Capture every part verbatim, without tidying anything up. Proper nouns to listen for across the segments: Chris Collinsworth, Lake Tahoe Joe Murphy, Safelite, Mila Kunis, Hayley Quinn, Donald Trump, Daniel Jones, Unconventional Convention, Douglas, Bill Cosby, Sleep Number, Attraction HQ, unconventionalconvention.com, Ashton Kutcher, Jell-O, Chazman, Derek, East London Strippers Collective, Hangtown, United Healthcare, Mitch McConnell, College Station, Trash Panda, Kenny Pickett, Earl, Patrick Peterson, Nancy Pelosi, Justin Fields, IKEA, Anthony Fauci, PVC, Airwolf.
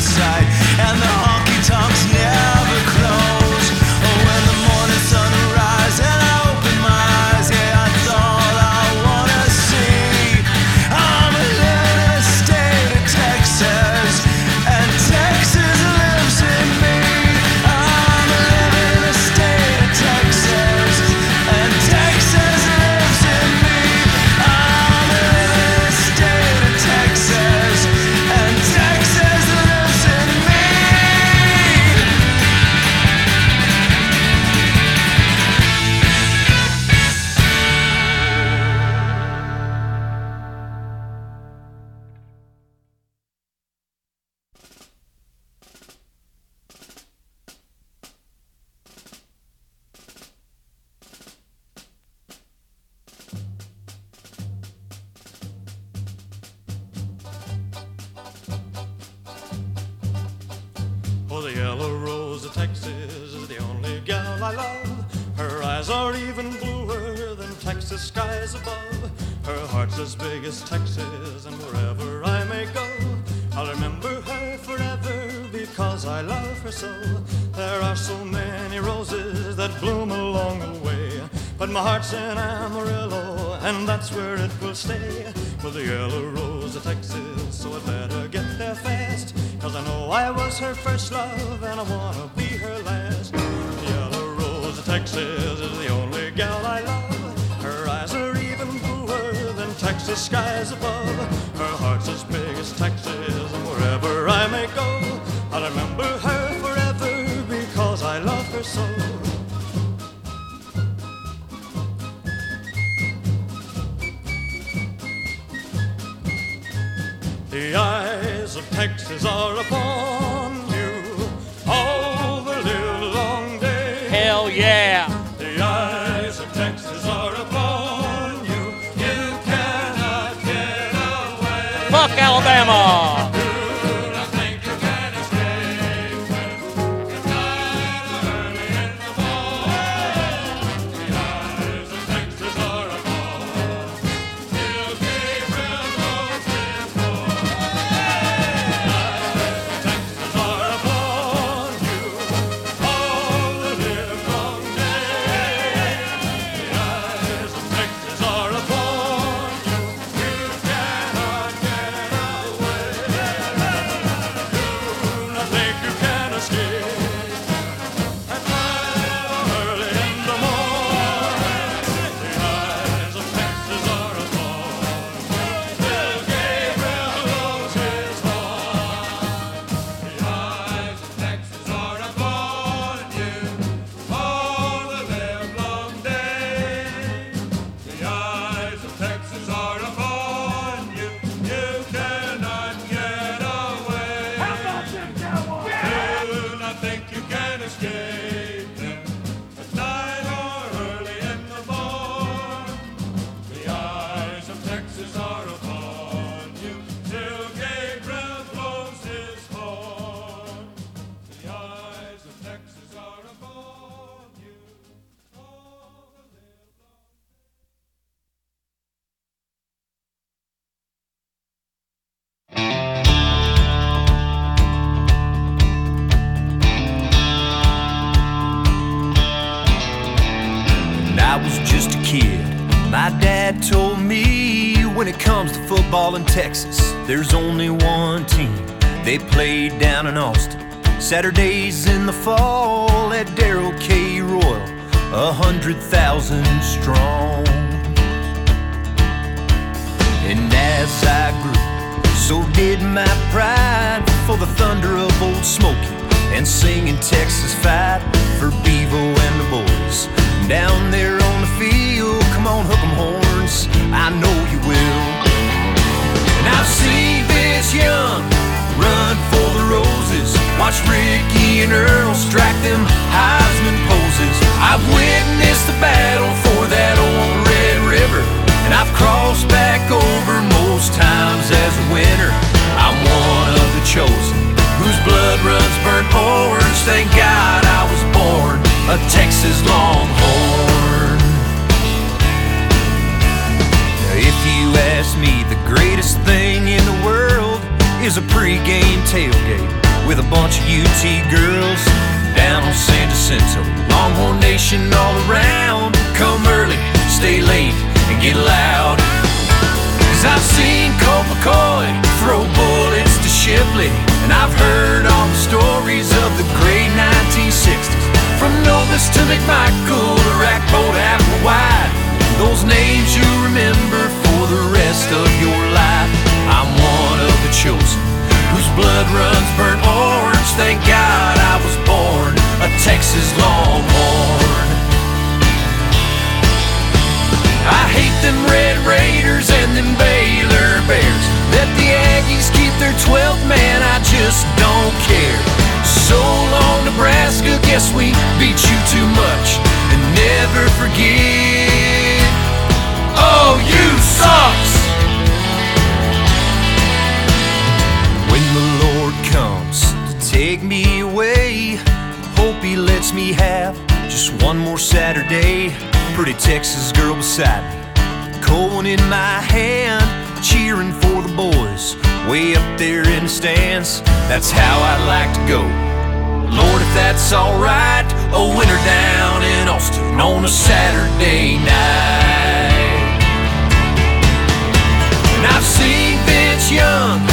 outside, and the honky-tonks never close. Oh, when the morning sun rises and I open my eyes, yeah, that's all I wanna see. I'm a little state of Texas, and Texas lives in me. I'm a little state of Texas, and Texas lives in me. I'm a little state of Texas, and Texas lives in me. Oh, the yellow rose of Texas is the only gal I love. Her eyes are even bluer than Texas skies above. Her heart's as big as Texas, and wherever I may go, I'll remember her forever because I love her so. There are so many roses that bloom along the way, but my heart's in Amarillo, and that's where it will stay. Well, the yellow rose of Texas, so I'd better get there fast, 'cause I know I was her first love and I wanna be her last. The yellow rose of Texas is the only gal I love. Her eyes are even bluer than Texas skies above. Her heart's as big as Texas, and wherever I may go, I'll remember her forever because I love her so. The eyes of Texas are upon you all the live long day. Hell yeah! The eyes of Texas are upon you. You cannot get away. Fuck Alabama! Do not think you can escape when it's night early in the morning. The eyes of Texas are upon till Gabriel goes before. Texas are upon you all the live long day. The eyes of Texas are upon you. You cannot get away. Do not think you can escape. At night or early in the morning, the eyes of Texas are upon till Gabriel blows his horn. The eyes of Texas are upon you all the live long day. The eyes of Texas are upon you. You cannot get away. Do not think you can escape them at night or early in the morn. The eyes of Texas are upon you till Gabriel blows his horn. The eyes of Texas are upon you. All the live long. When I was just a kid, my dad told me, when it comes to football in Texas, there's only one team. They played down in Austin Saturdays in the fall at Daryl K. Royal, a hundred thousand strong. And as I grew, so did my pride for the thunder of Old Smoky and singing Texas Fight for Bevo and the boys down there on the field. Come on, hook 'em horns, I know you will. And I've seen Vince Young run for the roses, watch Ricky and Earl strike them Heisman poses. I've witnessed the battle for that old Red River, and I've crossed back over most times as a winner. I'm one of the chosen, whose blood runs burnt orange. Thank God I was born a Texas Longhorn. Now, if you ask me, the greatest thing in the world is a pregame tailgate with a bunch of U T girls down on San Jacinto. Longhorn Nation all around. Come early, stay late, and get loud. 'Cause I've seen Colt McCoy throw bullets to Shipley, and I've heard all the stories of the great nineteen sixties. From Novus to McMichael to Rackboat Apple Wide, those names you remember for the rest of your life. I'm one of the chosen, whose blood runs burnt orange. Thank God I was born a Texas Longhorn. I hate them Red Raiders and them Baylor Bears. Let the Aggies keep their twelfth man, I just don't care. So long, Nebraska, guess we beat you too much. And never forget, oh, you sucks! When the Lord comes to take me away, hope he lets me have just one more Saturday. Pretty Texas girl beside me, coin in my hand, cheering for the boys way up there in the stands. That's how I'd like to go, Lord, if that's alright. A winter down in Austin on a Saturday night. And I've seen Vince Young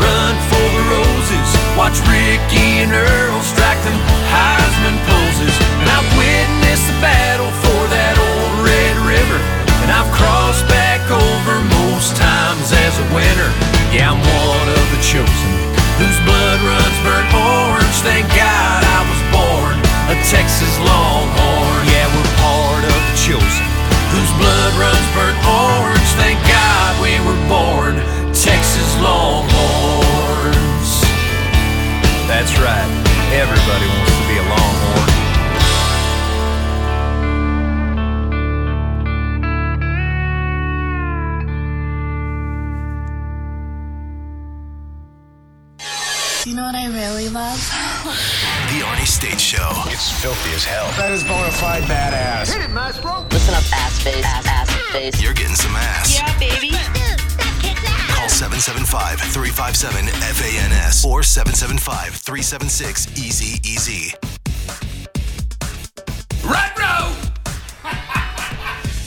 run for the roses, watch Ricky and Earl strike them Heisman poses. And I've witnessed the battle for that old Red River, and I've crossed back over most times as a winner. Yeah, I'm one of the chosen, whose blood runs burnt orange. Thank God I was born a Texas Longhorn. Yeah, we're part of the chosen, whose blood runs burnt orange. Thank God we were born Texas Longhorns. That's right, everybody wants to be a Longhorn. You know what I really love? The Arnie State Show. It's filthy as hell. That is bona fide badass. Hit it, Maestro. Listen up, ass face, ass, ass face. You're getting some ass. Yeah, baby. Call seven seven five, three five seven, F A N S or seven seven five, three seven six, E Z E Z. Right row!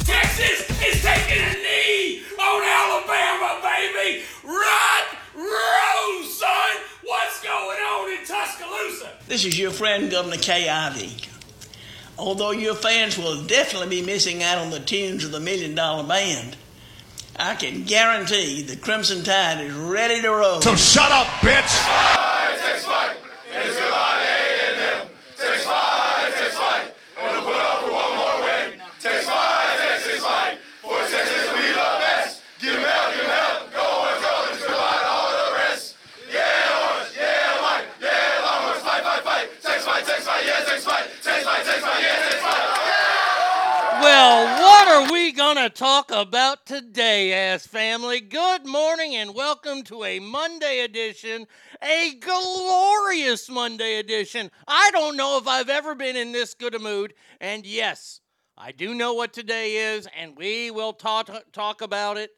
Texas is taking a knee on Alabama, baby! Right row, son! What's going on in Tuscaloosa? This is your friend, Governor Kay Ivey. Although your fans will definitely be missing out on the tunes of the Million Dollar Band, I can guarantee the Crimson Tide is ready to roll. So shut up, bitch! Five, six, five. It's goodbye to A and M. Six, five, six, five. I'm gonna put up for one more win. Six, five, six, six, five. Four, six, six, we the best. Give him hell, give him hell. Go on, go. It's goodbye to all the rest. Well, what are we going to talk about today, ass family? Good morning and welcome to a Monday edition, a glorious Monday edition. I don't know if I've ever been in this good a mood, and yes, I do know what today is, and we will talk, talk about it.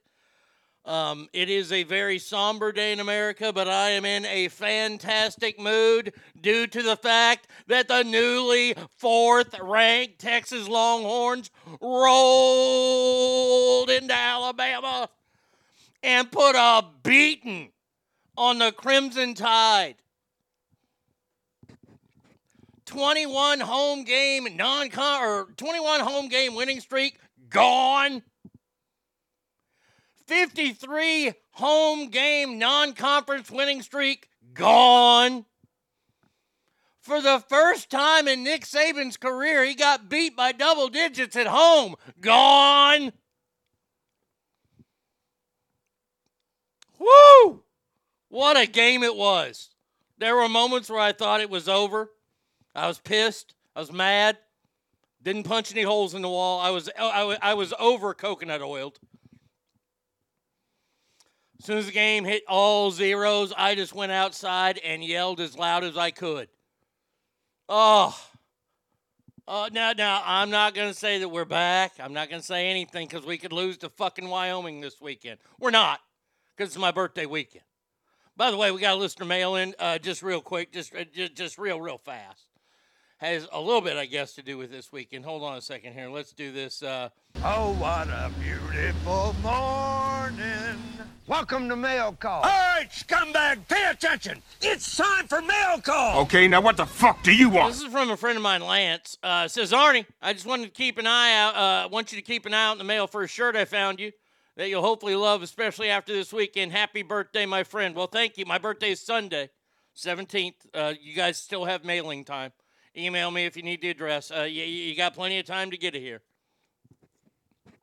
Um, it is a very somber day in America, but I am in a fantastic mood due to the fact that the newly fourth-ranked Texas Longhorns rolled into Alabama and put a beating on the Crimson Tide. twenty-one home game non-con or twenty-one home game winning streak gone. fifty-three home game non-conference winning streak gone. For the first time in Nick Saban's career, he got beat by double digits at home. Gone. Woo! What a game it was. There were moments where I thought it was over. I was pissed. I was mad. Didn't punch any holes in the wall. I was I, I was over coconut oiled. As soon as the game hit all zeros, I just went outside and yelled as loud as I could. Oh. Uh, now, now, I'm not going to say that we're back. I'm not going to say anything because we could lose to fucking Wyoming this weekend. We're not because it's my birthday weekend. By the way, we got a listener mail in uh, just real quick, just, uh, just just real, real fast. Has a little bit, I guess, to do with this weekend. Hold on a second here. Let's do this. Uh... Oh, what a beautiful morning. Welcome to Mail Call. All right, scumbag, pay attention. It's time for Mail Call. Okay, now what the fuck do you want? This is from a friend of mine, Lance. Uh, it says, Arnie, I just wanted to keep an eye out. I uh, want you to keep an eye out in the mail for a shirt I found you that you'll hopefully love, especially after this weekend. Happy birthday, my friend. Well, thank you. My birthday is Sunday, seventeenth. Uh, you guys still have mailing time. Email me if you need the address. Uh, you, you got plenty of time to get it here.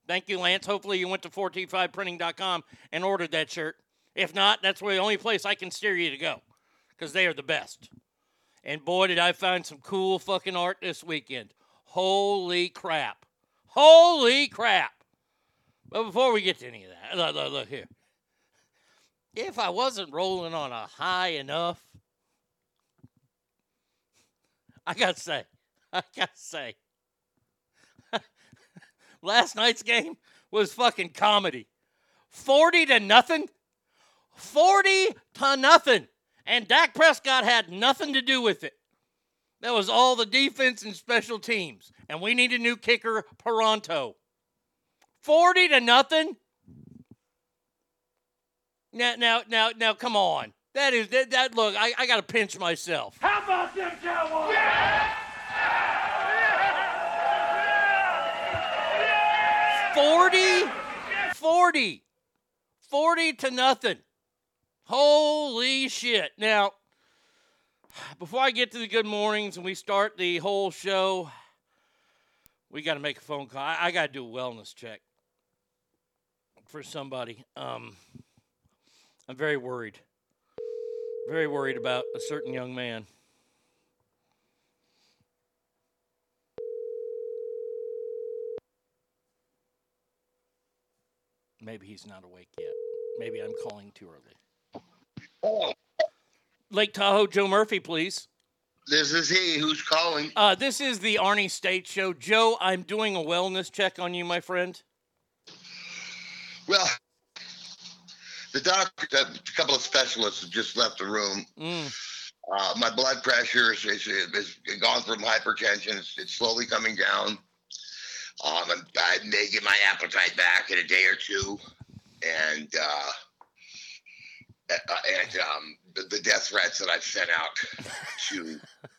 Thank you, Lance. Hopefully you went to four t five printing dot com and ordered that shirt. If not, that's where the only place I can steer you to go because they are the best. And boy, did I find some cool fucking art this weekend. Holy crap. Holy crap. But before we get to any of that, look, look, look here. If I wasn't rolling on a high enough, I gotta say, I gotta say, last night's game was fucking comedy. forty to nothing forty to nothing And Dak Prescott had nothing to do with it. That was all the defense and special teams. And we need a new kicker, Peranto. forty to nothing Now, now, now, now, come on. That is, that, that look, I, I got to pinch myself. How about them Cowboys? Yeah! Yeah! Yeah! forty to nothing Holy shit. Now, before I get to the good mornings and we start the whole show, we got to make a phone call. I, I got to do a wellness check for somebody. Um, I'm very worried. Very worried about a certain young man. Maybe he's not awake yet. Maybe I'm calling too early. Lake Tahoe Joe Murphy, please. This is he. Who's calling? Uh, this is the Arnie State Show. Joe, I'm doing a wellness check on you, my friend. Well... The doctor, a couple of specialists have just left the room. Mm. Uh, my blood pressure is, is, is gone from hypertension. It's, it's slowly coming down. Um, I'm, I may get my appetite back in a day or two. And uh, and um, the, the death threats that I've sent out to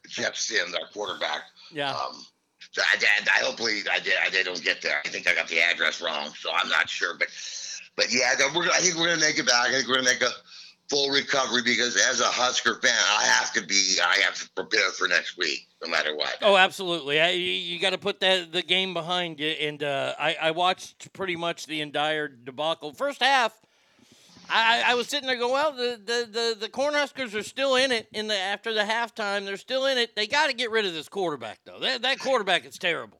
Jeff Sims, our quarterback. Yeah. Um, so I, I, I hopefully I, I don't get there. I think I got the address wrong, so I'm not sure. But... But, yeah, we're, I think we're going to make it back. I think we're going to make a full recovery because as a Husker fan, I have to be – I have to prepare for next week no matter what. Oh, absolutely. I, you got to put that the game behind you. And uh, I, I watched pretty much the entire debacle. First half, I, I was sitting there going, well, the, the, the, the Cornhuskers are still in it in the after the halftime. They're still in it. They got to get rid of this quarterback, though. That, that quarterback is terrible.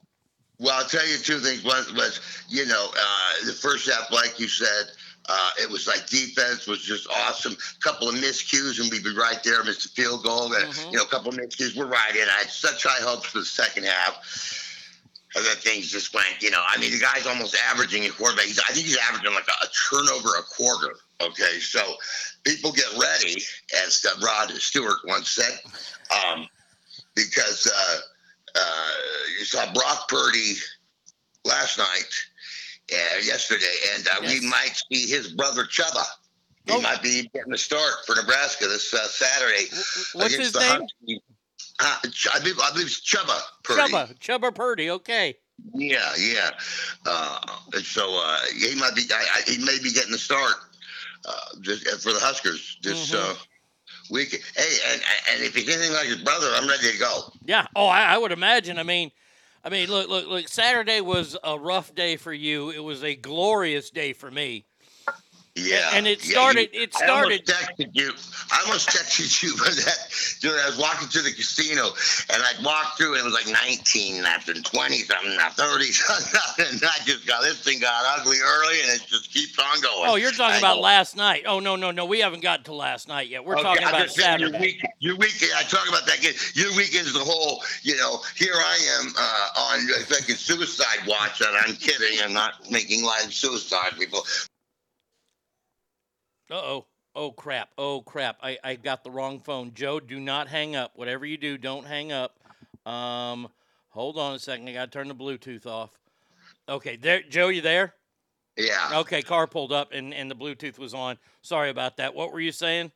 Well, I'll tell you two things. One was, you know, uh, the first half, like you said, uh, it was like defense was just awesome. A couple of miscues, and we'd be right there, missed the field goal. And, mm-hmm. you know, a couple of miscues, we're right in. I had such high hopes for the second half. And then things just went, you know, I mean, the guy's almost averaging a quarterback. He's, I think he's averaging like a, a turnover a quarter. Okay, so people get ready, as uh, Rod Stewart once said, um, because uh, – Uh, you saw Brock Purdy last night, uh, yesterday, and uh, yes. we might see his brother Chubba. He oh. might be getting the start for Nebraska this uh, Saturday. What's his name? Uh, I believe, I believe it's Chubba Purdy. Chubba, Chubba Purdy, okay. Yeah, yeah. Uh, so uh, he might be. I, I, he may be getting the start uh, just for the Huskers this mm-hmm. uh, We can, hey, and, and if he's anything like his brother, I'm ready to go. Yeah. Oh, I, I would imagine. I mean, I mean, look, look, look. Saturday was a rough day for you. It was a glorious day for me. Yeah. And, and it started. Yeah, you, it started. I almost texted you. I almost texted you for that. Dude, I was walking to the casino, and I walked through, and it was like nineteen nothing, twenty something, not thirty something, and I just got this thing got ugly early, and it just keeps on going. Oh, you're talking I about know. last night? Oh no, no, no, we haven't gotten to last night yet. We're okay, talking about Saturday. Your weekend. Your weekend. I talk about that game. Your weekend's the whole. You know, here I am uh, on fucking suicide watch, and I'm kidding. I'm not making light of suicide people. Uh-oh. Oh, crap. Oh, crap. I, I got the wrong phone. Joe, do not hang up. Whatever you do, don't hang up. Um, hold on a second. I got to turn the Bluetooth off. Okay. There, Joe, you there? Yeah. Okay. Car pulled up and, and the Bluetooth was on. Sorry about that. What were you saying?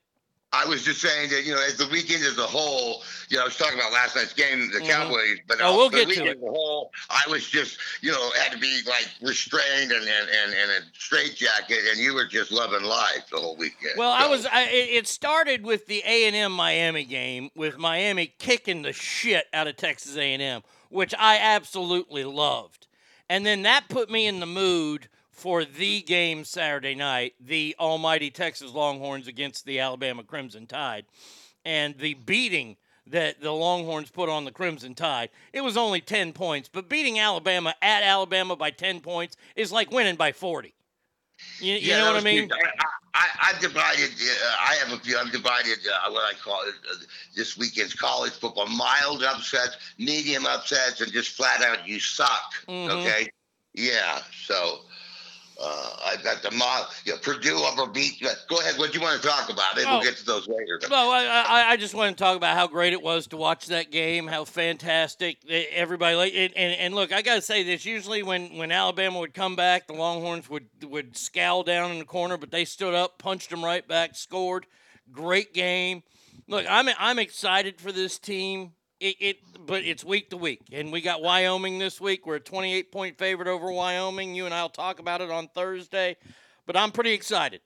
I was just saying that, you know, as the weekend as a whole, you know, I was talking about last night's game, the mm-hmm. Cowboys, but oh, we'll the get weekend to it. As a whole, I was just, you know, had to be, like, restrained and in and, and, and a straitjacket, and you were just loving life the whole weekend. Well, so. I was, I, it started with the A and M Miami game, with Miami kicking the shit out of Texas A and M, which I absolutely loved. And then that put me in the mood for the game Saturday night, the almighty Texas Longhorns against the Alabama Crimson Tide, and the beating that the Longhorns put on the Crimson Tide. It was only ten points, but beating Alabama at Alabama by ten points is like winning by forty. You, you yeah, know what I mean? I, I, I'm divided. Uh, I have a few. I'm divided. Uh, what I call it, uh, this weekend's college football: mild upsets, medium upsets, and just flat out you suck. Mm-hmm. Okay. Yeah. So. Uh, I've got the mob, you know, Purdue overbeat. Go ahead. What do you want to talk about? Maybe oh. we'll get to those later. Well, I, I, I just want to talk about how great it was to watch that game, how fantastic everybody like it. And, and look, I got to say this. Usually when, when Alabama would come back, the Longhorns would, would scowl down in the corner, but they stood up, punched them right back, scored. Great game. Look, I'm I'm excited for this team. It, it, but it's week to week, and we got Wyoming this week. We're a twenty-eight point favorite over Wyoming. You and I will talk about it on Thursday, but I'm pretty excited.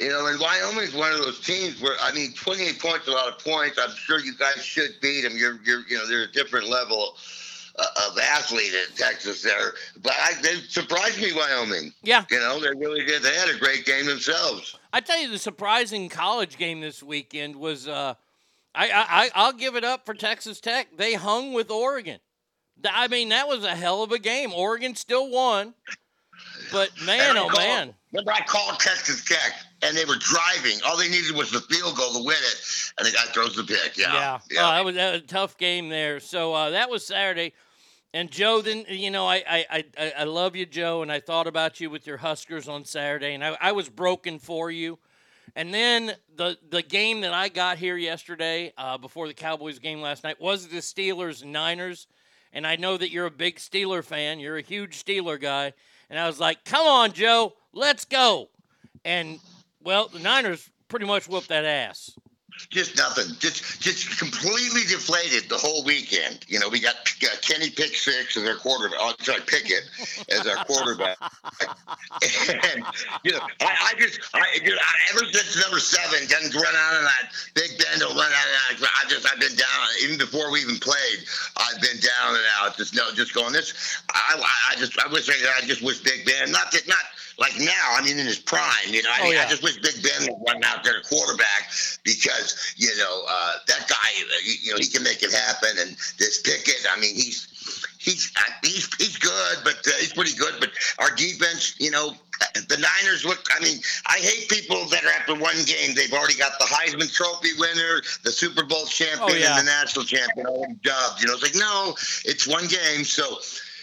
You know, and Wyoming is one of those teams where, I mean, twenty-eight points, a lot of points. I'm sure you guys should beat them. You're, you're, you know, they're a different level of athlete in Texas there, but I, they surprised me, Wyoming. Yeah. You know, they really did. They had a great game themselves. I tell you, the surprising college game this weekend was, uh, I, I, I'll give it up for Texas Tech. They hung with Oregon. I mean, that was a hell of a game. Oregon still won, but man, oh, called, man. Remember, I called Texas Tech, and they were driving. All they needed was the field goal to win it, and the guy throws the pick. Yeah, yeah. yeah. Uh, that, was, that was a tough game there. So uh, that was Saturday. And Joe, then you know, I, I, I, I love you, Joe, and I thought about you with your Huskers on Saturday, and I, I was broken for you. And then the, the game that I got here yesterday uh, before the Cowboys game last night was the Steelers-Niners. And I know that you're a big Steeler fan. You're a huge Steeler guy. And I was like, come on, Joe, let's go. And, well, the Niners pretty much whooped that ass. Just nothing. Just just completely deflated the whole weekend. You know, we got uh, Kenny Pick Six as our quarterback. Oh, sorry, Pickett as our quarterback. And, you know, I, I just, I, you know, ever since number seven doesn't run out of that, Big Ben don't run out of that. I just, I've been down, even before we even played, I've been down and out. Just no, just going this. I, I just, I wish, I, I just wish Big Ben, not that, not, like now, I mean, in his prime, you know, I, oh, mean, yeah. I just wish Big Ben would run out there to quarterback because, you know, uh, that guy, you know, he can make it happen. And this Pickett, I mean, he's he's he's he's good, but uh, he's pretty good. But our defense, you know, the Niners look. I mean, I hate people that are after one game. They've already got the Heisman Trophy winner, the Super Bowl champion, oh, yeah. and the national champion all dubbed. You know, it's like no, it's one game, so.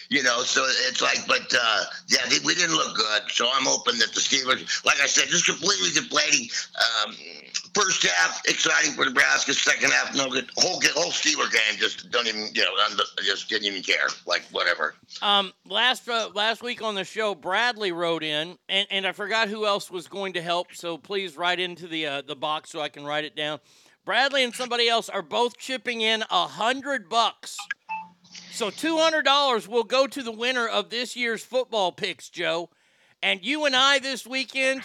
You know, so it's like, but, uh, yeah, we didn't look good. So I'm hoping that the Steelers, like I said, just completely deflating. Um, first half, exciting for Nebraska. Second half, no good. Whole, whole Steeler game, just don't even, you know, just didn't even care. Like, whatever. Um, last uh, last week on the show, Bradley wrote in, and, and I forgot who else was going to help, so please write into the uh, the box so I can write it down. Bradley and somebody else are both chipping in a hundred bucks. So two hundred dollars will go to the winner of this year's football picks, Joe. And you and I this weekend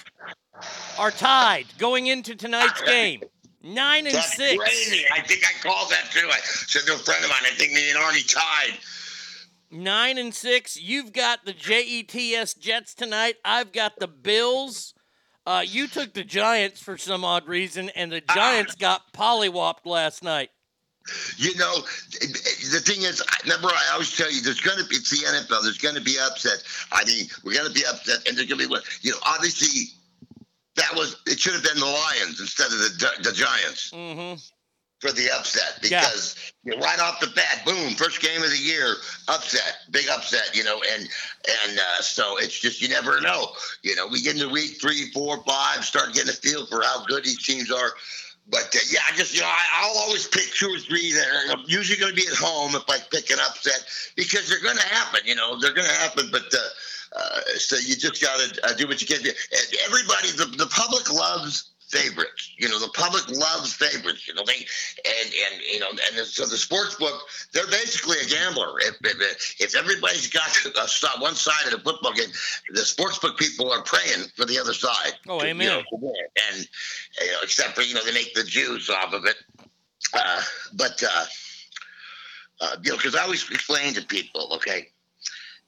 are tied going into tonight's game. Nine and That's six. Crazy. I think I called that too. I said to a friend of mine, I think me and Arnie tied. Nine and six. You've got the Jets Jets tonight. I've got the Bills. Uh, you took the Giants for some odd reason, and the Giants uh, got pollywopped last night. You know, the thing is, remember, I always tell you, there's going to be, it's the N F L, there's going to be upsets. I mean, we're going to be upset, and there's going to be, you know, obviously, that was, it should have been the Lions instead of the the Giants. Mm-hmm. for the upset because yeah. you know, right off the bat, boom, first game of the year, upset, big upset, you know, and and uh, so it's just you never know. You know, we get into week three, four, five, start getting a feel for how good these teams are. But, uh, yeah, I just, you know, I, I'll always pick two or three that are usually going to be at home if I pick an upset because they're going to happen, you know. They're going to happen, but uh, uh, so you just got to uh, do what you can do. And everybody, the, the public loves favorites. You know, the public loves favorites, you know. They and, and you know, and so the sports book, they're basically a gambler. If, if, if everybody's got a, one side of the football game, the sports book people are praying for the other side. Oh, to, amen. You know, and, you know, except for, you know, they make the juice off of it. Uh, but, uh, uh, you know, because I always explain to people, okay,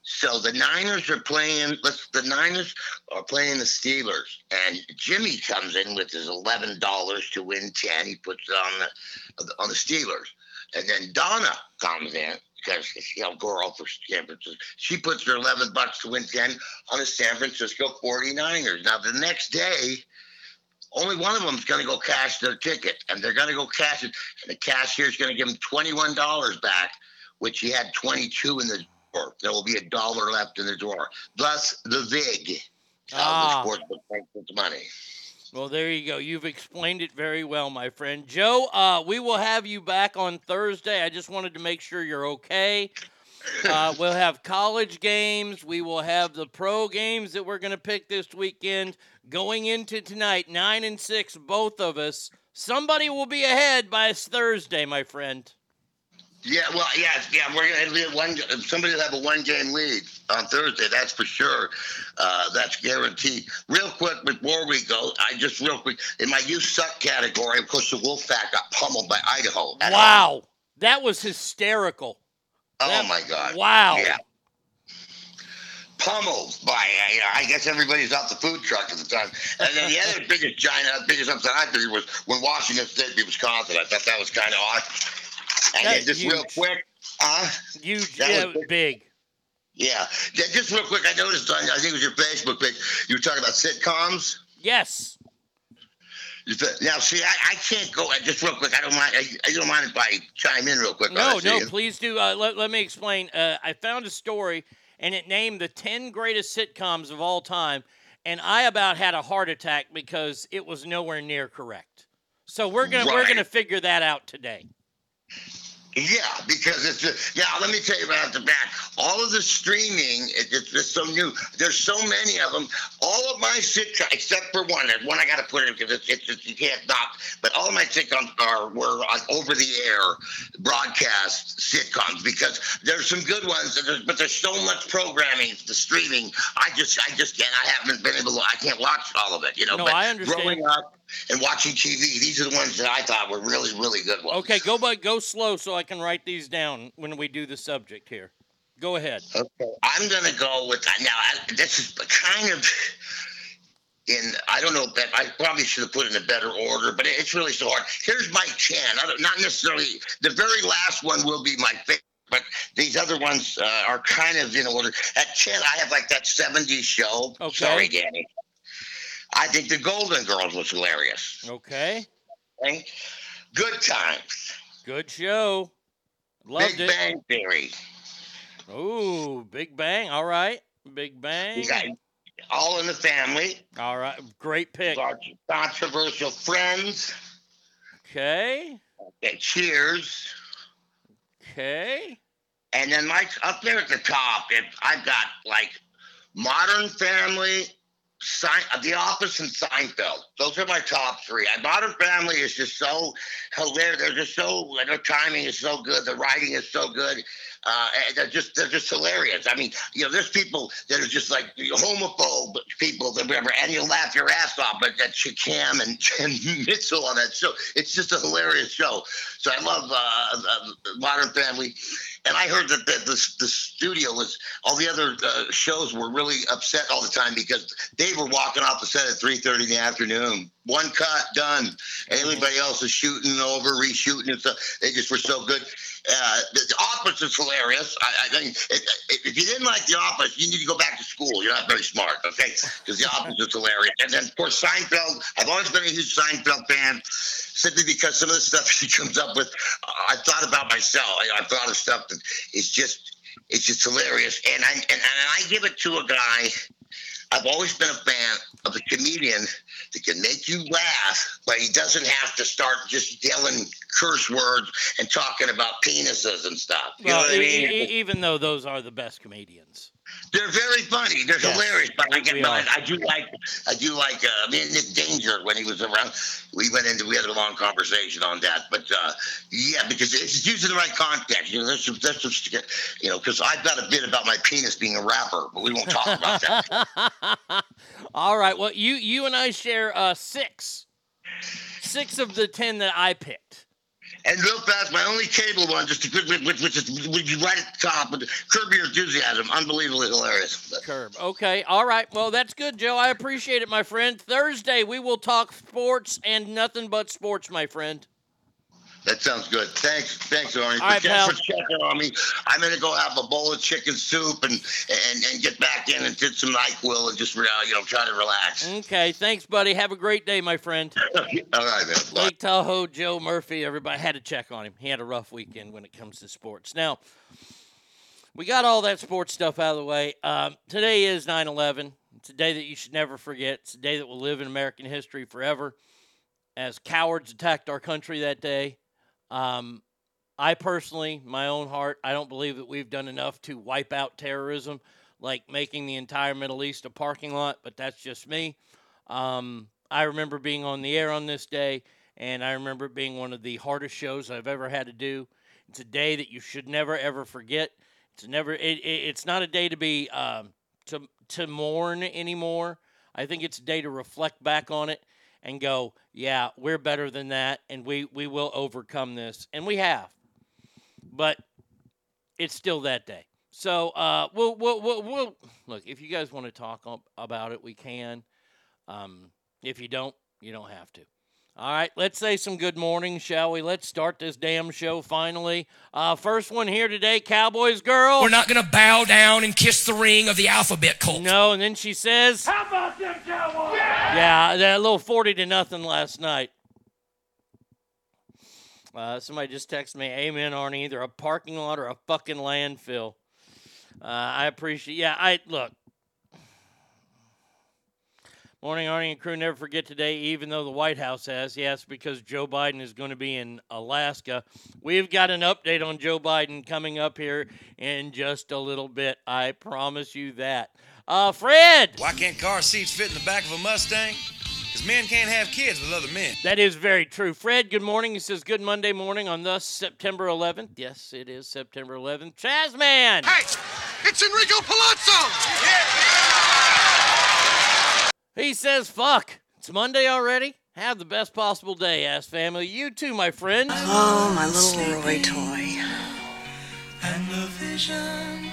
so the Niners are playing. Let's, the Niners are playing the Steelers, and Jimmy comes in with his eleven dollars to win ten. He puts it on the on the Steelers, and then Donna comes in because you know, girl for San Francisco. She puts her eleven bucks to win ten on the San Francisco forty-niners. Now the next day, only one of them is going to go cash their ticket, and they're going to go cash it. And the cashier is going to give them twenty-one dollars back, which he had twenty-two in the. Or there will be a dollar left in the drawer. Thus, the vig. Ah. The sportsbook makes its money. Well, there you go. You've explained it very well, my friend. Joe, uh, we will have you back on Thursday. I just wanted to make sure you're okay. Uh, we'll have college games. We will have the pro games that we're going to pick this weekend. Going into tonight, nine and six, both of us. Somebody will be ahead by Thursday, my friend. Yeah, well, yeah, yeah. We're gonna have one. Somebody will have a one-game lead on Thursday. That's for sure. Uh, that's guaranteed. Real quick before we go, I just real quick in my "You Suck" category. Of course, the Wolfpack got pummeled by Idaho. Wow, home. That was hysterical. Oh that, my God! Wow. Yeah. Pummeled by, you know, I guess everybody's out the food truck at the time. And then the other biggest giant, biggest upset I figured was when Washington State beat Wisconsin. I thought that was kind of awesome. And that's just huge. Real quick, uh, huge, that yeah, was big. big. Yeah. yeah, just real quick, I noticed on, I think it was your Facebook page, you were talking about sitcoms. Yes. Now, see, I, I can't go, just real quick, I don't mind, I, I don't mind if I chime in real quick. No, no, please do. Uh, let, let me explain. Uh, I found a story, and it named the ten greatest sitcoms of all time, and I about had a heart attack because it was nowhere near correct. So we're gonna right. we're gonna figure that out today. Yeah, because it's just, now let me tell you right off the bat, all of the streaming, it, it's just so new. There's so many of them. All of my sitcoms, except for one, there's one I got to put in because it's, it's just, you can't not, but all of my sitcoms are were on over-the-air broadcast sitcoms because there's some good ones, there's, but there's so much programming, the streaming. I just, I just can't, I haven't been able to, I can't watch all of it, you know. No, but I understand. Growing up, and watching T V, these are the ones that I thought were really, really good ones. Okay, go by, go slow so I can write these down when we do the subject here. Go ahead. Okay, I'm gonna go with that. Now, I, this is kind of in. I don't know. I probably should have put it in a better order, but it's really so hard. Here's my ten. I don't, not necessarily the very last one will be my favorite. But these other ones uh, are kind of in order. At ten, I have like that seventies show. Okay. Sorry, Danny. I think the Golden Girls was hilarious. Okay. okay. Good Times. Good show. Loved Big it. Big Bang Theory. Ooh, Big Bang. All right. Big Bang. You got All in the Family. All right. Great pick. Large, controversial Friends. Okay. Okay. Cheers. Okay. And then like up there at the top, if I've got like Modern Family. Sein- The Office and Seinfeld. Those are my top three. Modern Family is just so hilarious. They're just so, their timing is so good. The writing is so good. Uh, and they're just, they're just hilarious. I mean, you know, there's people that are just like homophobe people that whatever, and you laugh your ass off. But that's Chakam and, and Mitchell on that show. It's just a hilarious show. So I love uh, uh, Modern Family. And I heard that the, the, the studio was, all the other uh, shows were really upset all the time because they were walking off the set at three thirty in the afternoon one cut, done. Everybody else is shooting over, reshooting and stuff. They just were so good. Uh, the offense is hilarious. I, I think it, it, if you didn't like the offense, you need to go back to school. You're not very smart, okay? Because the offense is hilarious. And then, of course, Seinfeld. I've always been a huge Seinfeld fan, simply because some of the stuff he comes up with, uh, I thought about myself. I, I thought of stuff that is just, it's just hilarious. And I and, and I give it to a guy. I've always been a fan of a comedian that can make you laugh, but he doesn't have to start just yelling curse words and talking about penises and stuff. You well, know what I mean? e- e- even though those are the best comedians. They're very funny. They're yes. hilarious. But I, get mine. I do like, I do like, uh, me and Nick Danger, when he was around, we went into, we had a long conversation on that. But, uh, yeah, because it's using the right context. You know, there's some, there's some, you know, because I've got a bit about my penis being a rapper, but we won't talk about that. All right. Well, you, you and I share uh, six. Six of the ten that I picked. And real fast, my only cable one, just to, which, which is which is right at the top, Curb Your Enthusiasm, unbelievably hilarious. Curb. Okay. All right. Well, that's good, Joe. I appreciate it, my friend. Thursday, we will talk sports and nothing but sports, my friend. That sounds good. Thanks, thanks, Arnie. All right, pal. Thanks for checking on me. I'm gonna go have a bowl of chicken soup and and, and get back in and get some NyQuil and just you know try to relax. Okay, thanks, buddy. Have a great day, my friend. All right, man. Bye. Lake Tahoe Joe Murphy. Everybody had to check on him. He had a rough weekend when it comes to sports. Now, we got all that sports stuff out of the way. Um, today is nine eleven. It's a day that you should never forget. It's a day that will live in American history forever, as cowards attacked our country that day. Um, I personally, my own heart, I don't believe that we've done enough to wipe out terrorism, like making the entire Middle East a parking lot, but that's just me. Um, I remember being on the air on this day, and I remember it being one of the hardest shows I've ever had to do. It's a day that you should never, ever forget. It's never, it, it, it's not a day to be, um, to, to mourn anymore. I think it's a day to reflect back on it and go, yeah, we're better than that, and we, we will overcome this. And we have. But it's still that day. So, uh, we'll, we'll, we'll, we'll, look, if you guys want to talk about it, we can. Um, if you don't, you don't have to. All right, let's say some good morning, shall we? Let's start this damn show finally. Uh, first one here today, Cowboys girl. We're not going to bow down and kiss the ring of the alphabet cult. No, and then she says, how about them Cowboys? Yeah, yeah, that little forty to nothing last night. Uh, somebody just texted me, amen, Arnie, either a parking lot or a fucking landfill. Uh, I appreciate, yeah, I, look. Morning, Arnie and crew. Never forget today, even though the White House has. Yes, because Joe Biden is going to be in Alaska. We've got an update on Joe Biden coming up here in just a little bit. I promise you that. Uh, Fred! Why can't car seats fit in the back of a Mustang? Because men can't have kids with other men. That is very true. Fred, good morning. He says, good Monday morning on thus September eleventh. Yes, it is September eleventh. Chazman! Hey! It's Enrico Palazzo! Yeah! He says, fuck, it's Monday already. Have the best possible day, ass family. You too, my friend. Oh, my little Roy toy.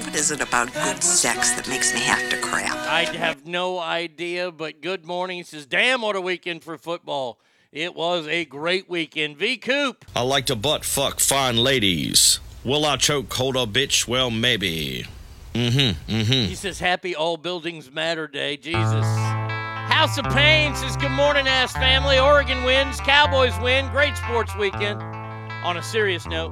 What is it about good sex that makes me have to crap? I have no idea, but good morning. He says, damn, what a weekend for football. It was a great weekend. V. Coop. I like to butt fuck fine ladies. Will I choke hold a bitch? Well, maybe. Mm-hmm, mm-hmm. He says, happy All Buildings Matter Day. Jesus. House of Pain says, good morning, ass family. Oregon wins. Cowboys win. Great sports weekend. On a serious note,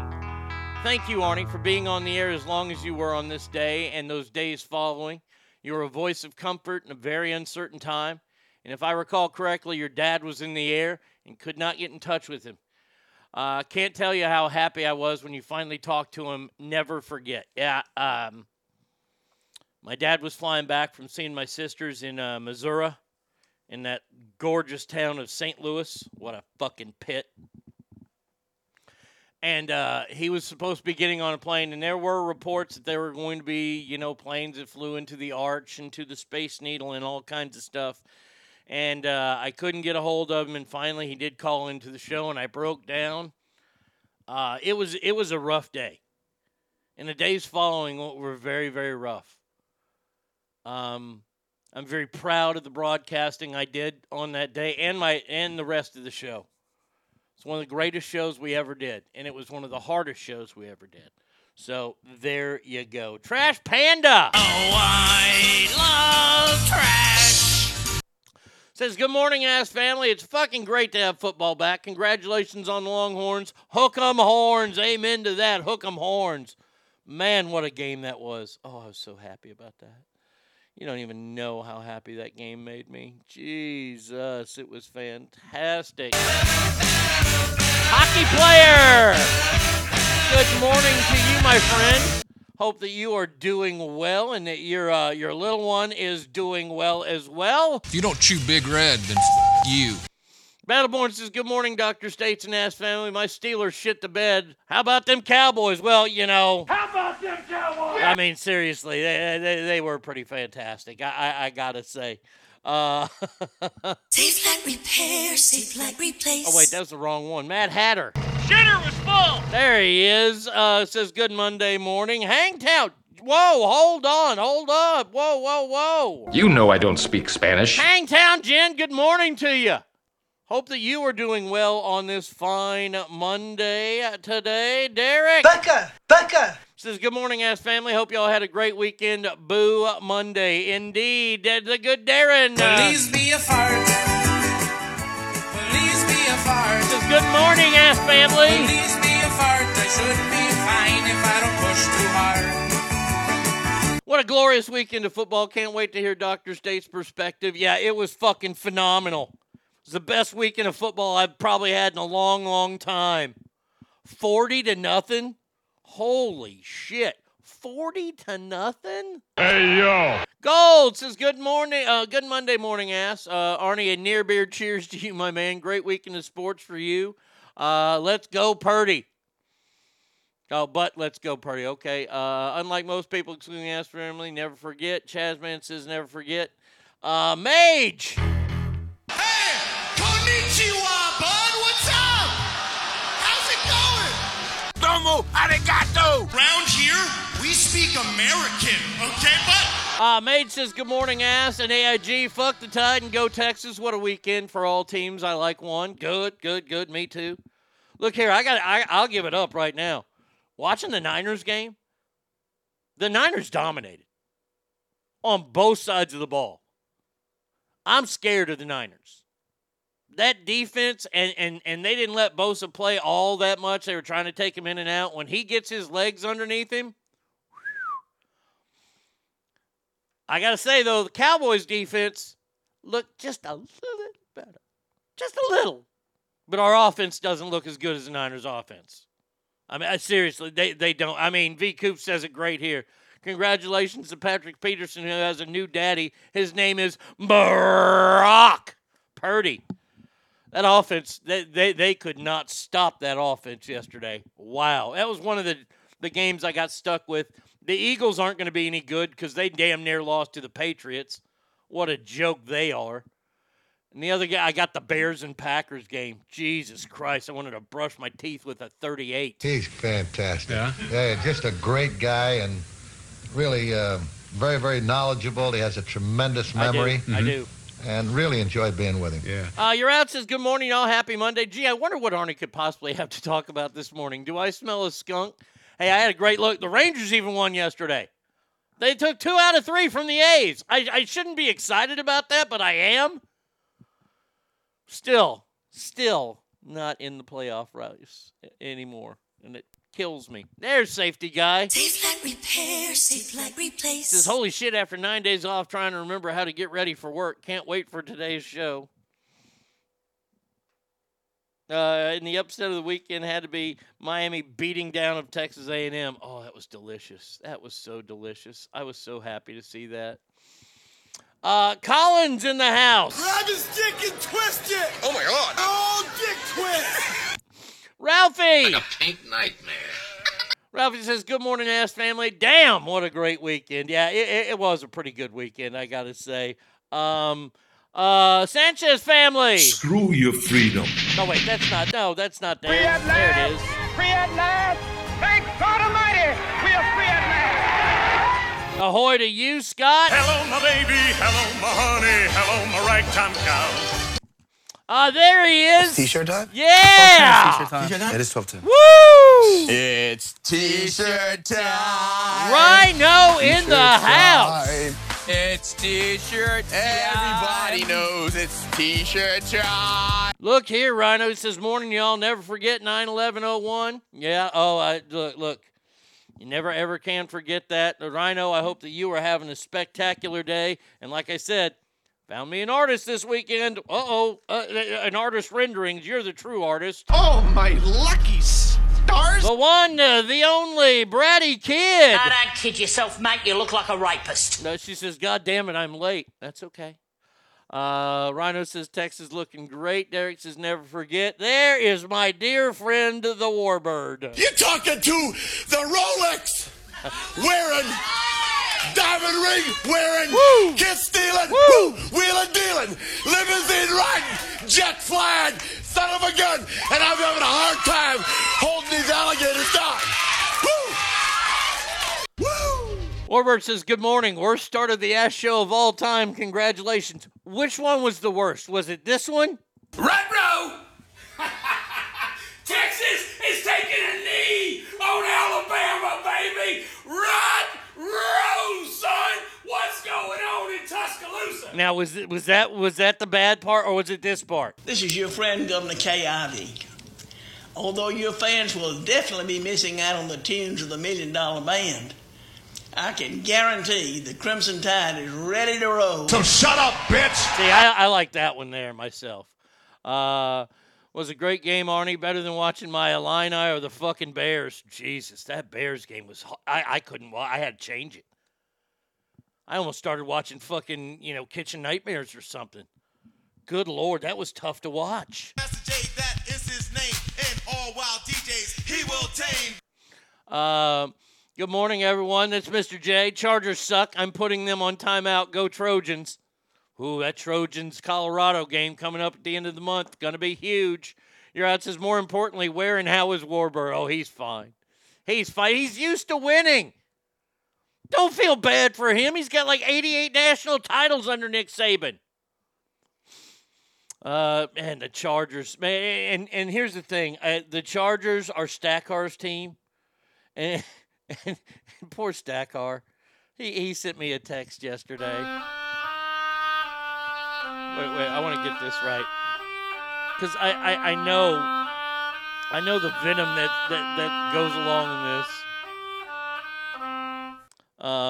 thank you, Arnie, for being on the air as long as you were on this day and those days following. You were a voice of comfort in a very uncertain time. And if I recall correctly, your dad was in the air and could not get in touch with him. I uh, can't tell you how happy I was when you finally talked to him. Never forget. Yeah, um, my dad was flying back from seeing my sisters in uh, Missouri. In that gorgeous town of Saint Louis. What a fucking pit. And uh, he was supposed to be getting on a plane, and there were reports that there were going to be, you know, planes that flew into the Arch and to the Space Needle and all kinds of stuff. And uh, I couldn't get a hold of him, and finally he did call into the show, and I broke down. Uh, it was it was a rough day. And the days following were very, very rough. Um... I'm very proud of the broadcasting I did on that day and my and the rest of the show. It's one of the greatest shows we ever did, and it was one of the hardest shows we ever did. So there you go. Trash Panda! Oh, I love trash! Says, good morning, ass family. It's fucking great to have football back. Congratulations on the Longhorns. Hook 'em horns. Amen to that. Hook 'em horns. Man, what a game that was. Oh, I was so happy about that. You don't even know how happy that game made me. Jesus, it was fantastic. Hockey player! Good morning to you, my friend. Hope that you are doing well and that your uh, your little one is doing well as well. If you don't chew Big Red, then f*** you. Battleborn says, good morning, Doctor States and ass family. My Steelers shit the bed. How about them Cowboys? Well, you know. How about them Cowboys? I mean, seriously, they they, they were pretty fantastic, I I, I gotta say. Uh, Safelite repair, Safelite replace. Oh, wait, that was the wrong one. Mad Hatter. Shitter was full. There he is. Uh, says, good Monday morning. Hangtown. Whoa, hold on, hold up. Whoa, whoa, whoa. You know I don't speak Spanish. Hangtown, Jen, good morning to you. Hope that you are doing well on this fine Monday today. Derek. Becca. Becca. Says, good morning, ass family. Hope y'all had a great weekend. Boo Monday. Indeed. The good Darren. Please be a fart. Please be a fart. Says, good morning, ass family. Please be a fart. I should be fine if I don't push too hard. What a glorious weekend of football. Can't wait to hear Doctor State's perspective. Yeah, it was fucking phenomenal. It's the best weekend of football I've probably had in a long, long time. forty to nothing? Holy shit. forty to nothing? Hey, yo. Gold says, good morning, uh, good Monday morning, ass. Uh, Arnie, a near beer cheers to you, my man. Great weekend of sports for you. Uh, let's go, Purdy. Oh, but let's go, Purdy. Okay. Uh, unlike most people, excluding ass family, never forget. Chazman says, never forget. Uh, Mage. Konnichiwa, bud. What's up? How's it going? Domo arigato. Round here, we speak American, okay, bud? Uh, Maid says, good morning, ass, and A I G, fuck the Tide and go Texas. What a weekend for all teams. I like one. Good, good, good. Me too. Look here, I got. I, I'll give it up right now. Watching the Niners game, the Niners dominated on both sides of the ball. I'm scared of the Niners. That defense, and, and, and they didn't let Bosa play all that much. They were trying to take him in and out. When he gets his legs underneath him, whew. I got to say, though, the Cowboys' defense looked just a little better. Just a little. But our offense doesn't look as good as the Niners' offense. I mean, I, seriously, they, they don't. I mean, V. Coop says it great here. Congratulations to Patrick Peterson, who has a new daddy. His name is Brock Purdy. That offense, they, they they could not stop that offense yesterday. Wow. That was one of the, the games I got stuck with. The Eagles aren't going to be any good because they damn near lost to the Patriots. What a joke they are. And the other guy, I got the Bears and Packers game. Jesus Christ, I wanted to brush my teeth with a thirty-eight. He's fantastic. Yeah, yeah, just a great guy and really uh, very, very knowledgeable. He has a tremendous memory. I do. Mm-hmm. I do. And really enjoyed being with him. Yeah. Uh, your out says, good morning, all. Happy Monday. Gee, I wonder what Arnie could possibly have to talk about this morning. Do I smell a skunk? Hey, I had a great look. The Rangers even won yesterday. They took two out of three from the A's. I, I shouldn't be excited about that, but I am. Still, still not in the playoff race anymore. And it kills me. There's safety guy. Safelite repair, Safelite replace. Says, holy shit, after nine days off trying to remember how to get ready for work. Can't wait for today's show. Uh, and the upset of the weekend had to be Miami beating down of Texas A and M. Oh, that was delicious. That was so delicious. I was so happy to see that. Uh, Collins in the house. Grab his dick and twist it. Oh, my God. Oh, dick twist. Ralphie! Like a pink nightmare. Ralphie says, good morning, ass family. Damn, what a great weekend. Yeah, it, it was a pretty good weekend, I gotta say. Um, uh, Sanchez family! Screw your freedom. No, wait, that's not, no, that's not there. Free at last! There it is. Free at last! Thank God Almighty! We are free at last! Ahoy to you, Scott. Hello, my baby. Hello, my honey. Hello, my ragtime cow. Ah, uh, there he is. It's t-shirt time? Yeah. T-shirt time. T-shirt time? It is twelve ten. Woo! It's t-shirt time. Rhino t-shirt in the time. House. It's t-shirt time. Everybody knows it's t-shirt time. Look here, Rhino. It says, morning, y'all. Never forget nine eleven oh one. Yeah. Oh, I, look, look. You never, ever can forget that. Rhino, I hope that you are having a spectacular day. And like I said, found me an artist this weekend. Uh-oh, uh, an artist rendering. You're the true artist. Oh, my lucky stars. The one, uh, the only, Bratty Kid. I don't kid yourself, mate. You look like a rapist. No, she says, God damn it, I'm late. That's okay. Uh, Rhino says, Texas looking great. Derek says, never forget. There is my dear friend, the Warbird. You're talking to the Rolex wearing, diamond ring wearing, woo, kiss stealing, woo, wheeling dealing, limousine riding, jet flying, son of a gun, and I'm having a hard time holding these alligators down. Warbird says, good morning. Worst start of the ass show of all time. Congratulations. Which one was the worst? Was it this one? Right row! Texas is taking a knee on Alabama, baby! Right row, son! What's going on in Tuscaloosa? Now, was it, was that was that the bad part, or was it this part? This is your friend, Governor Kay Ivey. Although your fans will definitely be missing out on the tunes of the Million Dollar Band, I can guarantee the Crimson Tide is ready to roll. So shut up, bitch! See, I, I like that one there myself. Uh, was a great game, Arnie. Better than watching my Illini or the fucking Bears. Jesus, that Bears game was... I, I couldn't... I had to change it. I almost started watching fucking, you know, Kitchen Nightmares or something. Good Lord, that was tough to watch. Master J, that is his name. And all wild D Js, he will tame. Um... Uh, Good morning, everyone. That's Mister J. Chargers suck. I'm putting them on timeout. Go Trojans. Ooh, that Trojans-Colorado game coming up at the end of the month. Going to be huge. Your ad says, more importantly, where and how is Warbird? Oh, he's fine. He's fine. He's used to winning. Don't feel bad for him. He's got like eighty-eight national titles under Nick Saban. Uh, and the Chargers. Man, and, and here's the thing. Uh, the Chargers are Stackhar's team. And... And poor Stackhar, he, he sent me a text yesterday. Wait, wait, I want to get this right. Because I, I, I know, I know the venom that, that, that goes along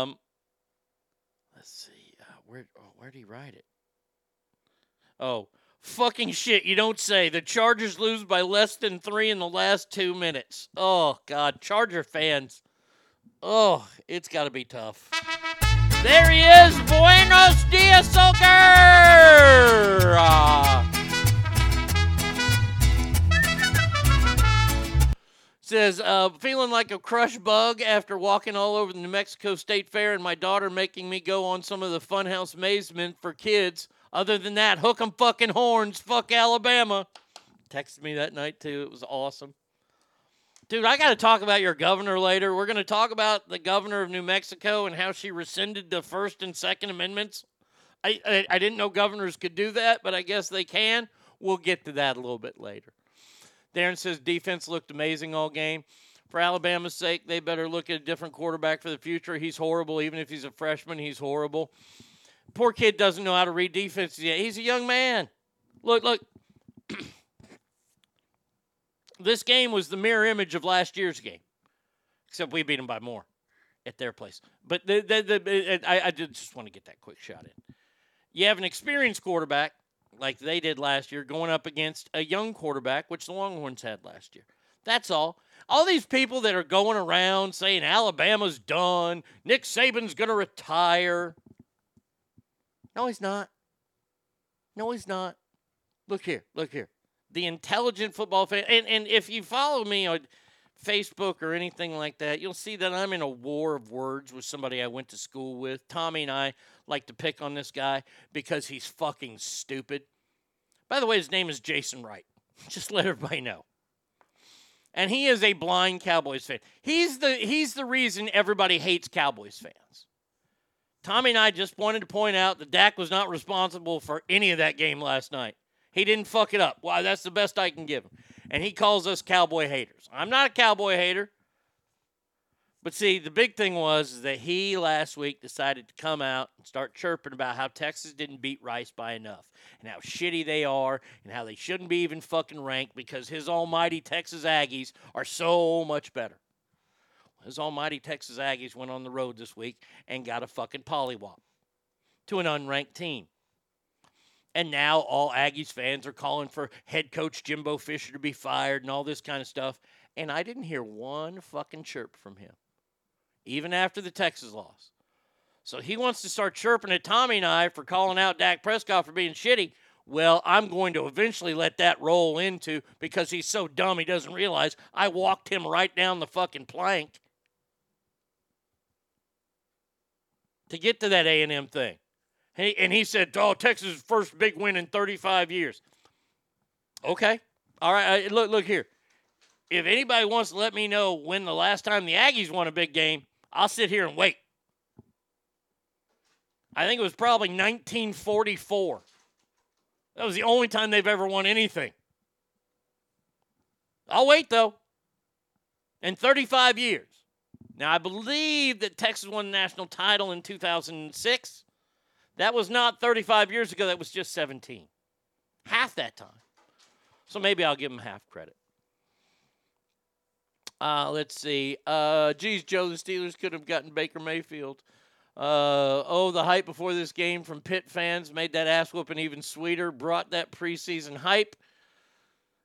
in this. Um, let's see, uh, where, oh, where'd he write it? Oh, fucking shit, you don't say. The Chargers lose by less than three in the last two minutes. Oh, God, Charger fans. Oh, it's got to be tough. There he is. Buenos dias, Ogre. Uh, says, uh, feeling like a crushed bug after walking all over the New Mexico State Fair and my daughter making me go on some of the funhouse mazement for kids. Other than that, hook 'em fucking horns. Fuck Alabama. Texted me that night, too. It was awesome. Dude, I got to talk about your governor later. We're going to talk about the governor of New Mexico and how she rescinded the First and Second Amendments. I, I I didn't know governors could do that, but I guess they can. We'll get to that a little bit later. Darren says defense looked amazing all game. For Alabama's sake, they better look at a different quarterback for the future. He's horrible. Even if he's a freshman, he's horrible. Poor kid doesn't know how to read defense yet. He's a young man. Look, look. This game was the mirror image of last year's game, except we beat them by more at their place. But the, the, the, I, I did just want to get that quick shot in. You have an experienced quarterback, like they did last year, going up against a young quarterback, which the Longhorns had last year. That's all. All these people that are going around saying Alabama's done, Nick Saban's going to retire. No, he's not. No, he's not. Look here. Look here. The intelligent football fan, and, and if you follow me on Facebook or anything like that, you'll see that I'm in a war of words with somebody I went to school with. Tommy and I like to pick on this guy because he's fucking stupid. By the way, his name is Jason Wright. Just let everybody know. And he is a blind Cowboys fan. He's the he's the reason everybody hates Cowboys fans. Tommy and I just wanted to point out that Dak was not responsible for any of that game last night. He didn't fuck it up. Wow, that's the best I can give him. And he calls us cowboy haters. I'm not a cowboy hater. But see, the big thing was that he last week decided to come out and start chirping about how Texas didn't beat Rice by enough and how shitty they are and how they shouldn't be even fucking ranked because his almighty Texas Aggies are so much better. His almighty Texas Aggies went on the road this week and got a fucking polywop to an unranked team. And now all Aggies fans are calling for head coach Jimbo Fisher to be fired and all this kind of stuff. And I didn't hear one fucking chirp from him, even after the Texas loss. So he wants to start chirping at Tommy and I for calling out Dak Prescott for being shitty. Well, I'm going to eventually let that roll into because he's so dumb he doesn't realize I walked him right down the fucking plank to get to that A and M thing. Hey, and he said, oh, Texas' first big win in thirty-five years. Okay. All right. Look, look here. If anybody wants to let me know when the last time the Aggies won a big game, I'll sit here and wait. I think it was probably nineteen forty-four. That was the only time they've ever won anything. I'll wait, though. In thirty-five years. Now, I believe that Texas won the national title in two thousand six. That was not thirty-five years ago. That was just seventeen. Half that time. So maybe I'll give them half credit. Uh, let's see. Uh, geez, Joe, the Steelers could have gotten Baker Mayfield. Uh, oh, the hype before this game from Pitt fans made that ass whooping even sweeter, brought that preseason hype.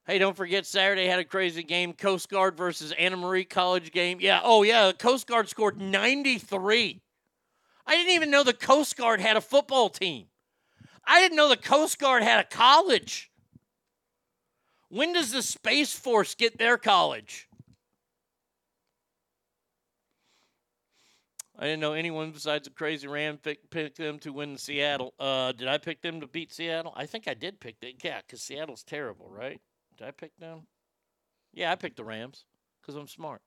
Hey, don't forget Saturday had a crazy game, Coast Guard versus Anna Marie College game. Yeah, oh yeah, Coast Guard scored ninety-three. I didn't even know the Coast Guard had a football team. I didn't know the Coast Guard had a college. When does the Space Force get their college? I didn't know anyone besides the Crazy Ram pick, picked them to win Seattle. Uh, did I pick them to beat Seattle? I think I did pick them. Yeah, because Seattle's terrible, right? Did I pick them? Yeah, I picked the Rams because I'm smart.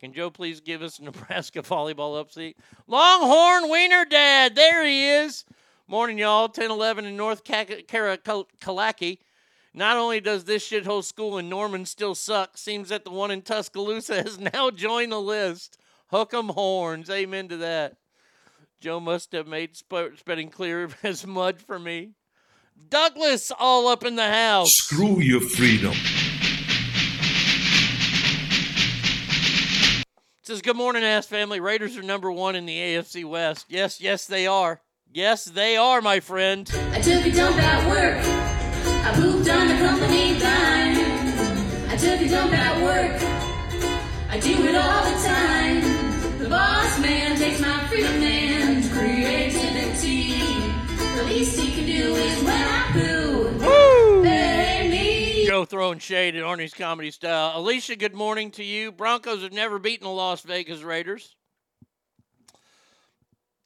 Can Joe please give us a Nebraska volleyball upseat? Longhorn Wiener Dad, there he is. Morning, y'all. ten eleven in North Kalaki. Not only does this shithole school in Norman still suck, seems that the one in Tuscaloosa has now joined the list. Hook 'em horns. Amen to that. Joe must have made spitting clear as mud for me. Douglas all up in the house. Screw your freedom. It says, good morning, ass family. Raiders are number one in the A F C West. Yes, yes, they are. Yes, they are, my friend. I took a dump at work. I pooped on the company dime. I took a dump at work. I do it all the time. The boss man takes my freedom and creativity. The least he can do is when I poo. Woo! Hey, me. Joe throwing shade at Arnie's comedy style. Alicia, good morning to you. Broncos have never beaten the Las Vegas Raiders.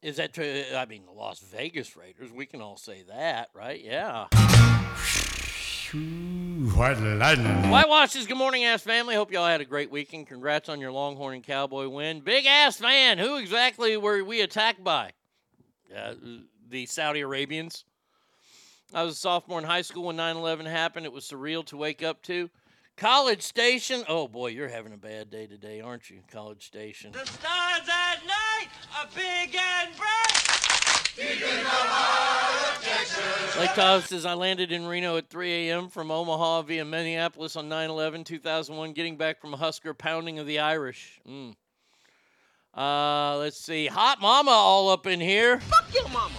Is that true? I mean, the Las Vegas Raiders. We can all say that, right? Yeah. Whitewashes, good morning, ass family. Hope y'all had a great weekend. Congrats on your Longhorn and Cowboy win. Big ass fan, who exactly were we attacked by? Uh, the Saudi Arabians. I was a sophomore in high school when nine eleven happened. It was surreal to wake up to. College Station. Oh, boy, you're having a bad day today, aren't you, College Station? The stars at night are big and bright. Deep in the heart of Texas. Lake Tahoe says, I landed in Reno at three a.m. from Omaha via Minneapolis on nine eleven two thousand one, getting back from Husker pounding of the Irish. Mm. Uh, let's see. Hot mama all up in here. Fuck your mama.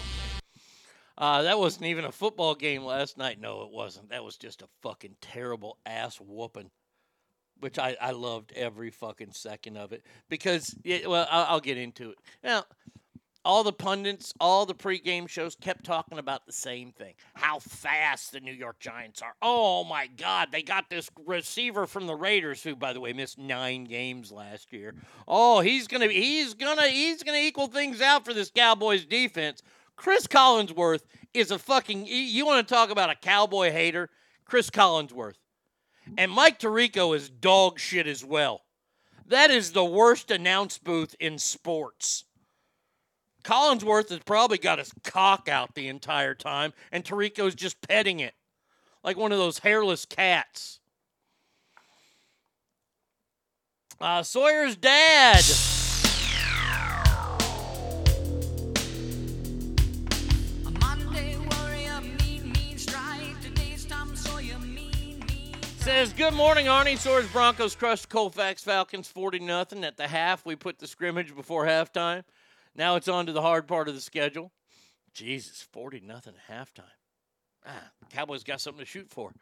Uh, that wasn't even a football game last night. No, it wasn't. That was just a fucking terrible ass whooping, which I, I loved every fucking second of it because, it, well, I'll, I'll get into it. Now, all the pundits, all the pregame shows kept talking about the same thing, how fast the New York Giants are. Oh, my God, they got this receiver from the Raiders who, by the way, missed nine games last year. Oh, he's going to he's going to he's going to equal things out for this Cowboys defense. Chris Collinsworth is a fucking, you want to talk about a cowboy hater? Chris Collinsworth. And Mike Tirico is dog shit as well. That is the worst announce booth in sports. Collinsworth has probably got his cock out the entire time, and Tirico's just petting it like one of those hairless cats. Uh, Sawyer's dad. Says, good morning, Arnie. Soares Broncos crushed Colfax Falcons forty nothing at the half. We put the scrimmage before halftime. Now it's on to the hard part of the schedule. Jesus, forty nothing at halftime. Ah, Cowboys got something to shoot for.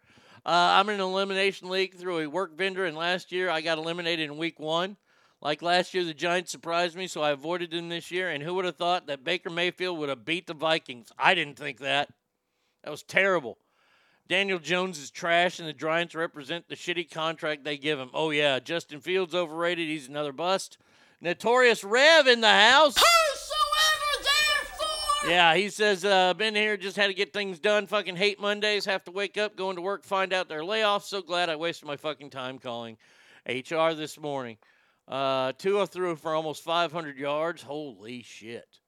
Uh, I'm in an elimination league through a work vendor, and last year I got eliminated in week one. Like last year, the Giants surprised me, so I avoided them this year. And who would have thought that Baker Mayfield would have beat the Vikings? I didn't think that. That was terrible. Daniel Jones is trash, and the Giants represent the shitty contract they give him. Oh, yeah, Justin Fields overrated. He's another bust. Notorious Rev in the house. Whosoever therefore. Yeah, he says, uh, been here, just had to get things done. Fucking hate Mondays. Have to wake up, going to work, find out their layoffs. So glad I wasted my fucking time calling H R this morning. Uh, Tua threw for almost five hundred yards. Holy shit.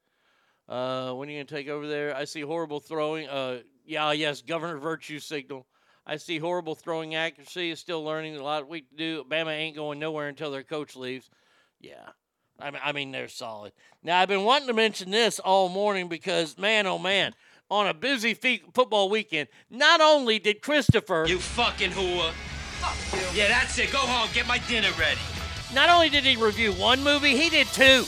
Uh, when are you going to take over there? I see horrible throwing. Uh, yeah, yes, Governor Virtue Signal. I see horrible throwing accuracy. Is still learning a lot we do. Bama ain't going nowhere until their coach leaves. Yeah, I mean, I mean they're solid. Now, I've been wanting to mention this all morning because, man, oh, man, on a busy fe- football weekend, not only did Christopher... You fucking whore. Fuck you. Yeah, that's it. Go home. Get my dinner ready. Not only did he review one movie, he did two.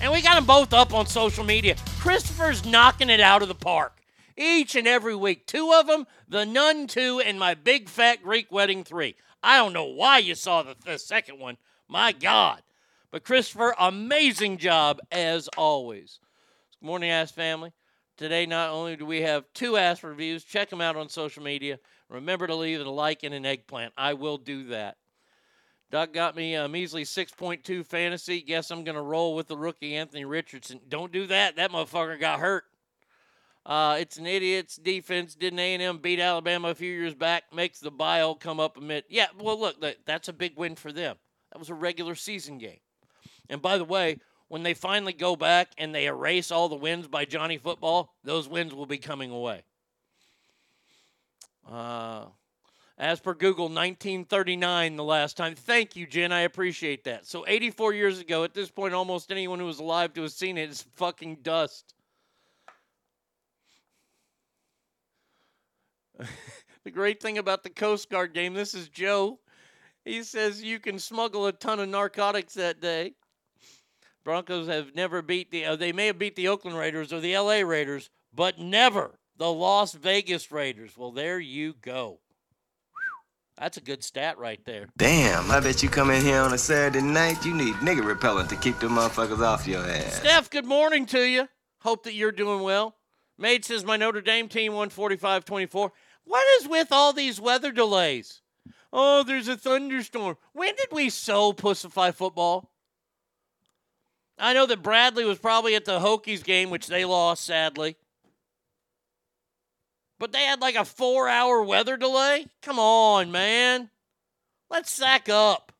And we got them both up on social media. Christopher's knocking it out of the park. Each and every week. Two of them, The Nun two, and My Big Fat Greek Wedding three. I don't know why you saw the, the second one. My God. But Christopher, amazing job as always. Good morning, Ass Family. Today, not only do we have two Ass Reviews, check them out on social media. Remember to leave a like and an eggplant. I will do that. Doc got me a measly six point two fantasy. Guess I'm going to roll with the rookie, Anthony Richardson. Don't do that. That motherfucker got hurt. Uh, it's an idiot's defense. Didn't A and M beat Alabama a few years back? Makes the bio come up a minute. Yeah, well, look, that, that's a big win for them. That was a regular season game. And by the way, when they finally go back and they erase all the wins by Johnny Football, those wins will be coming away. Uh... As per Google, nineteen thirty-nine the last time. Thank you, Jen. I appreciate that. So eighty-four years ago, at this point, almost anyone who was alive to have seen it is fucking dust. The great thing about the Coast Guard game, this is Joe. He says you can smuggle a ton of narcotics that day. Broncos have never beat the, uh, they may have beat the Oakland Raiders or the L A Raiders, but never the Las Vegas Raiders. Well, there you go. That's a good stat right there. Damn, I bet you come in here on a Saturday night, you need nigga repellent to keep them motherfuckers off your ass. Steph, good morning to you. Hope that you're doing well. Maid says my Notre Dame team won forty-five twenty-four. What is with all these weather delays? Oh, there's a thunderstorm. When did we so pussify football? I know that Bradley was probably at the Hokies game, which they lost, sadly. But they had like a four-hour weather delay? Come on, man. Let's sack up.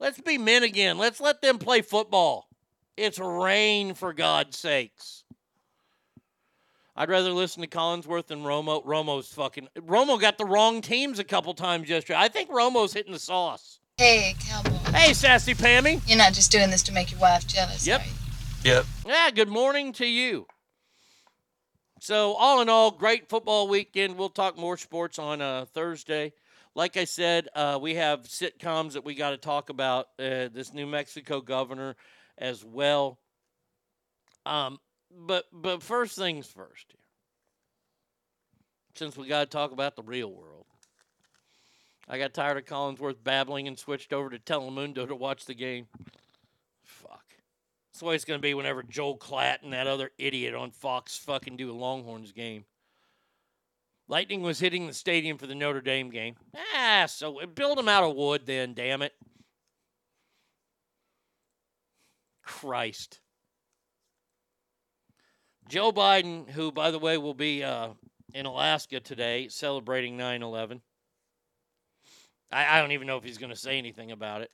Let's be men again. Let's let them play football. It's rain, for God's sakes. I'd rather listen to Collinsworth than Romo. Romo's fucking... Romo got the wrong teams a couple times yesterday. I think Romo's hitting the sauce. Hey, Cowboy. Hey, Sassy Pammy. You're not just doing this to make your wife jealous, yep. Are you? Yep. Yeah, good morning to you. So, all in all, great football weekend. We'll talk more sports on uh, Thursday. Like I said, uh, we have sitcoms that we got to talk about, uh, this New Mexico governor as well. Um, but but first things first, here. Since we got to talk about the real world, I got tired of Collinsworth babbling and switched over to Telemundo to watch the game. Fuck. That's the way it's going to be whenever Joel Klatt and that other idiot on Fox fucking do a Longhorns game. Lightning was hitting the stadium for the Notre Dame game. Ah, so build them out of wood then, damn it. Christ. Joe Biden, who, by the way, will be uh, in Alaska today celebrating nine eleven. I, I don't even know if he's going to say anything about it.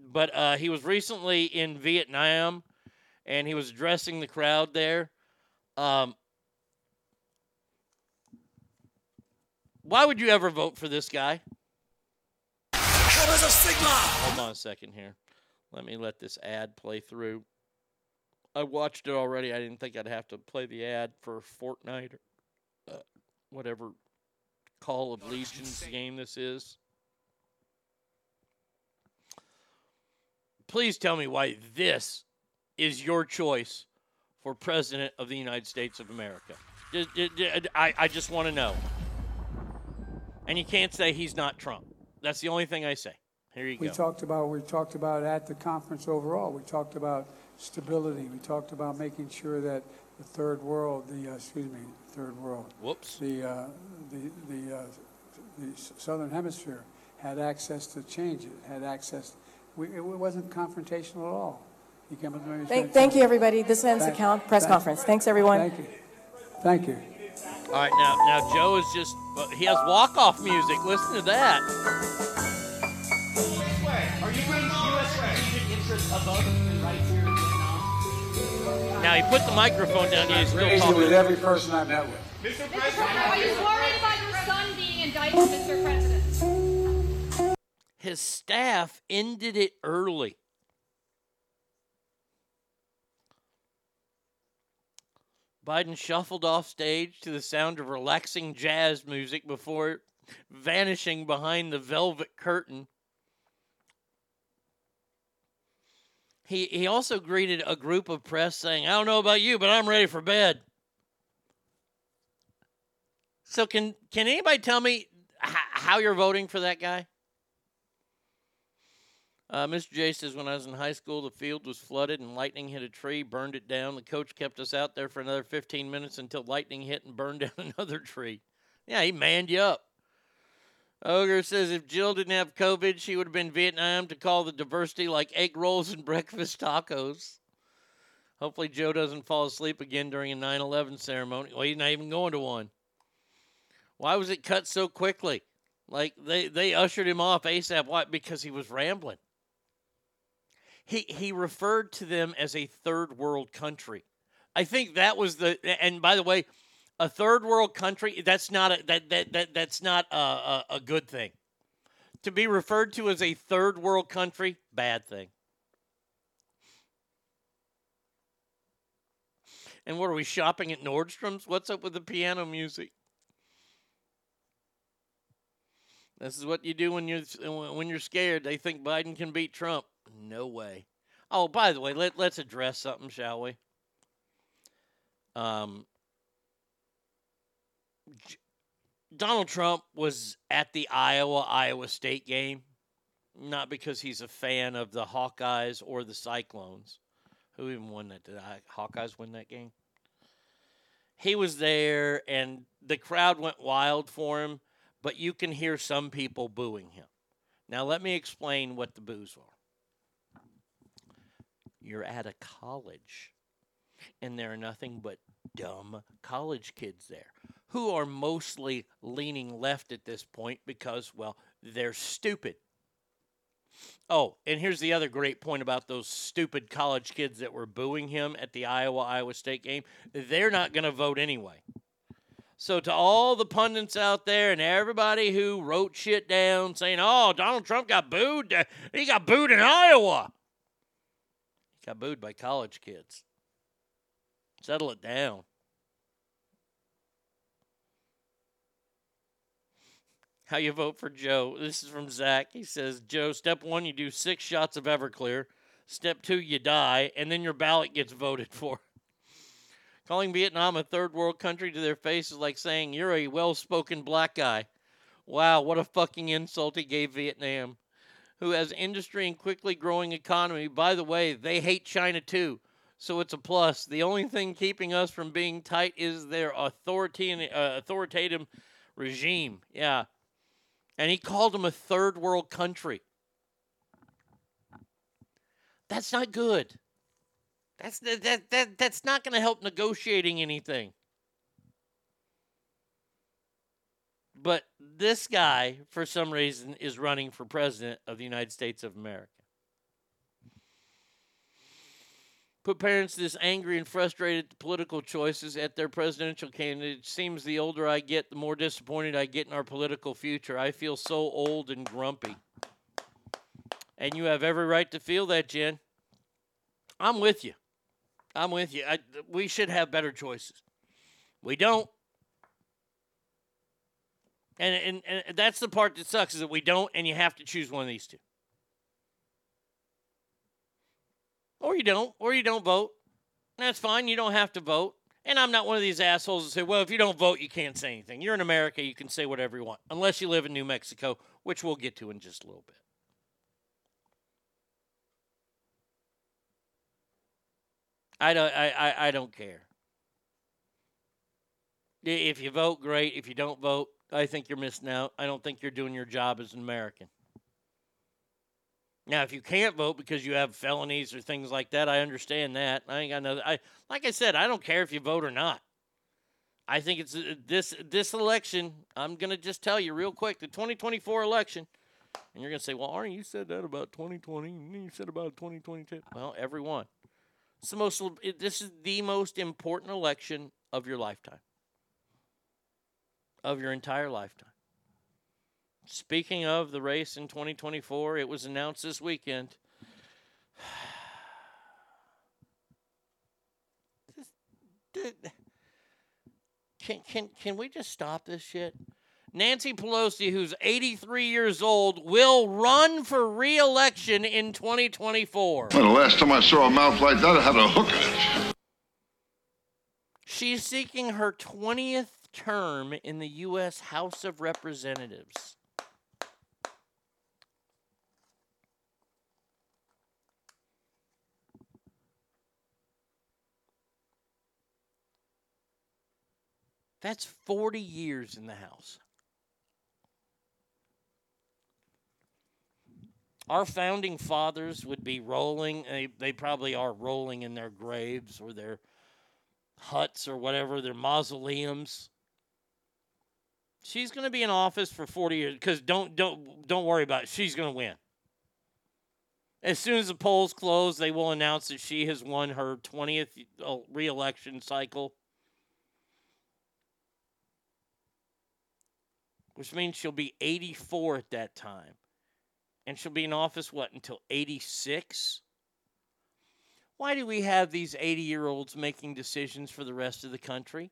But uh, he was recently in Vietnam. and he was addressing the crowd there. Um, why would you ever vote for this guy? Colors of Sigma. Hold on a second here. Let me let this ad play through. I watched it already. I didn't think I'd have to play the ad for Fortnite or uh, whatever Call of Legends game this is. Please tell me why this is your choice for President of the United States of America. I, I just want to know. And you can't say he's not Trump. That's the only thing I say. Here you go. We talked about, we talked about at the conference overall, we talked about stability. We talked about making sure that the third world, the, uh, excuse me, third world. Whoops. The, uh, the, the, uh, the Southern Hemisphere had access to change. It had access. We, it wasn't confrontational at all. You came up to thank, thank you, everybody. This ends thank the count, press thank conference. You. Thanks, everyone. Thank you. Thank you. All right, now, now Joe is just, uh, he has walk-off music. Listen to that. Are you bringing U S strategic interests above and right here in Vietnam? Now, he put the microphone down. He's still talking. With every person I've met with. Mister President, are you worried about your son being indicted, Mister President? His staff ended it early. Biden shuffled off stage to the sound of relaxing jazz music before vanishing behind the velvet curtain. He he also greeted a group of press saying, "I don't know about you, but I'm ready for bed." So can can anybody tell me h- how you're voting for that guy? Uh, Mister J says, when I was in high school, the field was flooded and lightning hit a tree, burned it down. The coach kept us out there for another fifteen minutes until lightning hit and burned down another tree. Yeah, he manned you up. Ogre says, if Jill didn't have COVID, she would have been Vietnam to call the diversity like egg rolls and breakfast tacos. Hopefully Joe doesn't fall asleep again during a nine eleven ceremony. Well, he's not even going to one. Why was it cut so quickly? Like, they, they ushered him off ASAP. Why? Because he was rambling. He he referred to them as a third world country. I think that was the, and by the way, a third world country, that's not a, that, that, that, that's not a, a, a good thing. To be referred to as a third world country, bad thing. And what are we, shopping at Nordstrom's? What's up with the piano music? This is what you do when you're, when you're scared. They think Biden can beat Trump. No way. Oh, by the way, let, let's address something, shall we? Um, J- Donald Trump was at the Iowa-Iowa State game, not because he's a fan of the Hawkeyes or the Cyclones. Who even won that? Did I, Hawkeyes win that game? He was there, and the crowd went wild for him, but you can hear some people booing him. Now, let me explain what the boos are. You're at a college, and there are nothing but dumb college kids there who are mostly leaning left at this point because, well, they're stupid. Oh, and here's the other great point about those stupid college kids that were booing him at the Iowa-Iowa State game. They're not going to vote anyway. So to all the pundits out there and everybody who wrote shit down saying, oh, Donald Trump got booed. He got booed in Iowa. Got booed by college kids. Settle it down. How you vote for Joe? This is from Zach. He says, Joe, step one, you do six shots of Everclear. Step two, you die, and then your ballot gets voted for. Calling Vietnam a third world country to their face is like saying, you're a well-spoken black guy. Wow, what a fucking insult he gave Vietnam, who has industry and quickly growing economy. By the way, they hate China too, so it's a plus. The only thing keeping us from being tight is their authoritarian, uh, authoritative regime. Yeah. And he called them a third world country. That's not good. That's that that, that that's not going to help negotiating anything. But this guy, for some reason, is running for president of the United States of America. put parents this angry and frustrated at the political choices at their presidential candidate. It seems the older I get, the more disappointed I get in our political future. I feel so old and grumpy. And you have every right to feel that, Jen. I'm with you. I'm with you. I, we should have better choices. We don't. And, and and that's the part that sucks, is that we don't, and you have to choose one of these two. Or you don't. Or you don't vote. That's fine. You don't have to vote. And I'm not one of these assholes that say, well, if you don't vote, you can't say anything. You're in America. You can say whatever you want. Unless you live in New Mexico, which we'll get to in just a little bit. I don't, I, I, I don't care. If you vote, great. If you don't vote, I think you're missing out. I don't think you're doing your job as an American. Now, if you can't vote because you have felonies or things like that, I understand that. I ain't got nothing. I, like I said, I don't care if you vote or not. I think it's uh, this this election, I'm going to just tell you real quick, the twenty twenty-four election, and you're going to say, well, Arnie, you said that about twenty twenty, and you said about twenty twenty-two. Well, everyone. It's the most, it, this is the most important election of your lifetime. Of your entire lifetime. Speaking of the race in twenty twenty-four, it was announced this weekend. This, can, can, can we just stop this shit? Nancy Pelosi, who's eighty-three years old, will run for re-election in twenty twenty-four. The last time I saw a mouth like that, I had a hook in it. She's seeking her twentieth term in the U S House of Representatives. That's forty years in the House. Our founding fathers would be rolling. They, they probably are rolling in their graves or their huts or whatever, their mausoleums. She's going to be in office for forty years, because don't don't don't worry about it. She's going to win. As soon as the polls close, they will announce that she has won her twentieth re-election cycle, which means she'll be eighty-four at that time, and she'll be in office what, until eighty-six? Why do we have these eighty-year-olds making decisions for the rest of the country?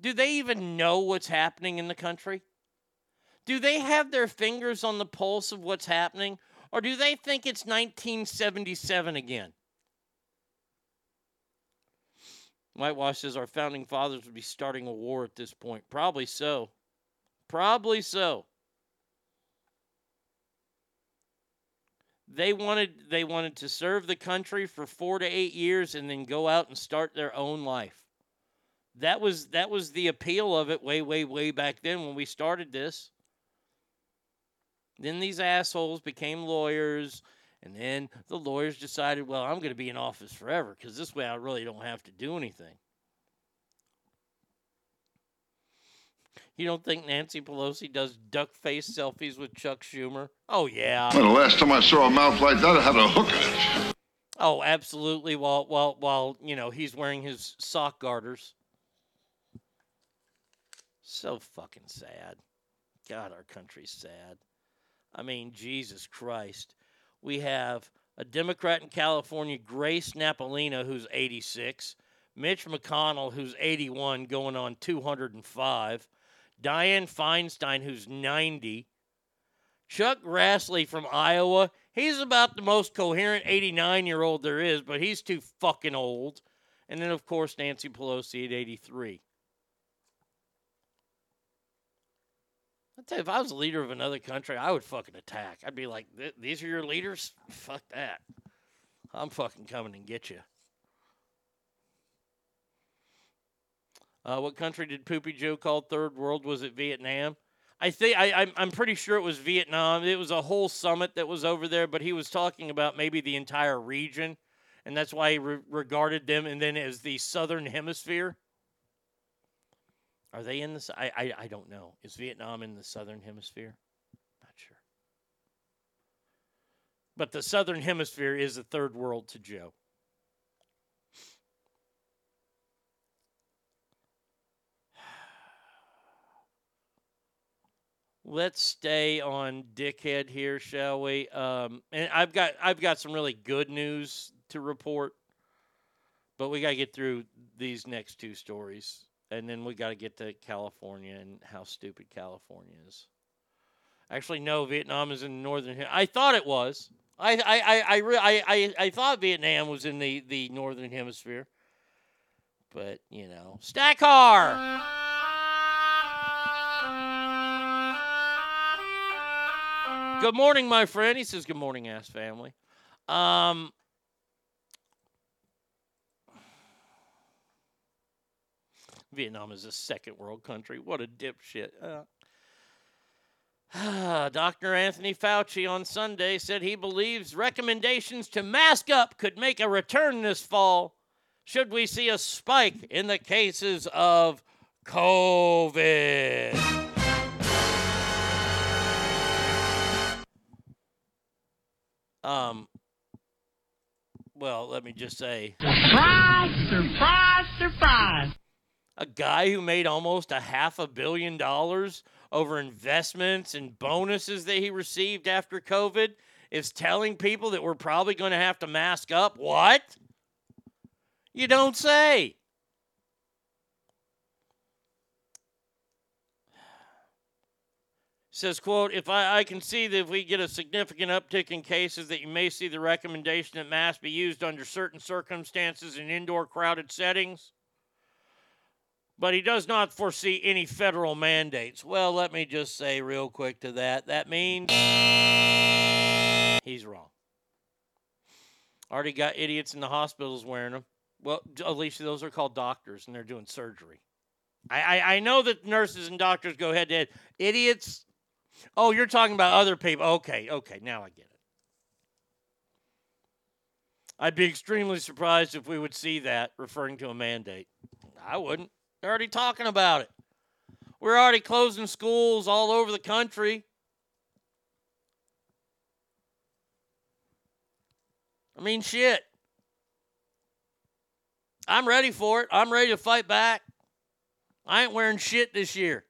Do they even know what's happening in the country? Do they have their fingers on the pulse of what's happening? Or do they think it's nineteen seventy-seven again? Whitewash says our founding fathers would be starting a war at this point. Probably so. Probably so. They wanted, they wanted to serve the country for four to eight years and then go out and start their own life. That was that was the appeal of it way, way, way back then when we started this. Then these assholes became lawyers, and then the lawyers decided, well, I'm going to be in office forever because this way I really don't have to do anything. You don't think Nancy Pelosi does duck-face selfies with Chuck Schumer? Oh, yeah. Well, the last time I saw a mouth like that, I had a hook in it. Oh, absolutely, while, while, while you know, he's wearing his sock garters. So fucking sad. God, our country's sad. I mean, Jesus Christ. We have a Democrat in California, Grace Napolitano, who's eighty-six. Mitch McConnell, who's eighty-one, going on two hundred five. Dianne Feinstein, who's ninety. Chuck Grassley from Iowa. He's about the most coherent eighty-nine-year-old there is, but he's too fucking old. And then, of course, Nancy Pelosi at eighty-three. I tell you, if I was a leader of another country, I would fucking attack. I'd be like, these are your leaders? Fuck that. I'm fucking coming and get you. Uh, what country did Poopy Joe call third world? Was it Vietnam? I think I, I'm, I'm pretty sure it was Vietnam. It was a whole summit that was over there, but he was talking about maybe the entire region, and that's why he re- regarded them and then as the Southern Hemisphere. Are they in the? I, I I don't know. Is Vietnam in the Southern Hemisphere? Not sure. But the Southern Hemisphere is the third world to Joe. let's stay on Dickhead here, shall we? Um, and I've got I've got some really good news to report, but we got to get through these next two stories, and then we got to get to California and how stupid California is. Actually, no, Vietnam is in the northern hemisphere. I thought it was. I I I I I, I thought Vietnam was in the, the northern hemisphere, but you know, Stackhar. Good morning, my friend. He says, good morning, ass family. Um, Vietnam is a second world country. What a dipshit. Uh, Doctor Anthony Fauci on Sunday said he believes recommendations to mask up could make a return this fall should we see a spike in the cases of COVID. Um, well, let me just say. Surprise, surprise, surprise. A guy who made almost a half a billion dollars over investments and bonuses that he received after COVID is telling people that we're probably going to have to mask up. What? You don't say. Says, quote, if I, I can see that if we get a significant uptick in cases that you may see the recommendation that masks be used under certain circumstances in indoor crowded settings. But he does not foresee any federal mandates. Well, let me just say real quick to that. That means he's wrong. Already got idiots in the hospitals wearing them. Well, Alicia, those are called doctors, and they're doing surgery. I, I, I know that nurses and doctors go head to head. Idiots. Oh, you're talking about other people. Okay, okay, now I get it. I'd be extremely surprised if we would see that referring to a mandate. I wouldn't. They're already talking about it. We're already closing schools all over the country. I mean, shit. I'm ready for it. I'm ready to fight back. I ain't wearing shit this year.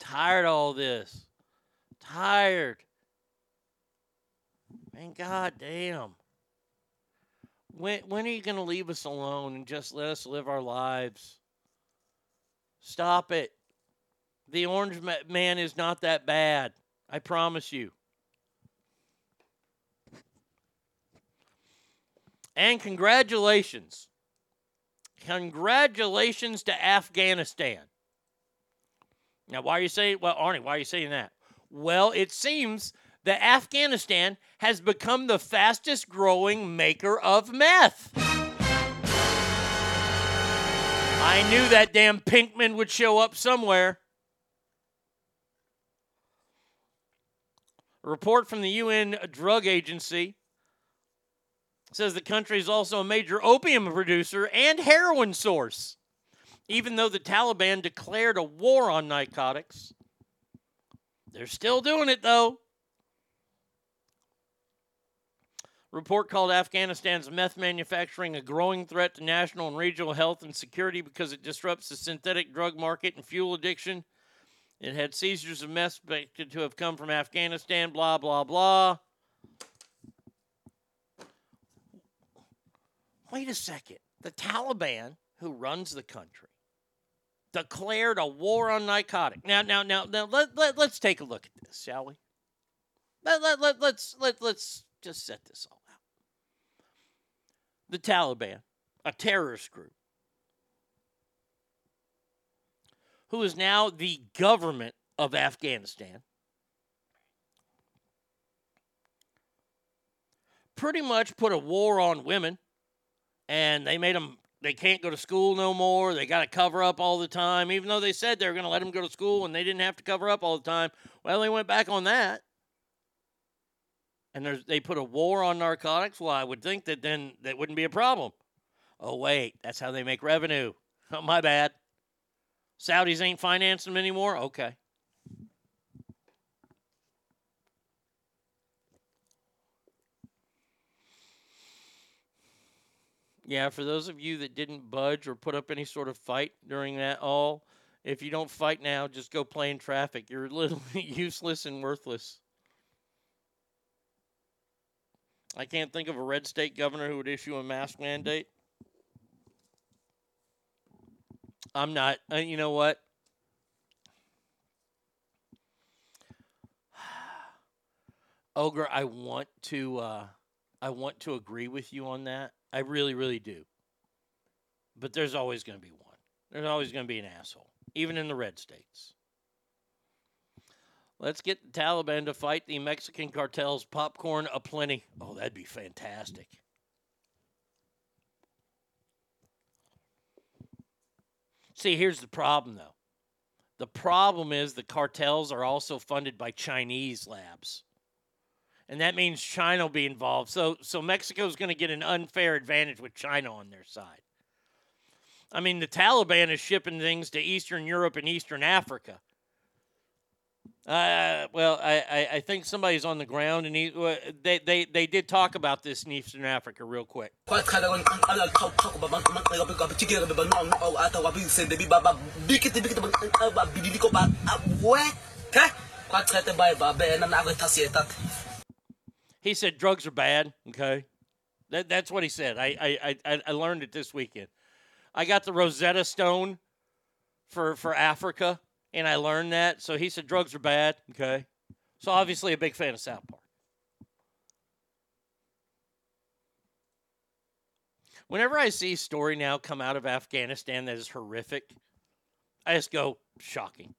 Tired of all this. Tired. Man, goddamn. When, when are you going to leave us alone and just let us live our lives? Stop it. The orange man is not that bad. I promise you. And congratulations. Congratulations to Afghanistan. Now, why are you saying, well, Arnie, why are you saying that? Well, it seems that Afghanistan has become the fastest growing maker of meth. I knew that damn Pinkman would show up somewhere. A report from the U N Drug Agency says the country is also a major opium producer and heroin source, even though the Taliban declared a war on narcotics. They're still doing it, though. Report called Afghanistan's meth manufacturing a growing threat to national and regional health and security because it disrupts the synthetic drug market and fuel addiction. It had seizures of meth suspected to have come from Afghanistan, blah, blah, blah. Wait a second. The Taliban, who runs the country, declared a war on narcotics. Now, now, now, now let, let, let's take a look at this, shall we? Let, let, let, let's, let, let's just set this all out. The Taliban, a terrorist group, who is now the government of Afghanistan, pretty much put a war on women. And they made them, they can't go to school no more. They got to cover up all the time. Even though they said they were going to let them go to school and they didn't have to cover up all the time. Well, they went back on that. And they put a war on narcotics. Well, I would think that then that wouldn't be a problem. Oh, wait, that's how they make revenue. Oh, my bad. Saudis ain't financing them anymore? Okay. yeah, for those of you that didn't budge or put up any sort of fight during that all, if you don't fight now, just go play in traffic. You're literally useless and worthless. I can't think of a red state governor who would issue a mask mandate. I'm not. Uh, you know what? Ogre, I want to uh, I want to agree with you on that. I really, really do. But there's always going to be one. There's always going to be an asshole, even in the red states. Let's get the Taliban to fight the Mexican cartels. Popcorn aplenty. Oh, that'd be fantastic. See, here's the problem, though. The problem is the cartels are also funded by Chinese labs. And that means China will be involved. So, so Mexico's going to get an unfair advantage with China on their side. I mean, the Taliban is shipping things to Eastern Europe and Eastern Africa. Uh, well, I, I, I think somebody's on the ground, and he, uh, they, they, they did talk about this in Eastern Africa real quick. He said drugs are bad, okay? That, that's what he said. I, I, I, I learned it this weekend. I got the Rosetta Stone for, for Africa. And I learned that. So he said drugs are bad. Okay. So obviously a big fan of South Park. Whenever I see a story now come out of Afghanistan that is horrific, I just go, shocking.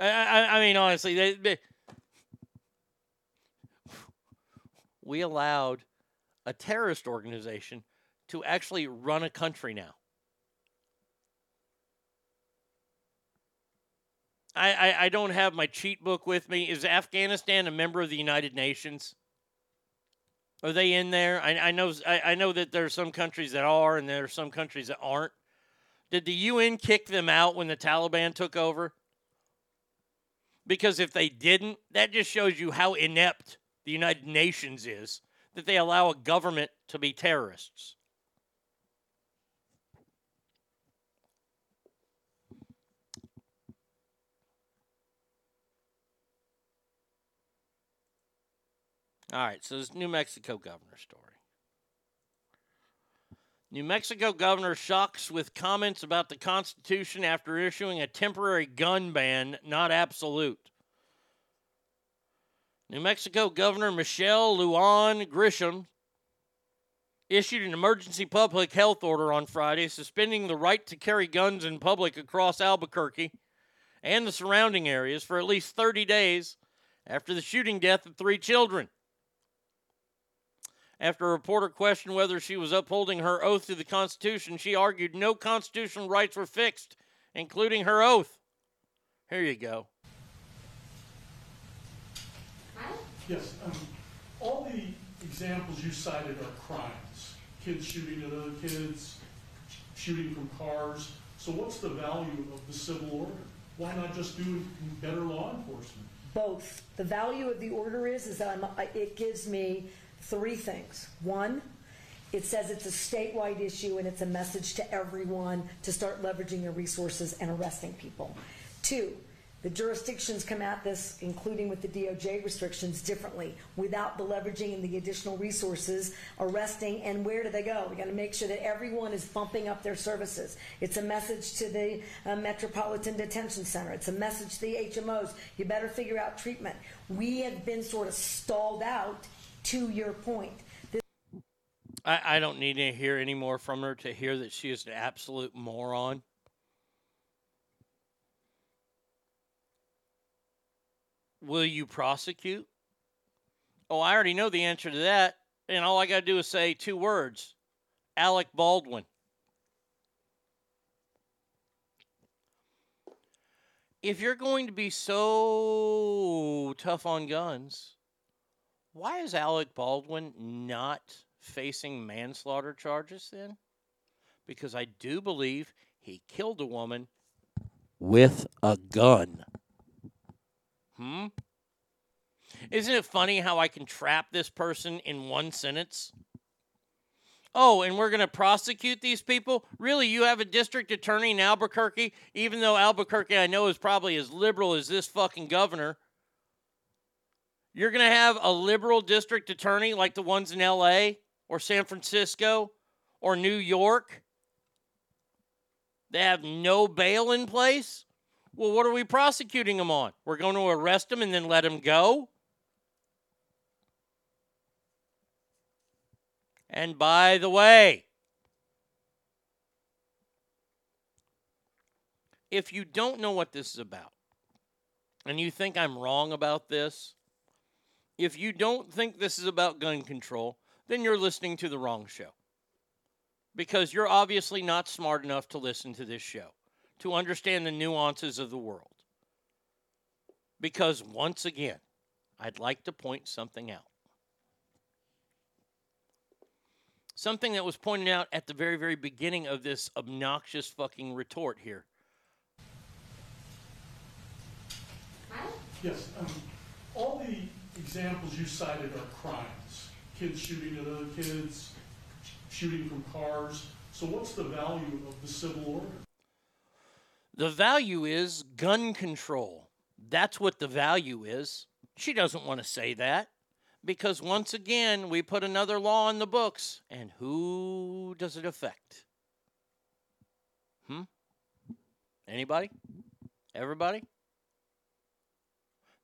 I, I, I mean, honestly, they, they, we allowed a terrorist organization to actually run a country now. I, I, I don't have my cheat book with me. Is Afghanistan a member of the United Nations? Are they in there? I, I know I, I know that there are some countries that are and there are some countries that aren't. Did the U N kick them out when the Taliban took over? Because if they didn't, that just shows you how inept the United Nations is, that they allow a government to be terrorists. All right, so this New Mexico governor story. New Mexico governor shocks with comments about the Constitution after issuing a temporary gun ban, not absolute. New Mexico Governor Michelle Lujan Grisham issued an emergency public health order on Friday, suspending the right to carry guns in public across Albuquerque and the surrounding areas for at least thirty days after the shooting death of three children. After a reporter questioned whether she was upholding her oath to the Constitution, she argued no constitutional rights were fixed, including her oath. Here you go. Yes, um, all the examples you cited are crimes. Kids shooting at other kids, shooting from cars. So what's the value of the civil order? Why not just do better law enforcement? Both. The value of the order is, is that I'm, it gives me three things. One, it says it's a statewide issue and it's a message to everyone to start leveraging your resources and arresting people. Two, the jurisdictions come at this, including with the D O J restrictions, differently without the leveraging and the additional resources, arresting, and where do they go? We got to make sure that everyone is bumping up their services. It's a message to the uh, Metropolitan Detention Center. It's a message to the H M Os. You better figure out treatment. We have been sort of stalled out. To your point. This- I, I don't need to hear any more from her to hear that she is an absolute moron. Will you prosecute? Oh, I already know the answer to that. And all I got to do is say two words. Alec Baldwin. If you're going to be so tough on guns, why is Alec Baldwin not facing manslaughter charges then? Because I do believe he killed a woman with a gun. Hmm? Isn't it funny how I can trap this person in one sentence? oh, and we're going to prosecute these people? Really, you have a district attorney in Albuquerque, even though Albuquerque, I know, is probably as liberal as this fucking governor. You're going to have a liberal district attorney like the ones in L A or San Francisco or New York? They have no bail in place? Well, what are we prosecuting them on? We're going to arrest them and then let them go? And by the way, if you don't know what this is about, and you think I'm wrong about this, if you don't think this is about gun control, then you're listening to the wrong show. Because you're obviously not smart enough to listen to this show, to understand the nuances of the world. Because once again, I'd like to point something out. Something that was pointed out at the very, very beginning of this obnoxious fucking retort here. Yes, um, all the examples you cited are crimes. Kids shooting at other kids, shooting from cars. So what's the value of the civil order? The value is gun control. That's what the value is. She doesn't want to say that. Because once again, we put another law in the books, and who does it affect? Hmm? Anybody? Everybody?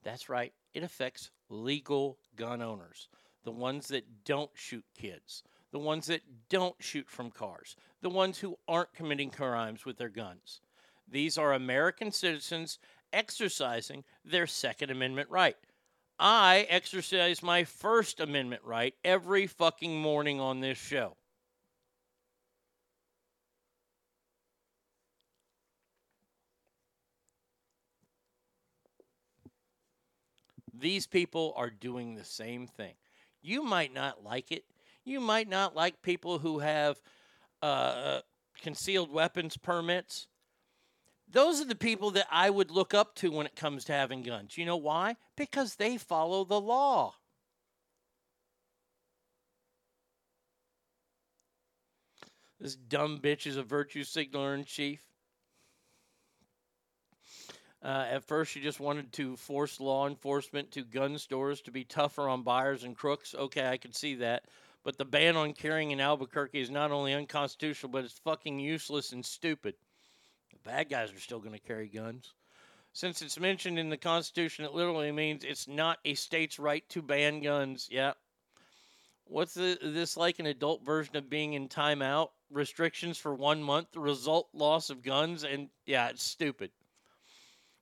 That's right. It affects legal gun owners, the ones that don't shoot kids, the ones that don't shoot from cars, the ones who aren't committing crimes with their guns. These are American citizens exercising their Second Amendment right. I exercise my First Amendment right every fucking morning on this show. These people are doing the same thing. You might not like it. You might not like people who have uh, concealed weapons permits. Those are the people that I would look up to when it comes to having guns. You know why? Because they follow the law. This dumb bitch is a virtue signaler in chief. Uh, at first, she just wanted to force law enforcement to gun stores to be tougher on buyers and crooks. Okay, I can see that. But the ban on carrying in Albuquerque is not only unconstitutional, but it's fucking useless and stupid. The bad guys are still going to carry guns. Since it's mentioned in the Constitution, it literally means it's not a state's right to ban guns. Yeah. What's the, this like an adult version of being in timeout? Restrictions for one month, result loss of guns, and yeah, it's stupid.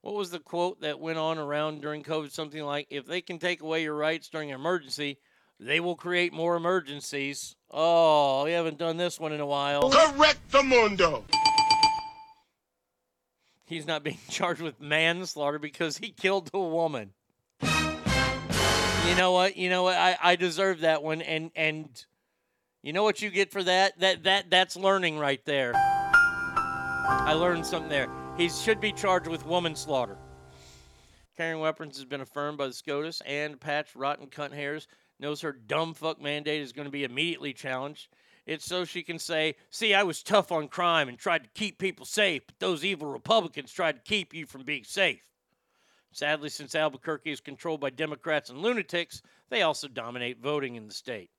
What was the quote that went on around during COVID? Something like, if they can take away your rights during an emergency, they will create more emergencies. Oh, we haven't done this one in a while. Correctamundo. He's not being charged with manslaughter because he killed a woman. You know what? You know what? I, I deserve that one. And and you know what you get for that? That that that's learning right there. I learned something there. He should be charged with woman slaughter. Carrying weapons has been affirmed by the SCOTUS, and Patch Rotten Cunt Hairs knows her dumb fuck mandate is going to be immediately challenged. It's so she can say, see, I was tough on crime and tried to keep people safe, but those evil Republicans tried to keep you from being safe. Sadly, since Albuquerque is controlled by Democrats and lunatics, they also dominate voting in the state.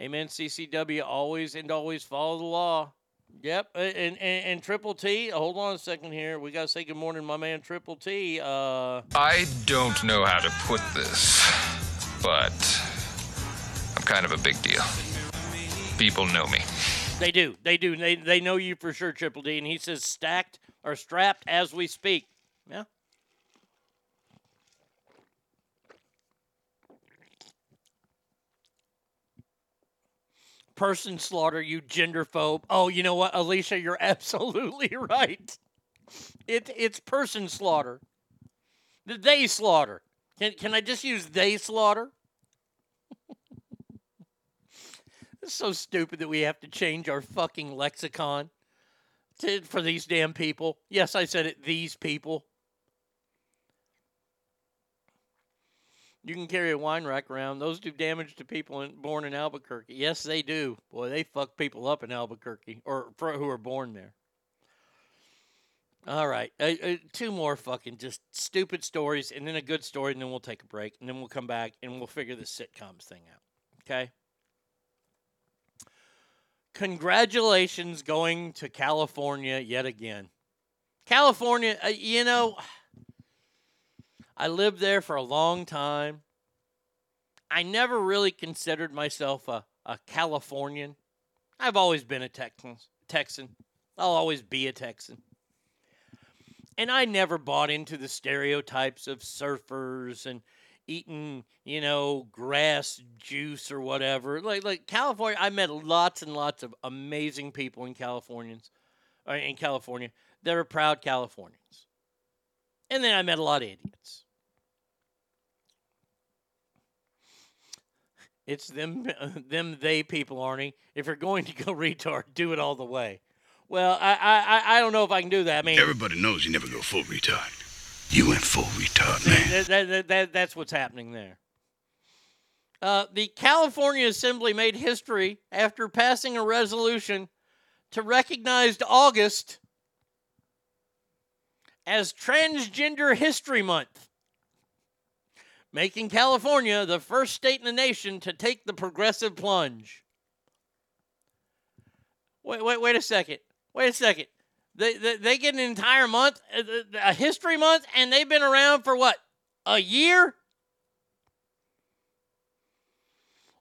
Amen, C C W, always and always follow the law. Yep, and, and, and Triple T, hold on a second here. We got to say good morning, my man, Triple T. Uh... I don't know how to put this, but I'm kind of a big deal. People know me. They do. They do. They they know you for sure, Triple D. And he says stacked or strapped as we speak. Yeah. Person slaughter, you genderphobe. Oh, you know what, Alicia, you're absolutely right. It it's person slaughter. The they slaughter. Can can I just use they slaughter? It's so stupid that we have to change our fucking lexicon to, for these damn people. Yes, I said it, these people. You can carry a wine rack around. Those do damage to people in, born in Albuquerque. Yes, they do. Boy, they fuck people up in Albuquerque, or for, who are born there. All right, uh, uh, two more fucking just stupid stories, and then a good story, and then we'll take a break, and then we'll come back, and we'll figure this sitcoms thing out, okay? Congratulations going to California yet again. California, uh, you know, I lived there for a long time. I never really considered myself a, a Californian. I've always been a Texan. Texan. I'll always be a Texan. And I never bought into the stereotypes of surfers and eating, you know, grass juice or whatever. Like, like California, I met lots and lots of amazing people in Californians, or in California that are proud Californians. And then I met a lot of idiots. It's them, them, they people, Arnie. If you're going to go retard, do it all the way. Well, I, I, I don't know if I can do that. I mean, everybody knows you never go full retard. You went full retard, man. That, that, that, that, that's what's happening there. Uh, the California Assembly made history after passing a resolution to recognize August as Transgender History Month, making California the first state in the nation to take the progressive plunge. Wait, wait, wait a second. Wait a second. They, they they get an entire month, a history month, and they've been around for what? A year?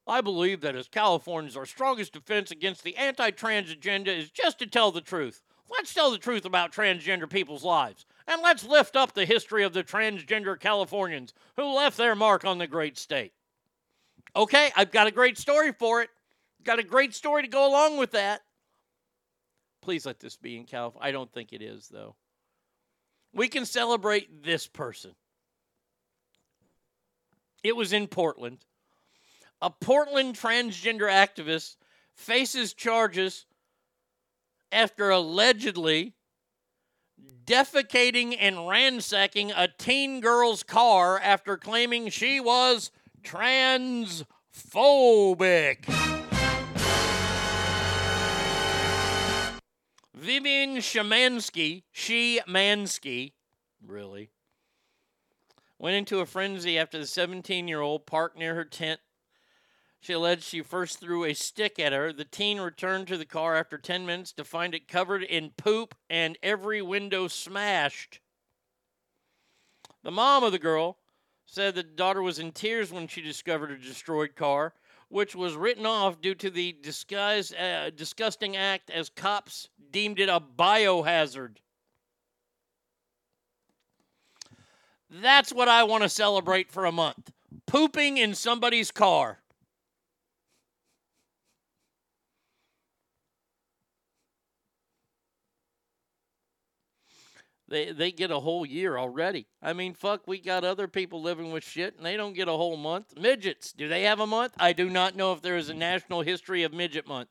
I believe that as Californians, our strongest defense against the anti-trans agenda is just to tell the truth. Let's tell the truth about transgender people's lives. And let's lift up the history of the transgender Californians who left their mark on the great state. Okay, I've got a great story for it. Got a great story to go along with that. Please let this be in California. I don't think it is, though. We can celebrate this person. It was in Portland. A Portland transgender activist faces charges after allegedly defecating and ransacking a teen girl's car after claiming she was transphobic. Vivian Shemansky, she Mansky, really, went into a frenzy after the seventeen-year-old parked near her tent. She alleged she first threw a stick at her. The teen returned to the car after ten minutes to find it covered in poop and every window smashed. The mom of the girl said the daughter was in tears when she discovered a destroyed car, which was written off due to the disguise, uh, disgusting act as cops deemed it a biohazard. That's what I want to celebrate for a month. Pooping in somebody's car. They they get a whole year already. I mean, fuck, we got other people living with shit, and they don't get a whole month. Midgets, do they have a month? I do not know if there is a national history of midget month.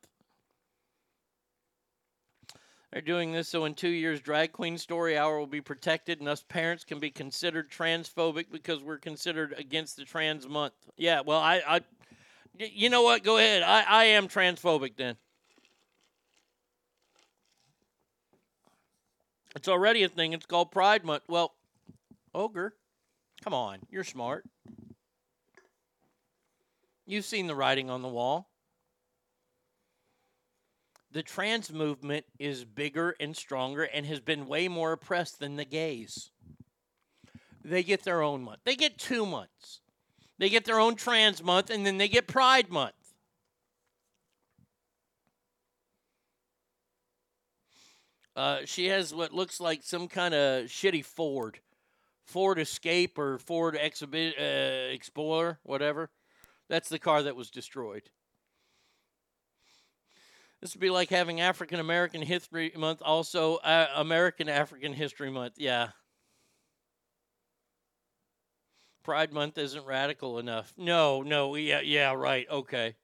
They're doing this so in two years, Drag Queen Story Hour will be protected, and us parents can be considered transphobic because we're considered against the trans month. Yeah, well, I, I you know what? Go ahead. I, I am transphobic then. It's already a thing. It's called Pride Month. Well, Ogre, come on. You're smart. You've seen the writing on the wall. The trans movement is bigger and stronger and has been way more oppressed than the gays. They get their own month. They get two months. They get their own trans month, and then they get Pride Month. Uh, she has what looks like some kind of shitty Ford. Ford Escape or Ford Exhibi- uh, Explorer, whatever. That's the car that was destroyed. This would be like having African American History Month, also uh, American African History Month. Yeah. Pride Month isn't radical enough. No, no, yeah, yeah, right, okay.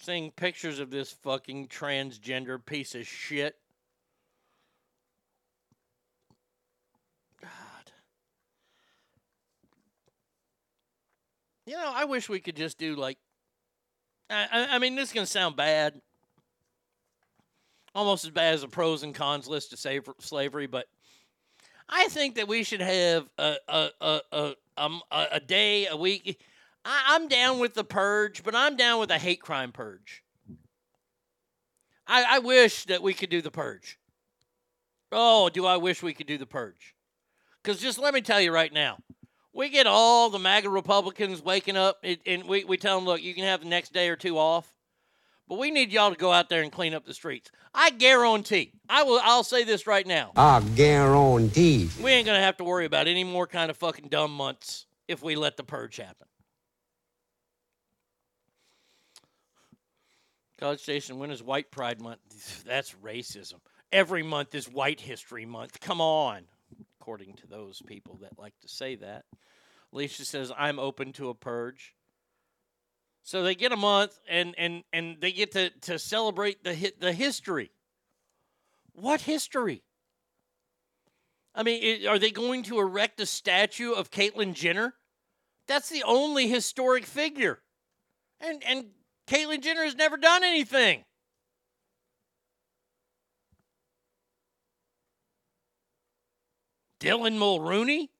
Seeing pictures of this fucking transgender piece of shit. God. You know, I wish we could just do like, I, I, I mean, this is going to sound bad. Almost as bad as a pros and cons list of slavery, but I think that we should have a a a a, um, a, a day, a week. I, I'm down with the purge, but I'm down with a hate crime purge. I, I wish that we could do the purge. Oh, do I wish we could do the purge. Because just let me tell you right now, we get all the MAGA Republicans waking up, and, and we, we tell them, look, you can have the next day or two off. But we need y'all to go out there and clean up the streets. I guarantee. I will. I'll say this right now. I guarantee. We ain't gonna have to worry about any more kind of fucking dumb months if we let the purge happen. College Station, when is White Pride Month? That's racism. Every month is White History Month. Come on. According to those people that like to say that, Alicia says I'm open to a purge. So they get a month, and and, and they get to, to celebrate the hi- the history. What history? I mean, it, are they going to erect a statue of Caitlyn Jenner? That's the only historic figure. And and Caitlyn Jenner has never done anything. Dylan Mulrooney?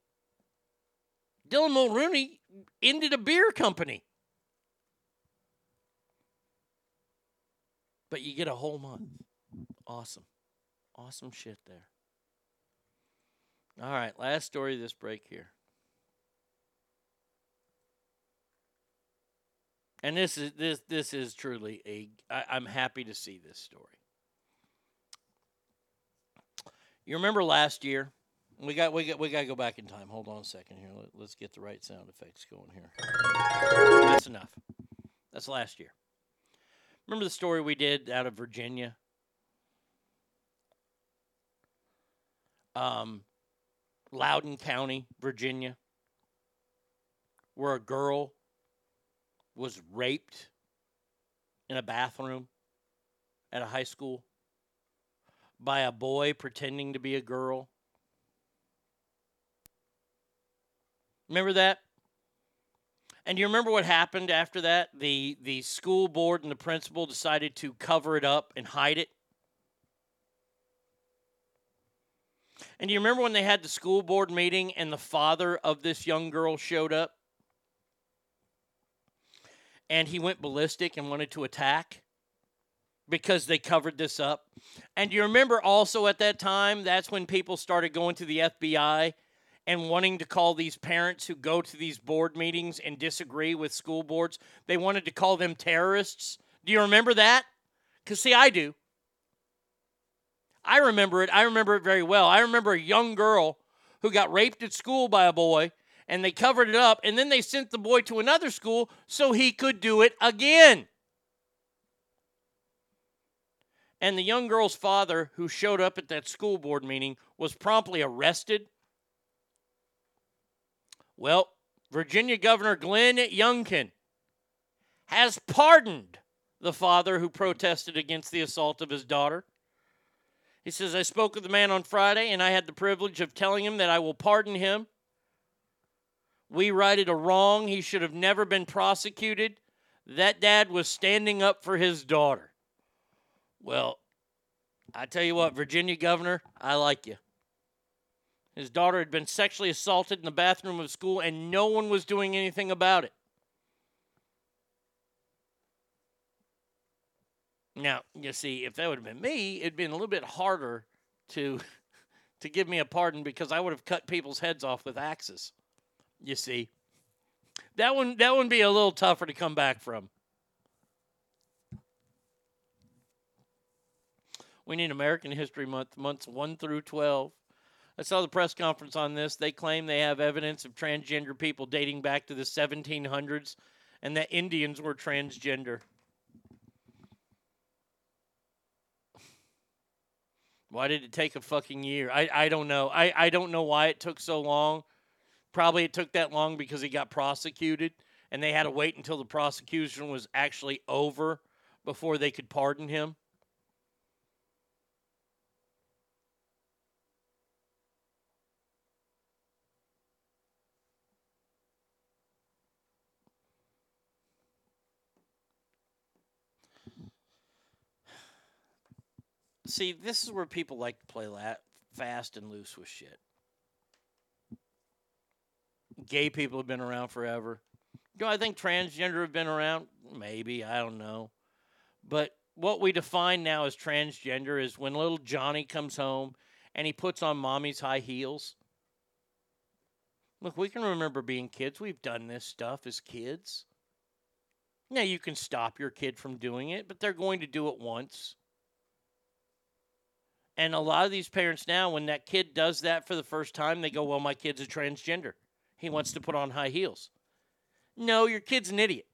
Dylan Mulrooney ended a beer company. But you get a whole month. Awesome. Awesome shit there. All right, last story of this break here. And this is this this is truly a I, I'm happy to see this story. You remember last year? We got we got we gotta go back in time. Hold on a second here. Let, let's get the right sound effects going here. That's enough. That's last year. Remember the story we did out of Virginia? Um, Loudoun County, Virginia, where a girl was raped in a bathroom at a high school by a boy pretending to be a girl. Remember that? And you remember what happened after that? The the school board and the principal decided to cover it up and hide it. And you remember when they had the school board meeting and the father of this young girl showed up? And he went ballistic and wanted to attack because they covered this up. And you remember also at that time, that's when people started going to the F B I and wanting to call these parents who go to these board meetings and disagree with school boards, they wanted to call them terrorists. Do you remember that? Because, see, I do. I remember it. I remember it very well. I remember a young girl who got raped at school by a boy, and they covered it up, and then they sent the boy to another school so he could do it again. And the young girl's father, who showed up at that school board meeting, was promptly arrested. Well, Virginia Governor Glenn Youngkin has pardoned the father who protested against the assault of his daughter. He says, I spoke with the man on Friday, and I had the privilege of telling him that I will pardon him. We righted a wrong. He should have never been prosecuted. That dad was standing up for his daughter. Well, I tell you what, Virginia Governor, I like you. His daughter had been sexually assaulted in the bathroom of school, and no one was doing anything about it. Now, you see, if that would have been me, it'd been a little bit harder to, to give me a pardon because I would have cut people's heads off with axes. You see, that one that would be a little tougher to come back from. We need American History Month, months one through twelve. I saw the press conference on this. They claim they have evidence of transgender people dating back to the seventeen hundreds and that Indians were transgender. Why did it take a fucking year? I, I don't know. I, I don't know why it took so long. Probably it took that long because he got prosecuted and they had to wait until the prosecution was actually over before they could pardon him. See, this is where people like to play la- fast and loose with shit. Gay people have been around forever. Do I think transgender have been around? Maybe. I don't know. But what we define now as transgender is when little Johnny comes home and he puts on mommy's high heels. Look, we can remember being kids. We've done this stuff as kids. Now, you can stop your kid from doing it, but they're going to do it once. And a lot of these parents now, when that kid does that for the first time, they go, well, my kid's a transgender. He wants to put on high heels. No, your kid's an idiot.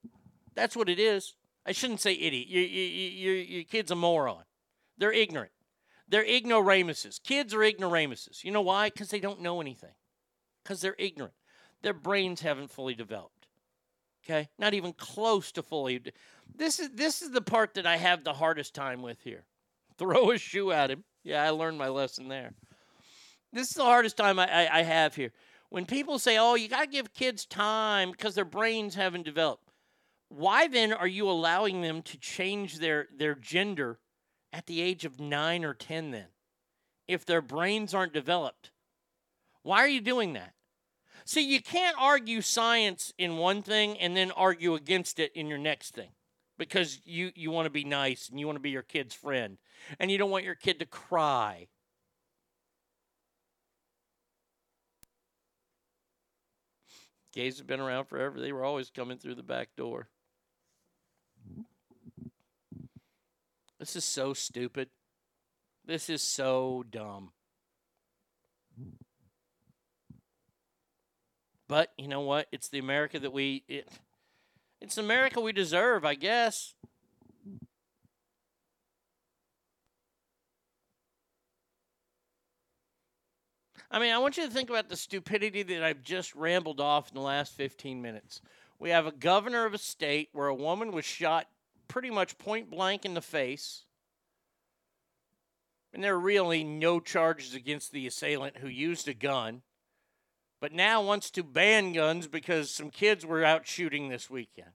That's what it is. I shouldn't say idiot. Your, your, your, your kid's a moron. They're ignorant. They're ignoramuses. Kids are ignoramuses. You know why? Because they don't know anything. Because they're ignorant. Their brains haven't fully developed. Okay? Not even close to fully. De- this is this is the part that I have the hardest time with here. Throw a shoe at him. Yeah, I learned my lesson there. This is the hardest time I, I, I have here. When people say, oh, you got to give kids time because their brains haven't developed. Why then are you allowing them to change their, their gender at the age of nine or ten then? If their brains aren't developed, why are you doing that? See, you can't argue science in one thing and then argue against it in your next thing because you, you want to be nice and you want to be your kid's friend and you don't want your kid to cry. Gays have been around forever. They were always coming through the back door. This is so stupid. This is so dumb. But you know what? It's the America that we... It, it's America we deserve, I guess. I mean, I want you to think about the stupidity that I've just rambled off in the last fifteen minutes. We have a governor of a state where a woman was shot pretty much point blank in the face. And there are really no charges against the assailant who used a gun. But now wants to ban guns because some kids were out shooting this weekend.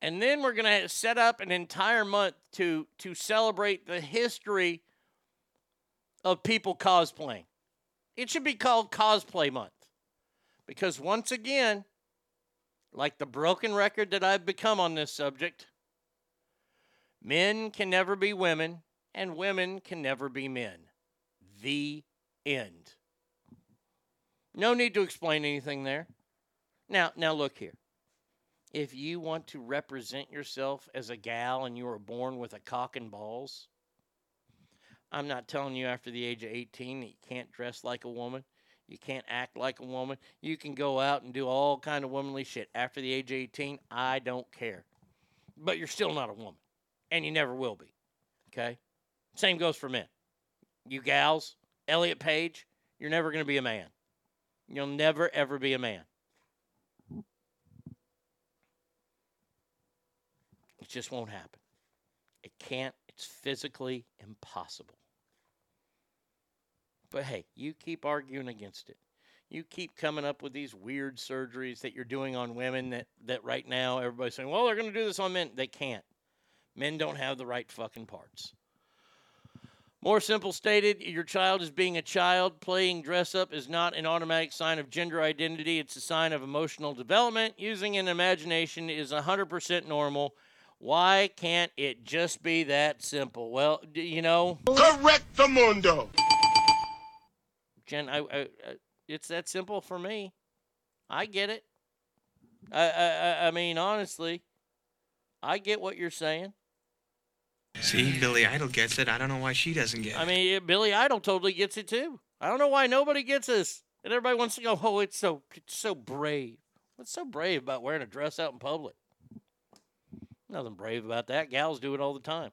And then we're going to set up an entire month to, to celebrate the history of people cosplaying. It should be called Cosplay Month. Because once again, like the broken record that I've become on this subject, men can never be women, and women can never be men. The end. No need to explain anything there. Now, now look here. If you want to represent yourself as a gal and you were born with a cock and balls, I'm not telling you after the age of eighteen that you can't dress like a woman, you can't act like a woman, you can go out and do all kind of womanly shit. After the age of eighteen, I don't care. But you're still not a woman, and you never will be, okay? Same goes for men. You gals, Elliot Page, you're never going to be a man. You'll never, ever be a man. It just won't happen. It can't. It's physically impossible. But hey, you keep arguing against it. You keep coming up with these weird surgeries that you're doing on women that, that right now everybody's saying, well, they're going to do this on men. They can't. Men don't have the right fucking parts. More simple stated, your child is being a child. Playing dress up is not an automatic sign of gender identity. It's a sign of emotional development. Using an imagination is one hundred percent normal. Why can't it just be that simple? Well, you know... Correcto mundo! Jen, I, I, I, it's that simple for me. I get it. I, I, I mean, honestly, I get what you're saying. See, Billy Idol gets it. I don't know why she doesn't get it. I mean, Billy Idol totally gets it, too. I don't know why nobody gets this. And everybody wants to go, oh, it's so, it's so brave. What's so brave about wearing a dress out in public? Nothing brave about that. Gals do it all the time.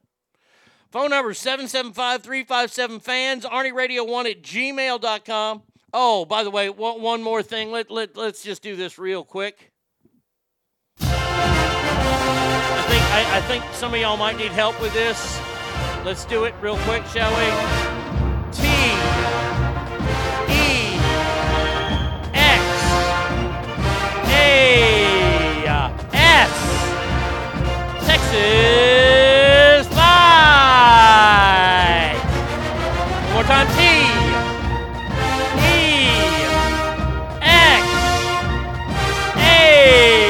Phone number seven seven five, three five seven, FANS, Arnie Radio one at gmail dot com. Oh, by the way, one more thing. Let, let, let's just do this real quick. I think, I, I think some of y'all might need help with this. Let's do it real quick, shall we? T E X A S. Texas. more time. T. E. X. A.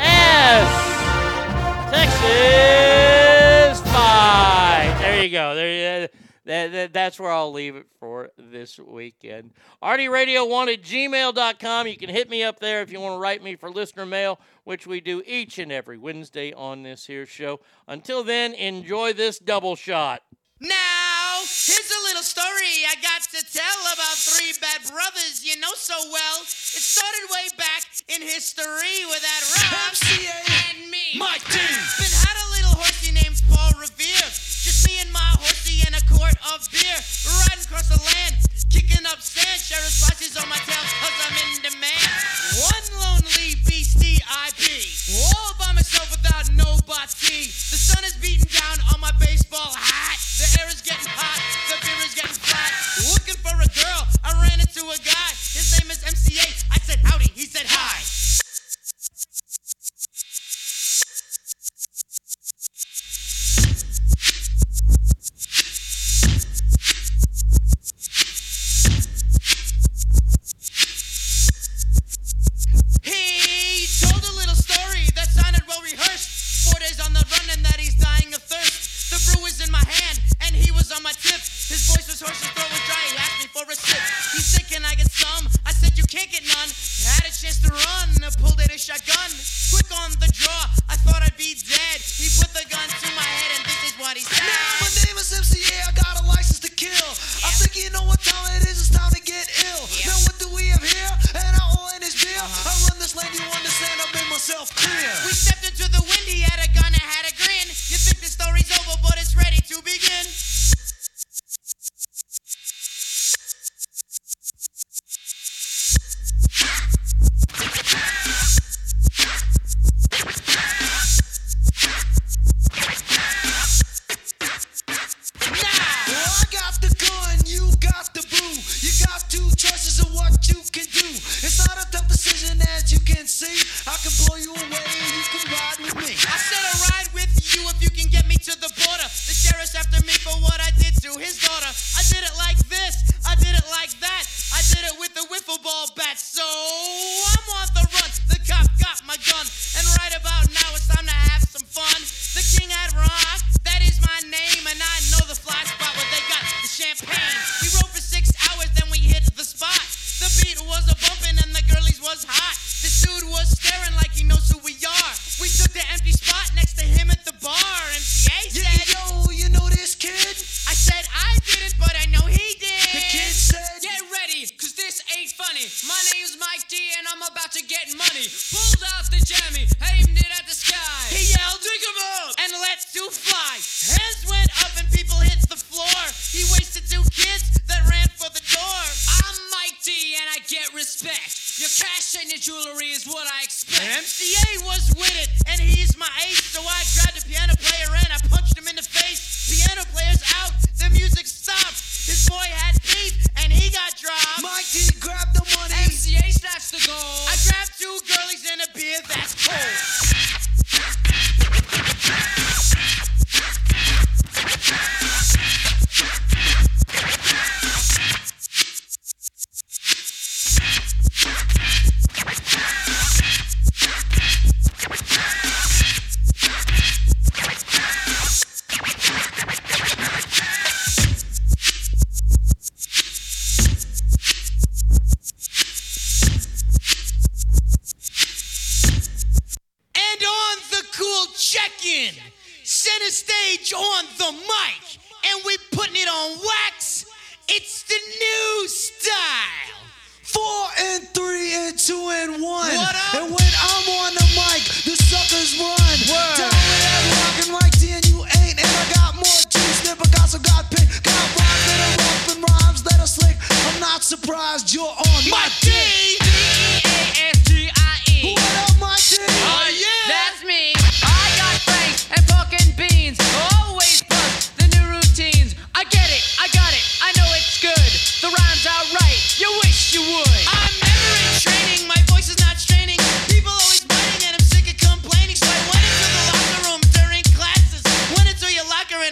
S. Texas five. There you go. There. You, that, that, that's where I'll leave it for this weekend. Artie Radio One at gmail dot com. You can hit me up there if you want to write me for listener mail, which we do each and every Wednesday on this here show. Until then, enjoy this double shot. Now, here's a little story I got to tell about three bad brothers you know so well. It started way back in history with that Rob M C A and me. My team. Then had a little horsey named Paul Revere. Just me and my horsey in a quart of beer. Riding across the land, kicking up sand. Sheriff's watches on my tails cause I'm in demand. One lonely beastie I be. All by myself without nobody. The sun is beating down on my baseball hat. The air is getting hot, the beer is getting flat. Looking for a girl, I ran into a guy. His name is M C A, I said howdy, he said hi. He told a little story that sounded well rehearsed. Four days on the run and that he's dying of thirst. The brew was in my hand, and he was on my tip. His voice was hoarse, his throat was dry, he asked me for a sip. He said, can I get some? I said, you can't get none. Had a chance to run, pulled out a shotgun. Quick on the draw, I thought I'd be dead. He put the gun to my head, and this is what he said. Now, my name is M C A, I got a license to kill. Yeah. I think you know what time it is, it's time to get ill. Yeah. Now, what do we have here? And our oil and his beer. Uh-huh. I run this land, you understand, I made myself clear. We stepped into the wind, he had a gun, I had a grin. You think the story's over, but it's ready to begin.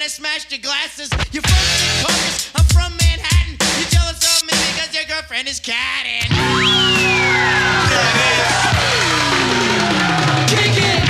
Smashed your glasses, you broke your carcass. I'm from. and his cat in. Kick it!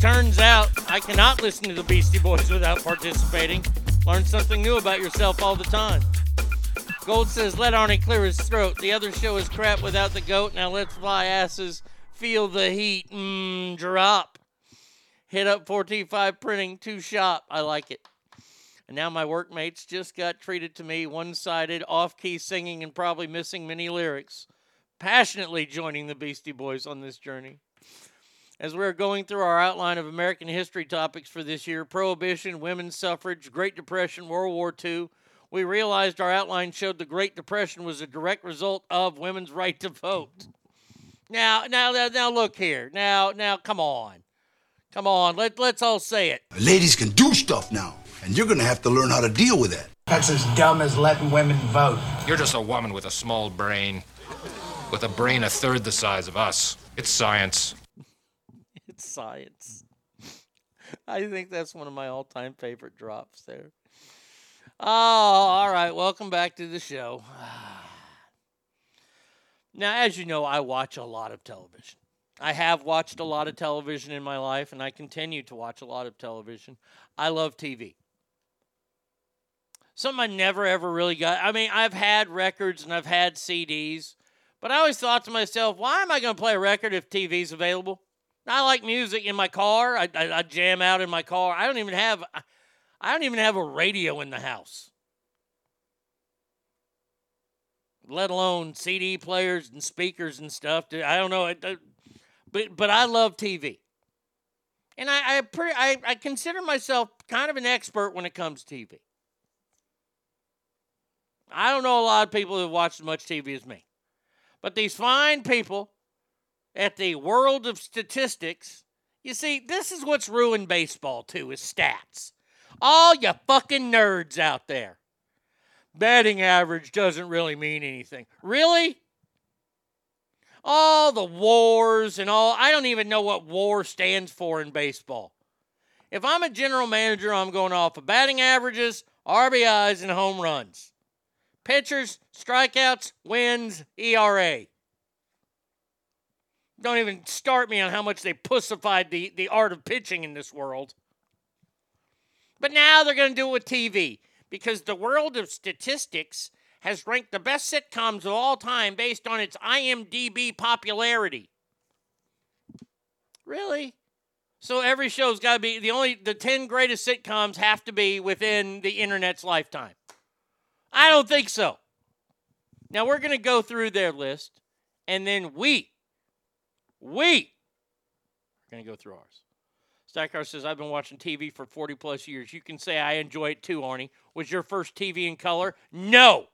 Turns out I cannot listen to the Beastie Boys without participating. Learn something new about yourself all the time. Gold says, let Arnie clear his throat. The other show is crap without the goat. Now let's fly asses. Feel the heat. Mmm, drop. Hit up four T five printing to shop. I like it. And now my workmates just got treated to me. One-sided, off-key singing and probably missing many lyrics. Passionately joining the Beastie Boys on this journey. As we're going through our outline of American history topics for this year, Prohibition, women's suffrage, Great Depression, World War Two, we realized our outline showed the Great Depression was a direct result of women's right to vote. Now, now, now, look here. Now, now, come on. Come on, let, let's all say it. Ladies can do stuff now, and you're going to have to learn how to deal with that. That's as dumb as letting women vote. You're just a woman with a small brain, with a brain a third the size of us. It's science. science. I think that's one of my all-time favorite drops there. Oh, all right. Welcome back to the show. Now, as you know, I watch a lot of television. I have watched a lot of television in my life, and I continue to watch a lot of television. I love T V. Something I never, ever really got. I mean, I've had records and I've had C Ds, but I always thought to myself, why am I going to play a record if T V's available? I like music in my car. I, I, I jam out in my car. I don't even have, I don't even have a radio in the house, let alone C D players and speakers and stuff. I don't know. It, But but I love T V, and I I, pretty, I I consider myself kind of an expert when it comes to T V. I don't know a lot of people who watch as much T V as me, but these fine people at the World of Statistics, you see, this is what's ruined baseball too, is stats. All you fucking nerds out there, batting average doesn't really mean anything. Really? All the wars and all. I don't even know what war stands for in baseball. If I'm a general manager, I'm going off of batting averages, R B Is, and home runs. Pitchers, strikeouts, wins, E R A. Don't even start me on how much they pussified the, the art of pitching in this world. But now they're going to do it with T V, because the World of Statistics has ranked the best sitcoms of all time based on its I M D B popularity. Really? So every show's got to be, the only, the ten greatest sitcoms have to be within the internet's lifetime. I don't think so. Now we're going to go through their list, and then we, we, we're going to go through ours. Stackhar says, I've been watching T V for forty plus years. You can say I enjoy it too, Arnie. Was your first T V in color? No.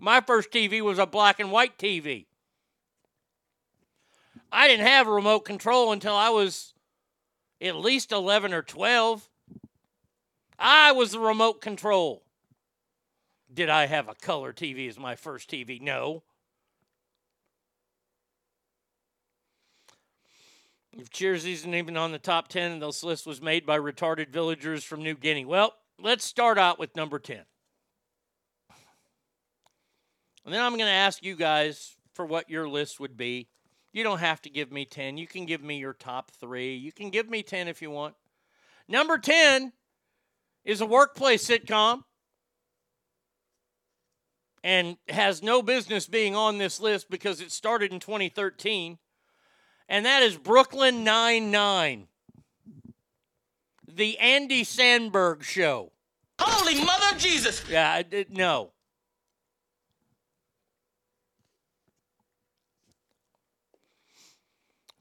My first T V was a black and white T V. I didn't have a remote control until I was at least eleven or twelve. I was the remote control. Did I have a color T V as my first T V? No. If Cheers isn't even on the top ten, and this list was made by retarded villagers from New Guinea. Well, let's start out with number ten. And then I'm going to ask you guys for what your list would be. You don't have to give me ten. You can give me your top three. You can give me ten if you want. Number ten is a workplace sitcom and has no business being on this list because it started in twenty thirteen. And that is Brooklyn Nine-Nine. The Andy Sandberg Show. Holy Mother of Jesus! Yeah, I did, no.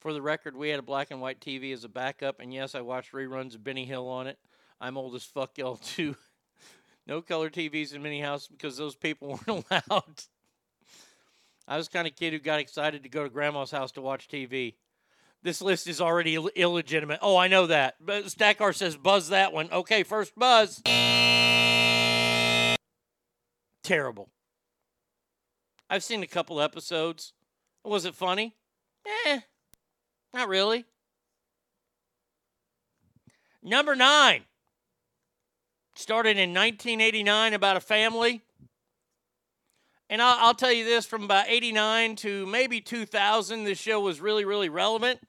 For the record, we had a black and white T V as a backup, and yes, I watched reruns of Benny Hill on it. I'm old as fuck, y'all, too. No color T Vs in many houses because those people weren't allowed. I was the kind of kid who got excited to go to Grandma's house to watch T V. This list is already Ill- illegitimate. Oh, I know that. But Stackhar says, buzz that one. Okay, first buzz. Terrible. I've seen a couple episodes. Was it funny? Eh. Not really. Number nine. Started in nineteen eighty-nine, about a family. And I'll, I'll tell you this, from about eighty-nine to maybe two thousand, this show was really, really relevant.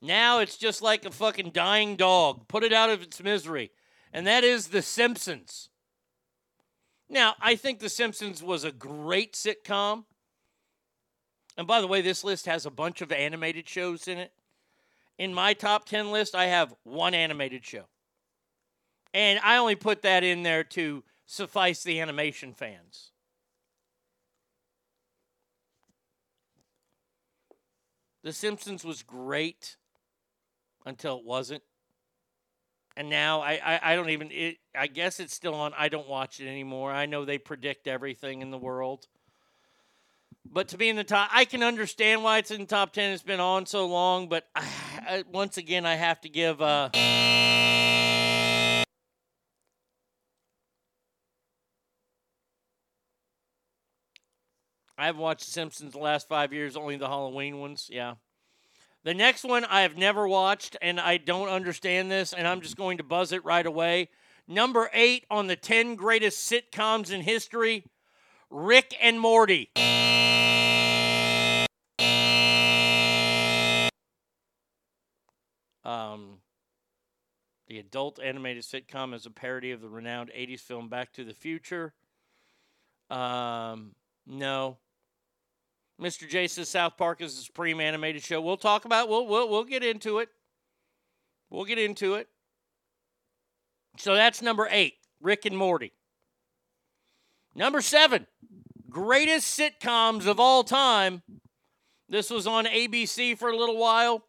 Now it's just like a fucking dying dog. Put it out of its misery. And that is The Simpsons. Now, I think The Simpsons was a great sitcom. And by the way, this list has a bunch of animated shows in it. In my top ten list, I have one animated show. And I only put that in there to suffice the animation fans. The Simpsons was great until it wasn't. And now I, I, I don't even, it, I guess it's still on. I don't watch it anymore. I know they predict everything in the world. But to be in the top, I can understand why it's in the top ten. It's been on so long, but I, I, once again, I have to give uh, I haven't watched The Simpsons the last five years, only the Halloween ones, yeah. The next one I have never watched, and I don't understand this, and I'm just going to buzz it right away. Number eight on the ten greatest sitcoms in history, Rick and Morty. Um, the adult animated sitcom is a parody of the renowned eighties film Back to the Future. Um, no. Mister J says South Park is the supreme animated show. We'll talk about it. We'll, we'll, we'll get into it. We'll get into it. So that's number eight, Rick and Morty. Number seven, greatest sitcoms of all time. This was on A B C for a little while.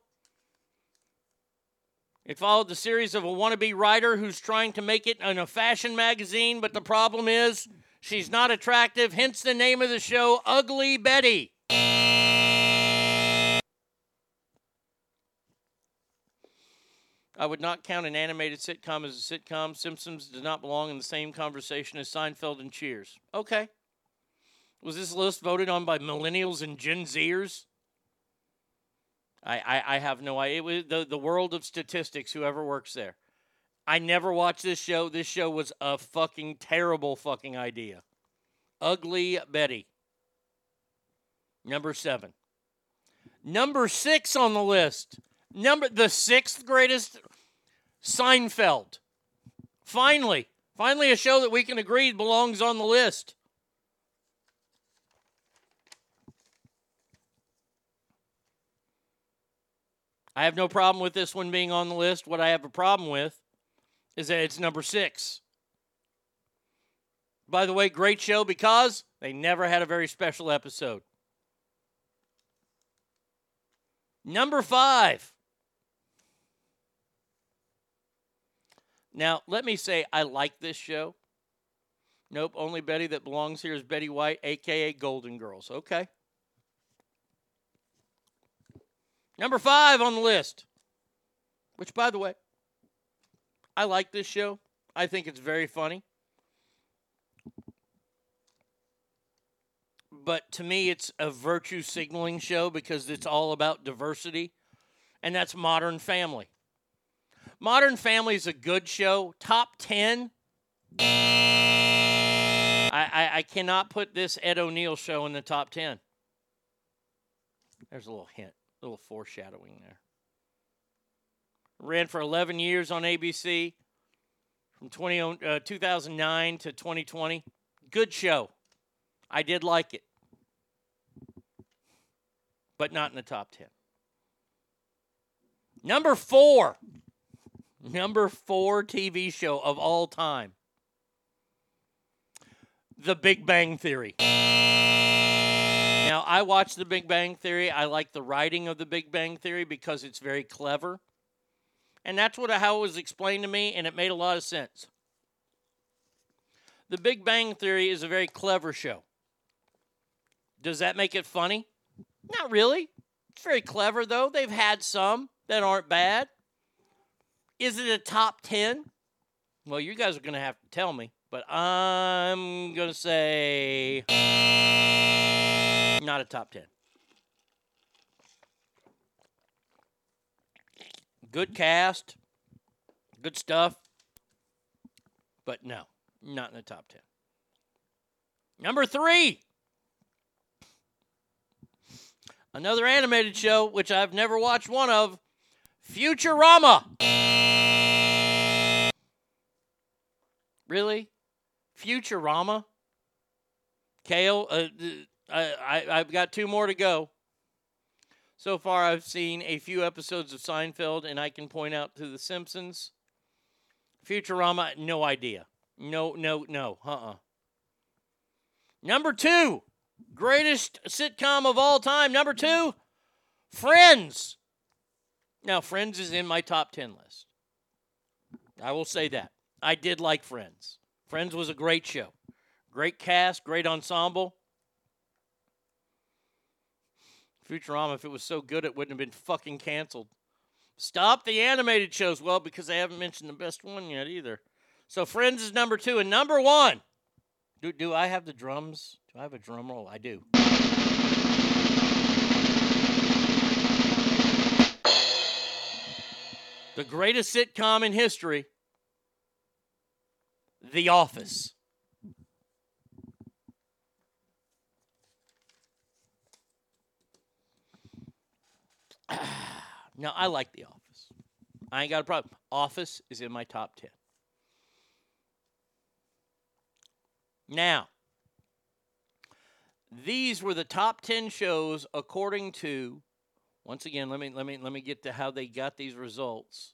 It followed the series of a wannabe writer who's trying to make it in a fashion magazine, but the problem is she's not attractive, hence the name of the show, Ugly Betty. I would not count an animated sitcom as a sitcom. Simpsons does not belong in the same conversation as Seinfeld and Cheers. Okay. Was this list voted on by millennials and Gen Zers? I, I, I have no idea. It was the, the world of statistics, whoever works there. I never watched this show. This show was a fucking terrible fucking idea. Ugly Betty. Number seven. Number six on the list. Number the sixth greatest, Seinfeld. Finally. Finally a show that we can agree belongs on the list. I have no problem with this one being on the list. What I have a problem with is that it's number six. By the way, great show because they never had a very special episode. Number five. Now, let me say I like this show. Nope, only Betty that belongs here is Betty White, a k a. Golden Girls. Okay. Number five on the list, which, by the way, I like this show. I think it's very funny. But to me, it's a virtue signaling show because it's all about diversity, and that's Modern Family. Modern Family is a good show. Top ten. I, I, I cannot put this Ed O'Neill show in the top ten. There's a little hint. A little foreshadowing there. Ran for eleven years on A B C from twenty, uh, two thousand nine to twenty twenty. Good show. I did like it. But not in the top ten. Number four. Number four T V show of all time. The Big Bang Theory. Now, I watch The Big Bang Theory. I like the writing of The Big Bang Theory because it's very clever. And that's what how it was explained to me, and it made a lot of sense. The Big Bang Theory is a very clever show. Does that make it funny? Not really. It's very clever, though. They've had some that aren't bad. Is it a top ten? Well, you guys are going to have to tell me, but I'm going to say... Not a top ten. Good cast. Good stuff. But no, not in the top ten. Number three. Another animated show, which I've never watched one of, Futurama. Really? Futurama? Kale, uh... Th- I, I, I've got two more to go. So far, I've seen a few episodes of Seinfeld, and I can point out to The Simpsons. Futurama, no idea. No, no, no. Uh-uh. Number two, greatest sitcom of all time. Number two, Friends. Now, Friends is in my top ten list. I will say that. I did like Friends. Friends was a great show. Great cast, great ensemble. Futurama, if it was so good, it wouldn't have been fucking canceled. Stop the animated shows. Well, because I haven't mentioned the best one yet either. So Friends is number two. And number one. Do, do I have the drums? Do I have a drum roll? I do. the greatest sitcom in history, The Office. Now, I like The Office. I ain't got a problem. Office is in my top ten. Now, these were the top ten shows according to, once again, let me let me let me get to how they got these results.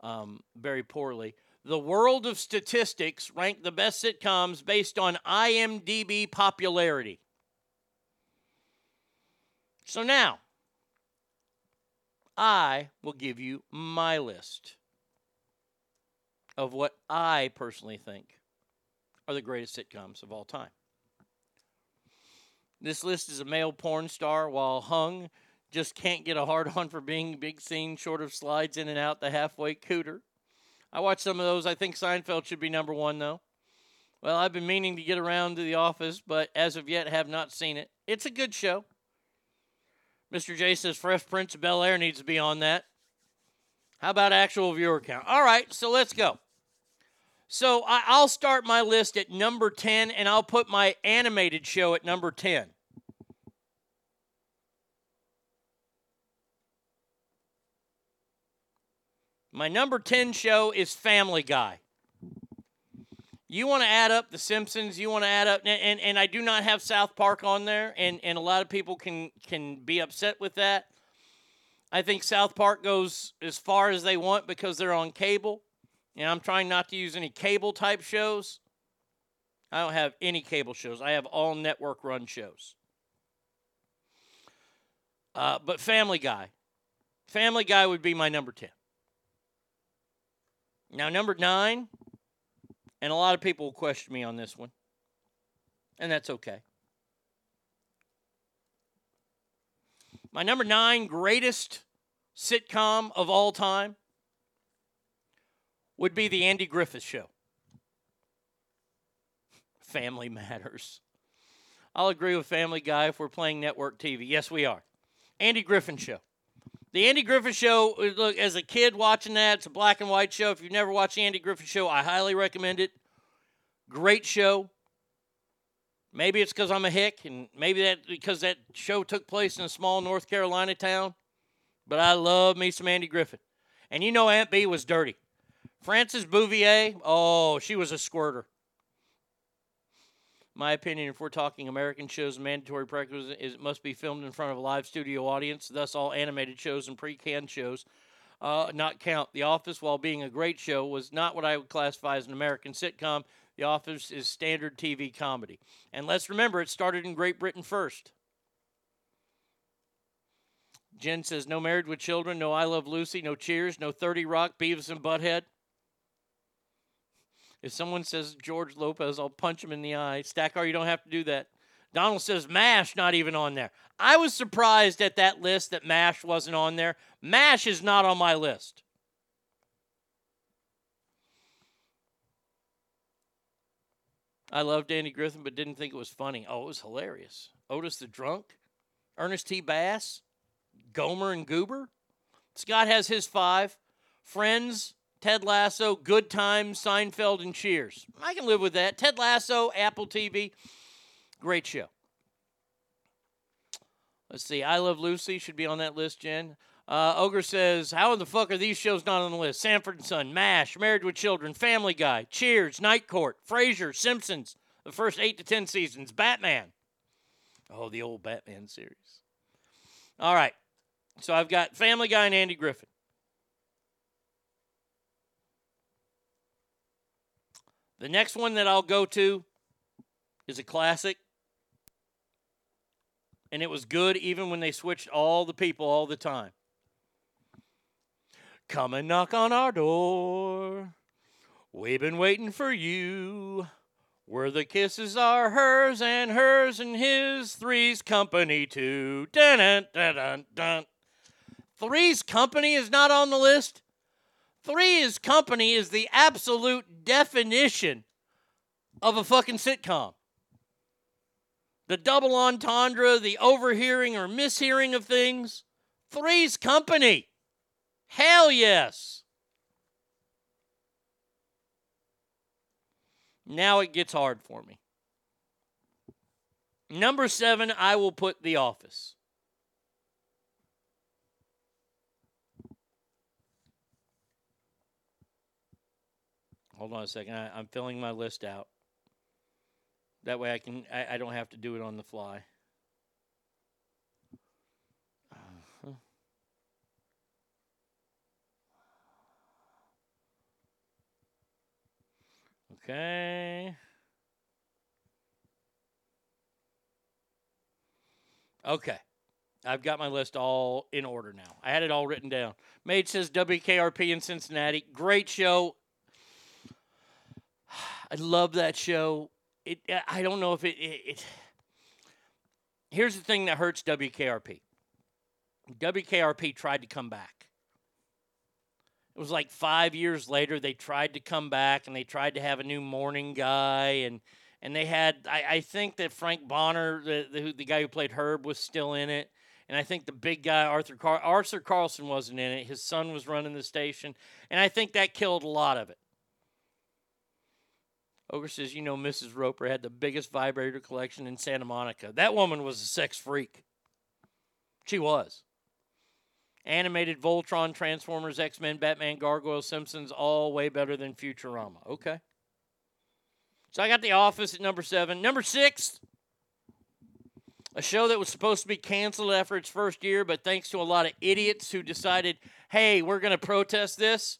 Um, very poorly. The World of Statistics ranked the best sitcoms based on I M D B popularity. So now, I will give you my list of what I personally think are the greatest sitcoms of all time. This list is a male porn star while hung, just can't get a hard on for being big scene, short of slides in and out the halfway cooter. I watched some of those. I think Seinfeld should be number one, though. Well, I've been meaning to get around to The Office, but as of yet have not seen it. It's a good show. Mister J says Fresh Prince of Bel-Air needs to be on that. How about actual viewer count? All right, so let's go. So I, I'll start my list at number ten, and I'll put my animated show at number ten. My number ten show is Family Guy. You want to add up The Simpsons, you want to add up, and, and, and I do not have South Park on there, and, and a lot of people can, can be upset with that. I think South Park goes as far as they want because they're on cable, and I'm trying not to use any cable-type shows. I don't have any cable shows. I have all network-run shows. Uh, but Family Guy. Family Guy would be my number ten. Now, number nine... and a lot of people will question me on this one. And that's okay. My number nine greatest sitcom of all time would be The Andy Griffith Show. Family Matters. I'll agree with Family Guy if we're playing network T V. Yes, we are. Andy Griffith Show. The Andy Griffith Show, look, as a kid watching that, it's a black and white show. If you've never watched The Andy Griffith Show, I highly recommend it. Great show. Maybe it's because I'm a hick, and maybe that because that show took place in a small North Carolina town. But I love me some Andy Griffith. And you know Aunt B was dirty. Frances Bouvier, oh, she was a squirter. My opinion, if we're talking American shows, mandatory prerequisite is it must be filmed in front of a live studio audience. Thus, all animated shows and pre-canned shows uh, not count. The Office, while being a great show, was not what I would classify as an American sitcom. The Office is standard T V comedy. And let's remember, it started in Great Britain first. Jen says, no Married with Children, no I Love Lucy, no Cheers, no thirty Rock, Beavis and Butthead. If someone says George Lopez, I'll punch him in the eye. Stackhar, you don't have to do that. Donald says MASH not even on there. I was surprised at that list that MASH wasn't on there. MASH is not on my list. I loved Andy Griffin, but didn't think it was funny. Oh, it was hilarious. Otis the Drunk, Ernest T. Bass, Gomer and Goober. Scott has his five. Friends, Ted Lasso, Good Times, Seinfeld, and Cheers. I can live with that. Ted Lasso, Apple T V, great show. Let's see. I Love Lucy should be on that list, Jen. Uh, Ogre says, how in the fuck are these shows not on the list? Sanford and Son, MASH, Married with Children, Family Guy, Cheers, Night Court, Frasier, Simpsons, the first eight to ten seasons, Batman. Oh, the old Batman series. All right. So I've got Family Guy and Andy Griffith. The next one that I'll go to is a classic, and it was good even when they switched all the people all the time. Come and knock on our door. We've been waiting for you. Where the kisses are hers and hers and his. Three's Company too. Dun dun dun dun. Three's Company is not on the list. Three's Company is the absolute definition of a fucking sitcom. The double entendre, the overhearing or mishearing of things. Three's Company. Hell yes. Now it gets hard for me. Number seven, I will put The Office. Hold on a second. I, I'm filling my list out. That way I can. I, I don't have to do it on the fly. Uh-huh. Okay. Okay. I've got my list all in order now. I had it all written down. Made says W K R P in Cincinnati. Great show. I love that show. It, I don't know if it, it, it... Here's the thing that hurts W K R P. W K R P tried to come back. It was like five years later, they tried to come back, and they tried to have a new morning guy, and and they had... I, I think that Frank Bonner, the, the the guy who played Herb, was still in it, and I think the big guy, Arthur, Car- Arthur Carlson, wasn't in it. His son was running the station, and I think that killed a lot of it. Ogre says, you know, Missus Roper had the biggest vibrator collection in Santa Monica. That woman was a sex freak. She was. Animated Voltron, Transformers, X-Men, Batman, Gargoyle, Simpsons, all way better than Futurama. Okay. So I got The Office at number seven. Number six, a show that was supposed to be canceled after its first year, but thanks to a lot of idiots who decided, hey, we're going to protest this.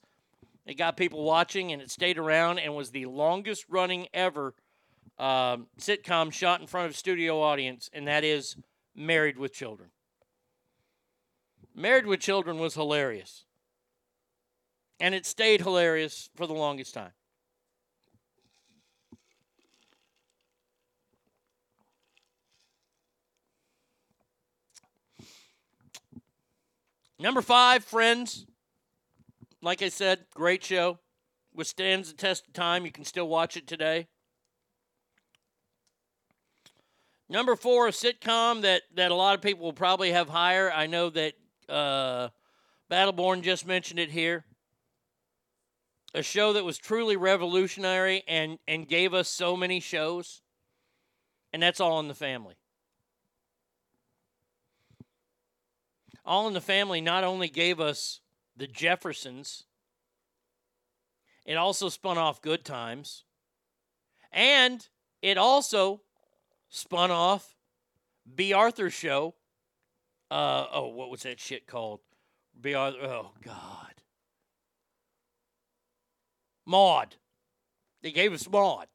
It got people watching, and it stayed around and was the longest-running ever um, sitcom shot in front of a studio audience, and that is Married with Children. Married with Children was hilarious, and it stayed hilarious for the longest time. Number five, Friends. Like I said, great show. Withstands the test of time. You can still watch it today. Number four, a sitcom that, that a lot of people will probably have higher. I know that uh, Battleborn just mentioned it here. A show that was truly revolutionary and, and gave us so many shows. And that's All in the Family. All in the Family not only gave us The Jeffersons. It also spun off Good Times. And it also spun off B. Arthur's show. Uh, oh, what was that shit called? B. Arthur. Oh, God. Maude. They gave us Maude.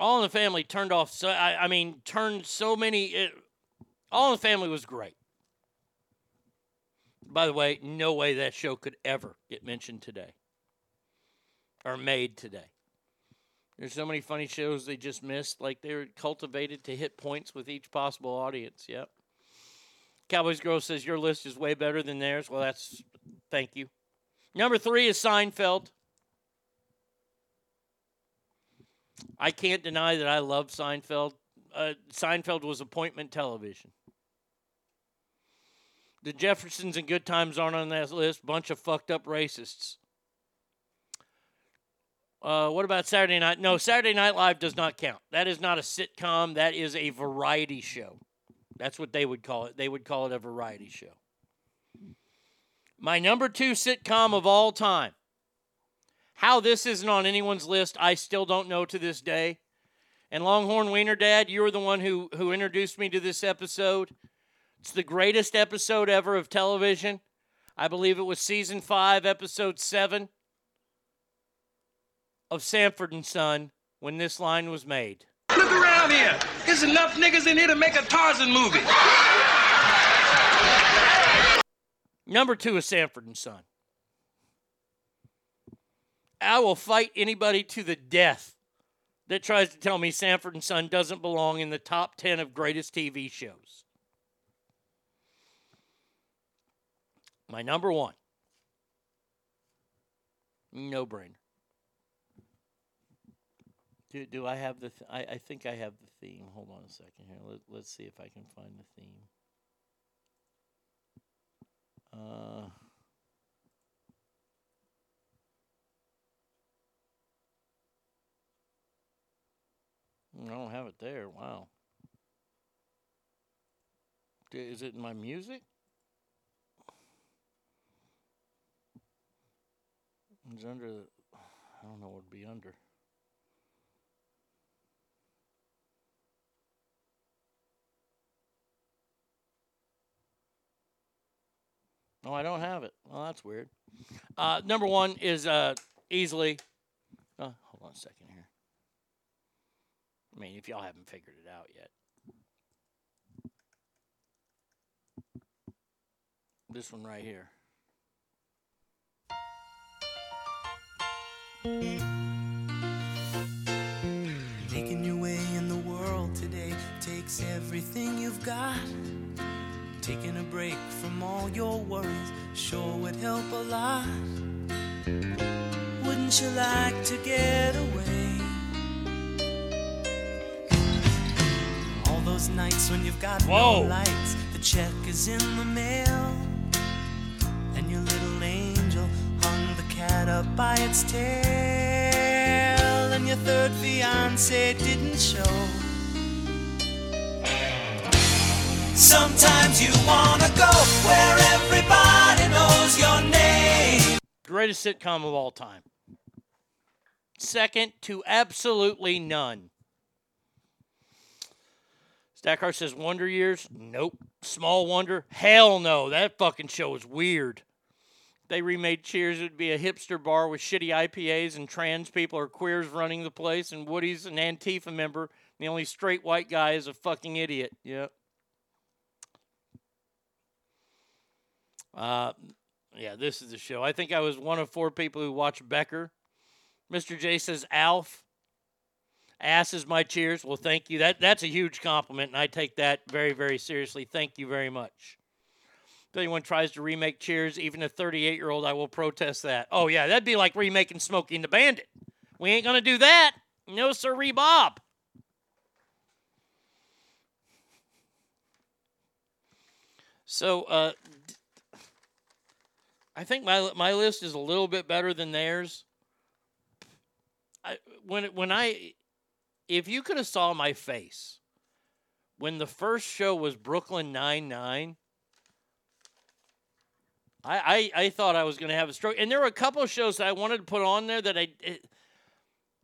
All in the Family turned off. So, I, I mean, turned so many. It, All in the Family was great. By the way, no way that show could ever get mentioned today or made today. There's so many funny shows they just missed. Like, they were cultivated to hit points with each possible audience. Yep. Cowboys Girl says, your list is way better than theirs. Well, that's, thank you. Number three is Seinfeld. I can't deny that I love Seinfeld. Uh, Seinfeld was appointment television. The Jeffersons and Good Times aren't on that list. Bunch of fucked up racists. Uh, what about Saturday Night? No, Saturday Night Live does not count. That is not a sitcom. That is a variety show. That's what they would call it. They would call it a variety show. My number two sitcom of all time. How this isn't on anyone's list, I still don't know to this day. And Longhorn Wiener Dad, you were the one who, who introduced me to this episode. It's the greatest episode ever of television. I believe it was season five, episode seven of Sanford and Son when this line was made. Look around here. There's enough niggas in here to make a Tarzan movie. Number two is Sanford and Son. I will fight anybody to the death that tries to tell me Sanford and Son doesn't belong in the top ten of greatest T V shows. My number one. No-brainer. Do, do I have the... Th- I, I think I have the theme. Hold on a second here. Let, let's see if I can find the theme. Uh, I don't have it there. Wow. Is it in my music? It's under the... I don't know what it'd be under. Oh, I don't have it. Well, that's weird. Uh, number one is uh, easily... Uh, hold on a second here. I mean, if y'all haven't figured it out yet. This one right here. Making your way in the world today takes everything you've got. Taking a break from all your worries sure would help a lot. Wouldn't you like to get away? All those nights when you've got Whoa. No lights, the check is in the mail. Cat up by its tail, and your third fiance didn't show. Sometimes you wanna go where everybody knows your name. Greatest sitcom of all time. Second to absolutely none. Stackhar says Wonder Years? Nope. Small Wonder? Hell no. That fucking show is weird. They remade Cheers. It would be a hipster bar with shitty I P As and trans people or queers running the place. And Woody's an Antifa member. And the only straight white guy is a fucking idiot. Yep. Uh, yeah, this is the show. I think I was one of four people who watched Becker. Mister J says, Alf. Ass is my Cheers. Well, thank you. That That's a huge compliment, and I take that very, very seriously. Thank you very much. If anyone tries to remake Cheers, even a thirty-eight-year-old, I will protest that. Oh, yeah, that'd be like remaking Smokey and the Bandit. We ain't going to do that. No, sirree, Bob. So, uh, I think my my list is a little bit better than theirs. I, when when I, if you could have saw my face when the first show was Brooklyn Nine-Nine, I, I, I thought I was going to have a stroke. And there were a couple of shows that I wanted to put on there that I... It,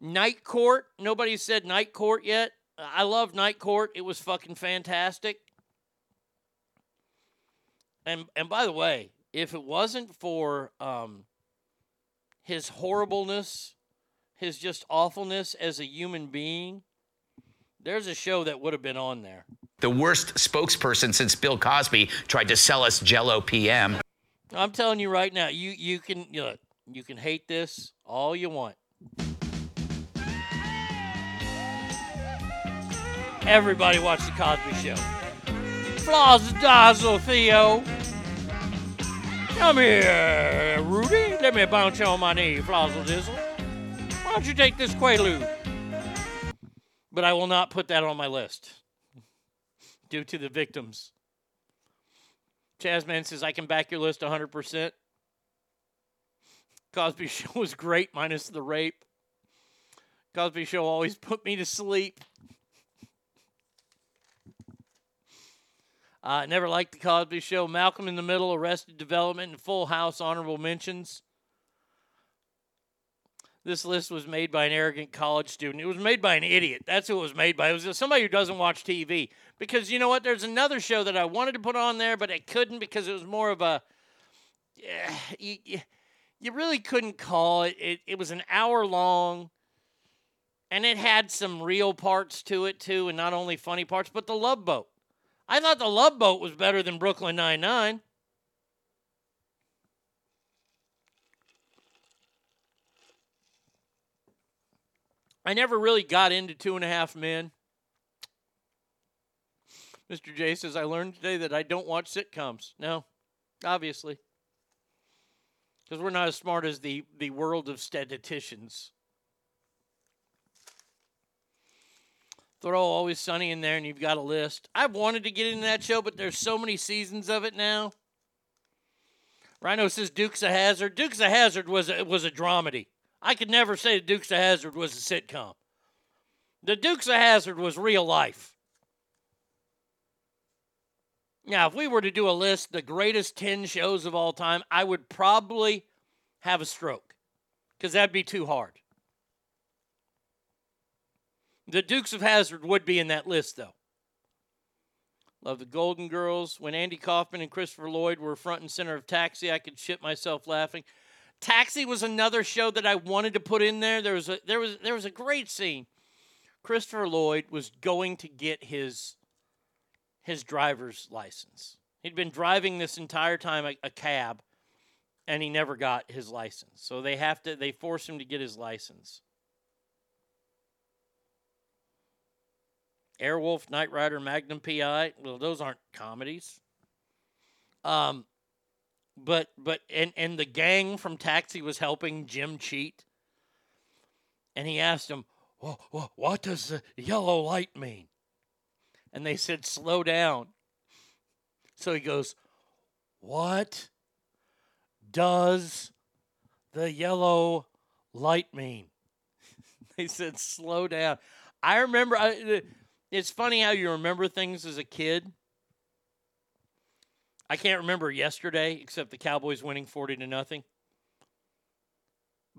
Night Court. Nobody said Night Court yet. I love Night Court. It was fucking fantastic. And and by the way, if it wasn't for um, his horribleness, his just awfulness as a human being, there's a show that would have been on there. The worst spokesperson since Bill Cosby tried to sell us Jell-O P M. I'm telling you right now, you you can you, know, you can hate this all you want. Everybody watch the Cosby Show. Flaws Dazzle Theo. Come here, Rudy. Let me bounce you on my knee, Flazzle Dizzle. Why don't you take this Quaalude? But I will not put that on my list due to the victims. Chazman says, I can back your list one hundred percent. Cosby Show was great, minus the rape. Cosby Show always put me to sleep. I uh, never liked the Cosby Show. Malcolm in the Middle, Arrested Development, and Full House honorable mentions. This list was made by an arrogant college student. It was made by an idiot. That's who it was made by. It was somebody who doesn't watch T V. Because you know what? There's another show that I wanted to put on there, but I couldn't because it was more of a... Uh, you, you really couldn't call it. it. It was an hour long, and it had some real parts to it, too, and not only funny parts, but The Love Boat. I thought The Love Boat was better than Brooklyn Nine-Nine. I never really got into Two and a Half Men. Mister J says, I learned today that I don't watch sitcoms. No, obviously. Because we're not as smart as the, the world of statisticians. Throw Always Sunny in there and you've got a list. I've wanted to get into that show, but there's so many seasons of it now. Rhino says Dukes of Hazzard. Dukes of Hazzard was a, was a dramedy. I could never say Dukes of Hazzard was a sitcom. The Dukes of Hazzard was real life. Now, if we were to do a list, the greatest ten shows of all time, I would probably have a stroke, because that'd be too hard. The Dukes of Hazzard would be in that list, though. Love the Golden Girls. When Andy Kaufman and Christopher Lloyd were front and center of Taxi, I could shit myself laughing. Taxi was another show that I wanted to put in there. There was a, there was there was a great scene. Christopher Lloyd was going to get his his driver's license. He'd been driving this entire time a, a cab, and he never got his license. So they have to they force him to get his license. Airwolf, Knight Rider, Magnum P I. Well, those aren't comedies. Um, but but and and the gang from Taxi was helping Jim cheat, and he asked him, well, well, "What does the yellow light mean?" And they said, "Slow down." So he goes, "What does the yellow light mean?" They said, "Slow down." I remember. I, the, It's funny how you remember things as a kid. I can't remember yesterday except the Cowboys winning forty to nothing.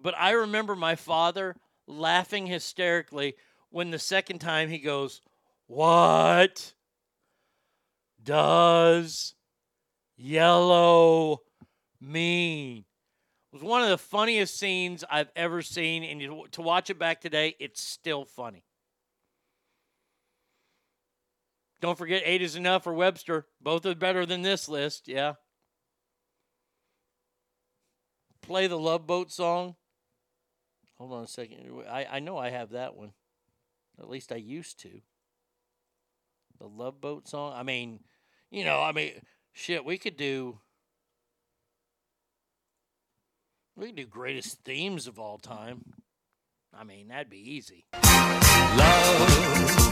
But I remember my father laughing hysterically when the second time he goes, "What does yellow mean?" It was one of the funniest scenes I've ever seen, and to watch it back today, it's still funny. Don't forget Eight Is Enough or Webster. Both are better than this list, yeah. Play the Love Boat song. Hold on a second. I, I know I have that one. At least I used to. The Love Boat song. I mean, you know, I mean, shit, we could do... We could do greatest themes of all time. I mean, that'd be easy. Love.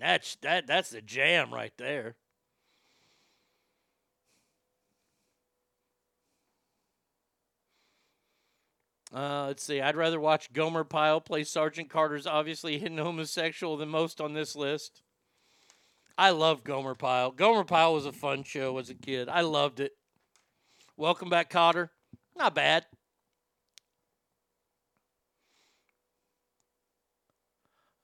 That's that. That's the jam right there. Uh, let's see. I'd rather watch Gomer Pyle play Sergeant Carter's obviously hidden homosexual than most on this list. I love Gomer Pyle. Gomer Pyle was a fun show as a kid. I loved it. Welcome Back, Cotter. Not bad.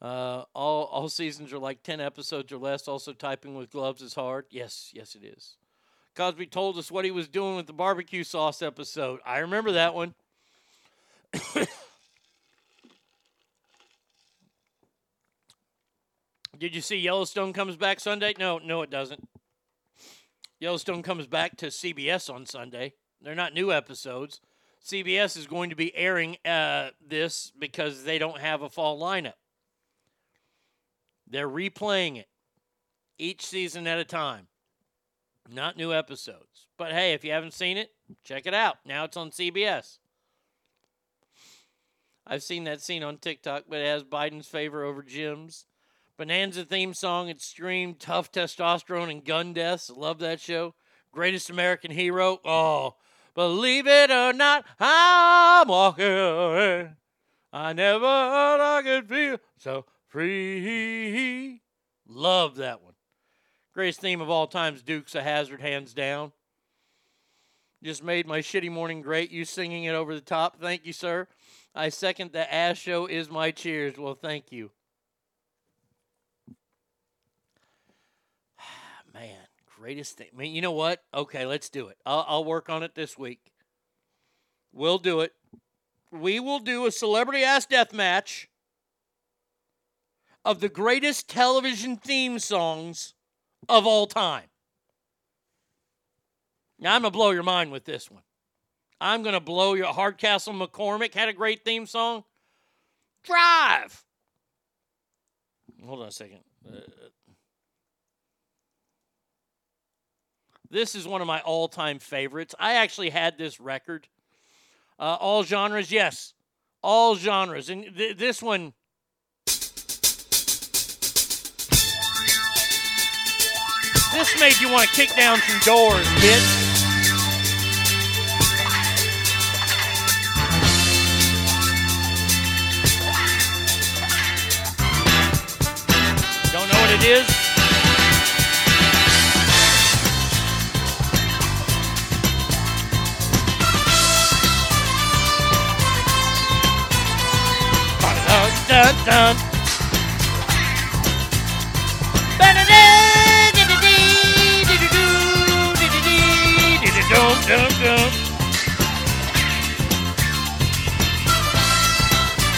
Uh, all all seasons are like ten episodes or less. Also, typing with gloves is hard. Yes, yes, it is. Cosby told us what he was doing with the barbecue sauce episode. I remember that one. Did you see Yellowstone comes back Sunday? No, no, it doesn't. Yellowstone comes back to C B S on Sunday. They're not new episodes. C B S is going to be airing uh, this because they don't have a fall lineup. They're replaying it each season at a time, not new episodes. But, hey, if you haven't seen it, check it out. Now it's on C B S. I've seen that scene on TikTok, but it has Biden's favor over Jim's. Bonanza theme song, it's streamed, tough testosterone and gun deaths. I love that show. Greatest American Hero. Oh, believe it or not, I'm walking away. I never thought I could feel so free. Love that one. Greatest theme of all times, Dukes of Hazzard, hands down. Just made my shitty morning great. You singing it over the top. Thank you, sir. I second the ass show is my cheers. Well, thank you. Man, greatest thing. I mean, you know what? Okay, let's do it. I'll, I'll work on it this week. We'll do it. We will do a celebrity ass death match of the greatest television theme songs of all time. Now, I'm going to blow your mind with this one. I'm going to blow your... Hardcastle McCormick had a great theme song. Drive. Hold on a second. Uh, this is one of my all-time favorites. I actually had this record. Uh, all genres, yes. All genres. And th- this one... This made you want to kick down some doors, bitch. Don't know what it is? Dun, dun, dun. Dump, dump, dump.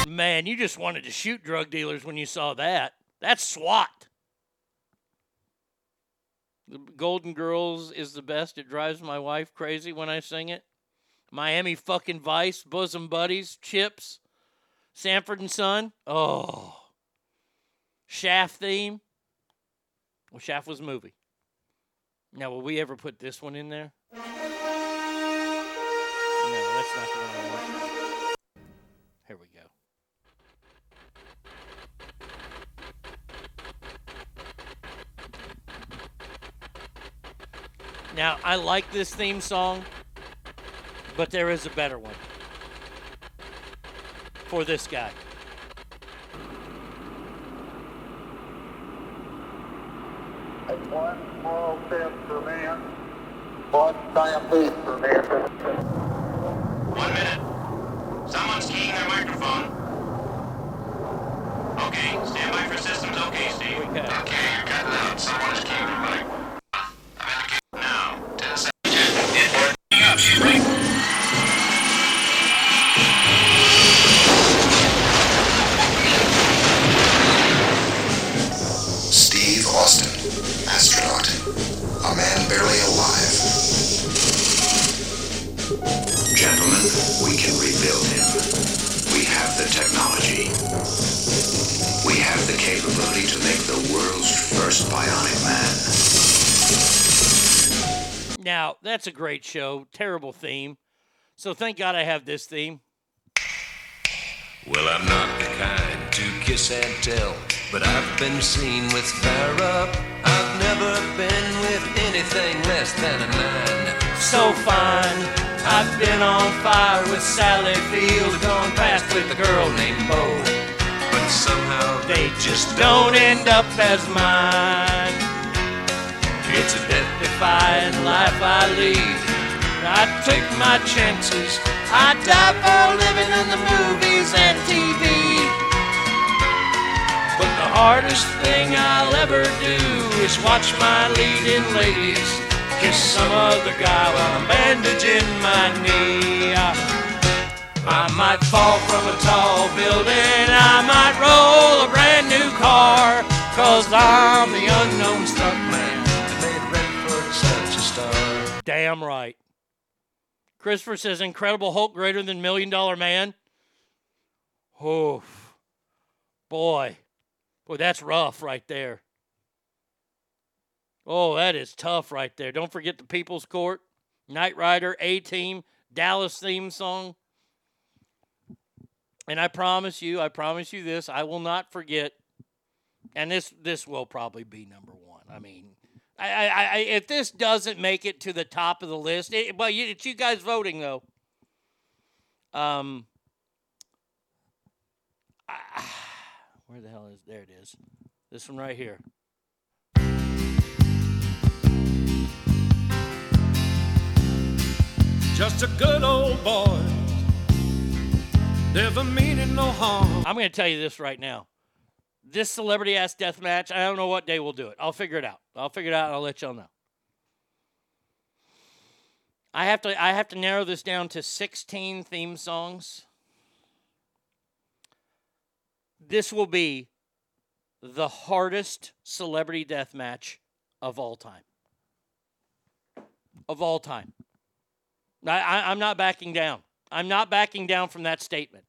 Man, you just wanted to shoot drug dealers when you saw that. That's SWAT. The Golden Girls is the best. It drives my wife crazy when I sing it. Miami fucking Vice, Bosom Buddies, Chips, Sanford and Son. Oh. Shaft theme. Well, Shaft was a movie. Now, will we ever put this one in there? No, that's not the one I want. Here we go. Now, I like this theme song, but there is a better one for this guy. It's one small step for man, one giant leap for man. One minute. Someone's keying their microphone. Okay, stand by for systems. Okay, Steve. Okay, okay you got loud. Someone's keying their mic. I'm in the case now. Ten seconds. It's working up. She's right. Gentlemen, we can rebuild him. We have the technology. We have the capability to make the world's first bionic man. Now, that's a great show. Terrible theme. So thank God I have this theme. Well, I'm not the kind to kiss and tell, but I've been seen with fire up. I've never been with anything less than a man. So fine. I've been on fire with Sally Field, gone past with a girl named Bo. But somehow they just don't end up as mine. It's a death-defying life I lead. I take my chances. I die for living in the movies and T V. But the hardest thing I'll ever do is watch my leading ladies kiss some other guy while I'm bandaging my knee. I might fall from a tall building, I might roll a brand new car, cause I'm the unknown stuntman that made Redford such a star. Damn right. Christopher says, Incredible Hulk greater than Million Dollar Man. Oof. Boy. Boy, that's rough right there. Oh, that is tough right there. Don't forget the People's Court, Knight Rider, A-Team, Dallas theme song. And I promise you, I promise you this, I will not forget. And this this will probably be number one. I mean, I, I, I if this doesn't make it to the top of the list, it, well, you, it's you guys voting, though. Um, I, where the hell is, there it is. This one right here. Just a good old boy, never meaning no harm. I'm going to tell you this right now. This celebrity ass death match, I don't know what day we'll do it. I'll figure it out. I'll figure it out and I'll let y'all know. I have to I have to narrow this down to sixteen theme songs. This will be the hardest celebrity death match of all time. of all time. I, I, I'm not backing down. I'm not backing down from that statement.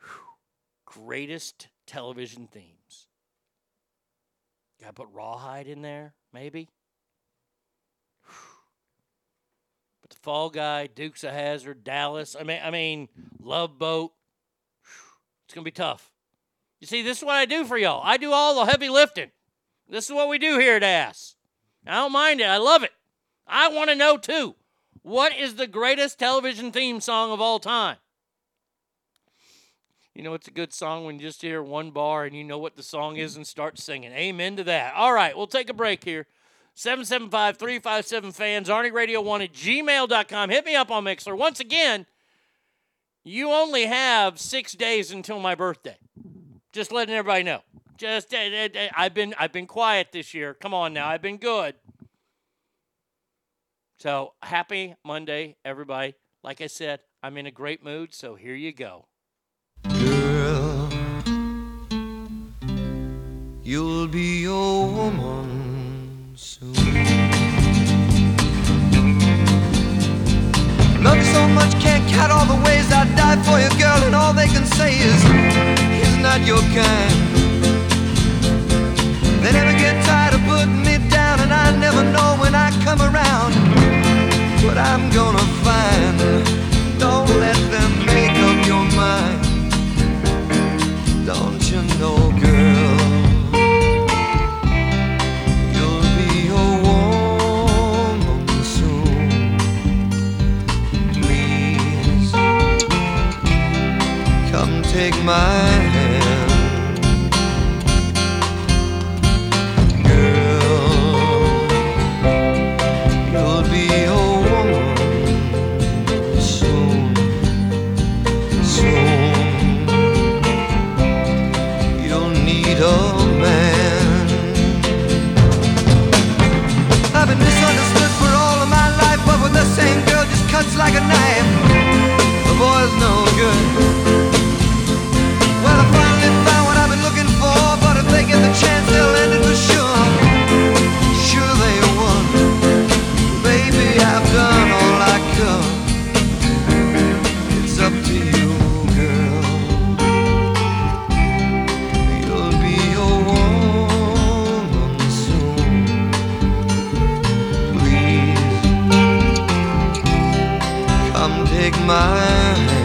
Whew. Greatest television themes. Gotta put Rawhide in there, maybe. Whew. But the Fall Guy, Dukes of Hazzard, Dallas. I mean, I mean, Love Boat. Whew. It's gonna be tough. You see, this is what I do for y'all. I do all the heavy lifting. This is what we do here at A S S. I don't mind it. I love it. I want to know, too, what is the greatest television theme song of all time? You know, it's a good song when you just hear one bar and you know what the song is and start singing. Amen to that. All right, we'll take a break here. seven seven five, three five seven, FANS, Arnie Radio one at gmail dot com. Hit me up on Mixler. Once again, you only have six days until my birthday. Just letting everybody know. Just, I've been, I've been quiet this year. Come on now, I've been good. So, happy Monday, everybody. Like I said, I'm in a great mood, so here you go. Girl, you'll be a woman soon. Love you so much, can't count all the ways I died for you, girl, and all they can say is, he's not your kind. They never get tired of putting me down, and I never know when I come around what I'm gonna find. Don't let them make up your mind. Don't you know, girl, you'll be a woman soon. Please, come take my hand. Same girl just cuts like a knife. The boy's no good. Well, I finally found what I've been looking for, but if they get the chance, they'll end it for sure. Sure they won. Baby, I've done all I could. It's up to you, girl. You'll be a woman soon. Please, come take my hand.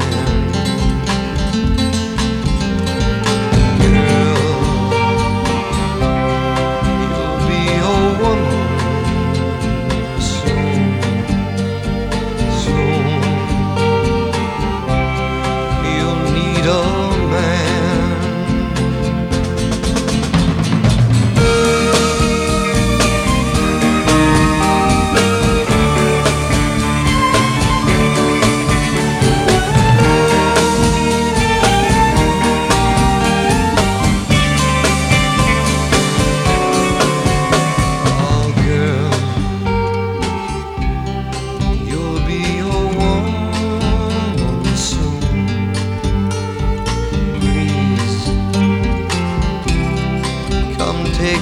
Girl, you'll be a woman soon, soon. You'll need a man.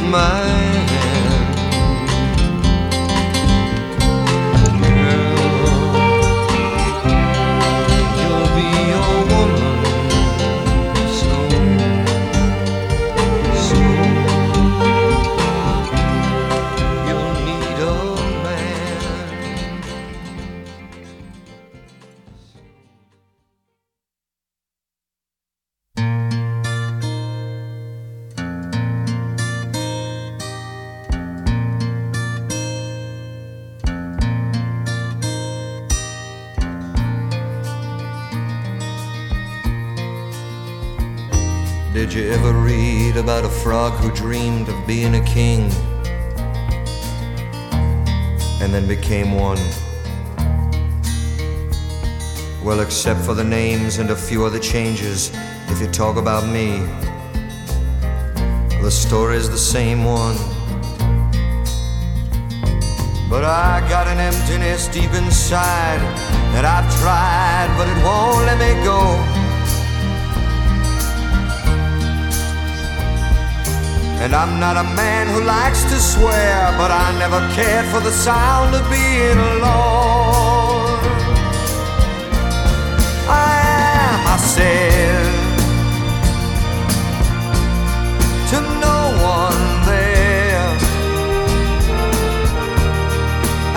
My about a frog who dreamed of being a king and then became one. Well, except for the names and a few other changes, if you talk about me, the story's the same one. But I got an emptiness deep inside that I've tried, but it won't let me go. And I'm not a man who likes to swear, but I never cared for the sound of being alone. I am myself to no one there,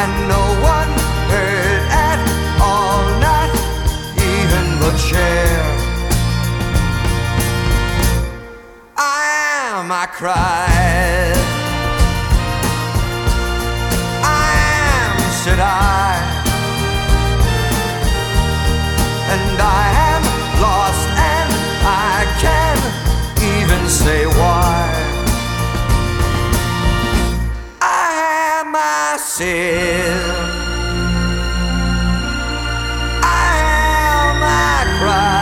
and no one heard at all, not even the chair. I cried. I am, said I, and I am lost, and I can't even say why. I am myself. I am, I cried.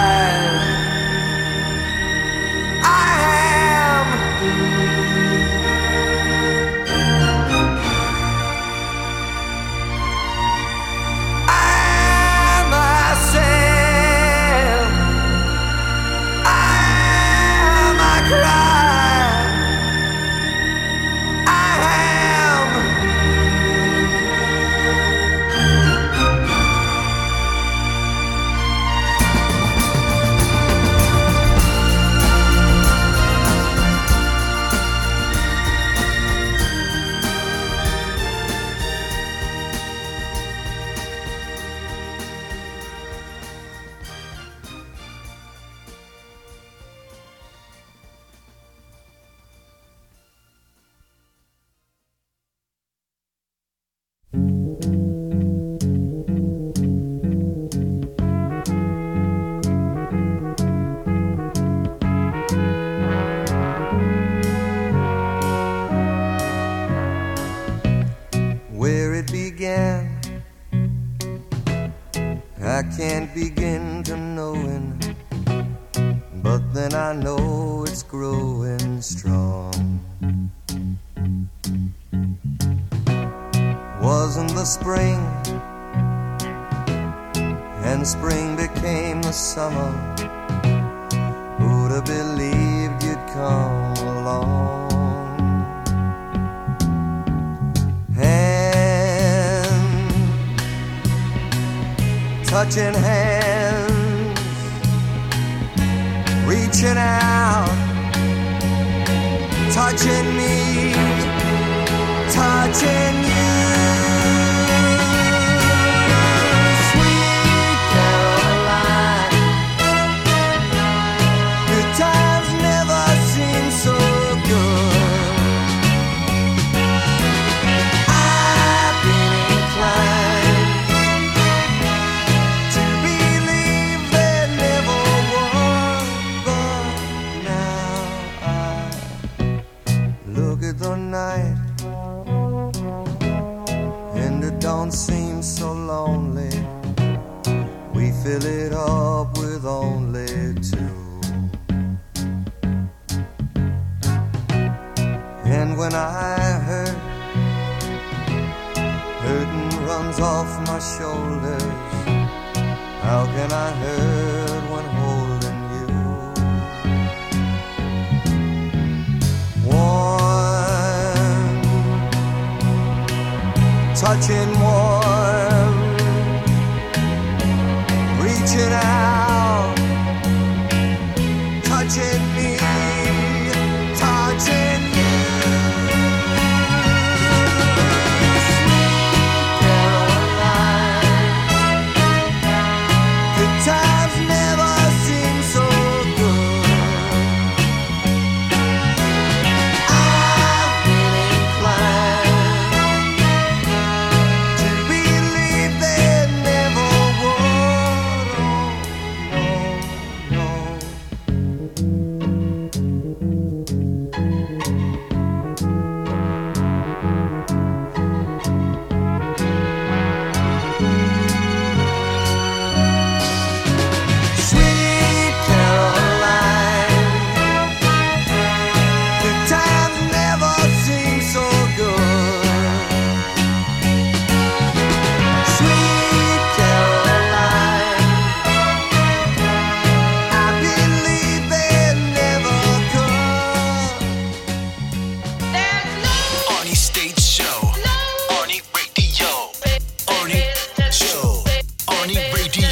Arnie Radio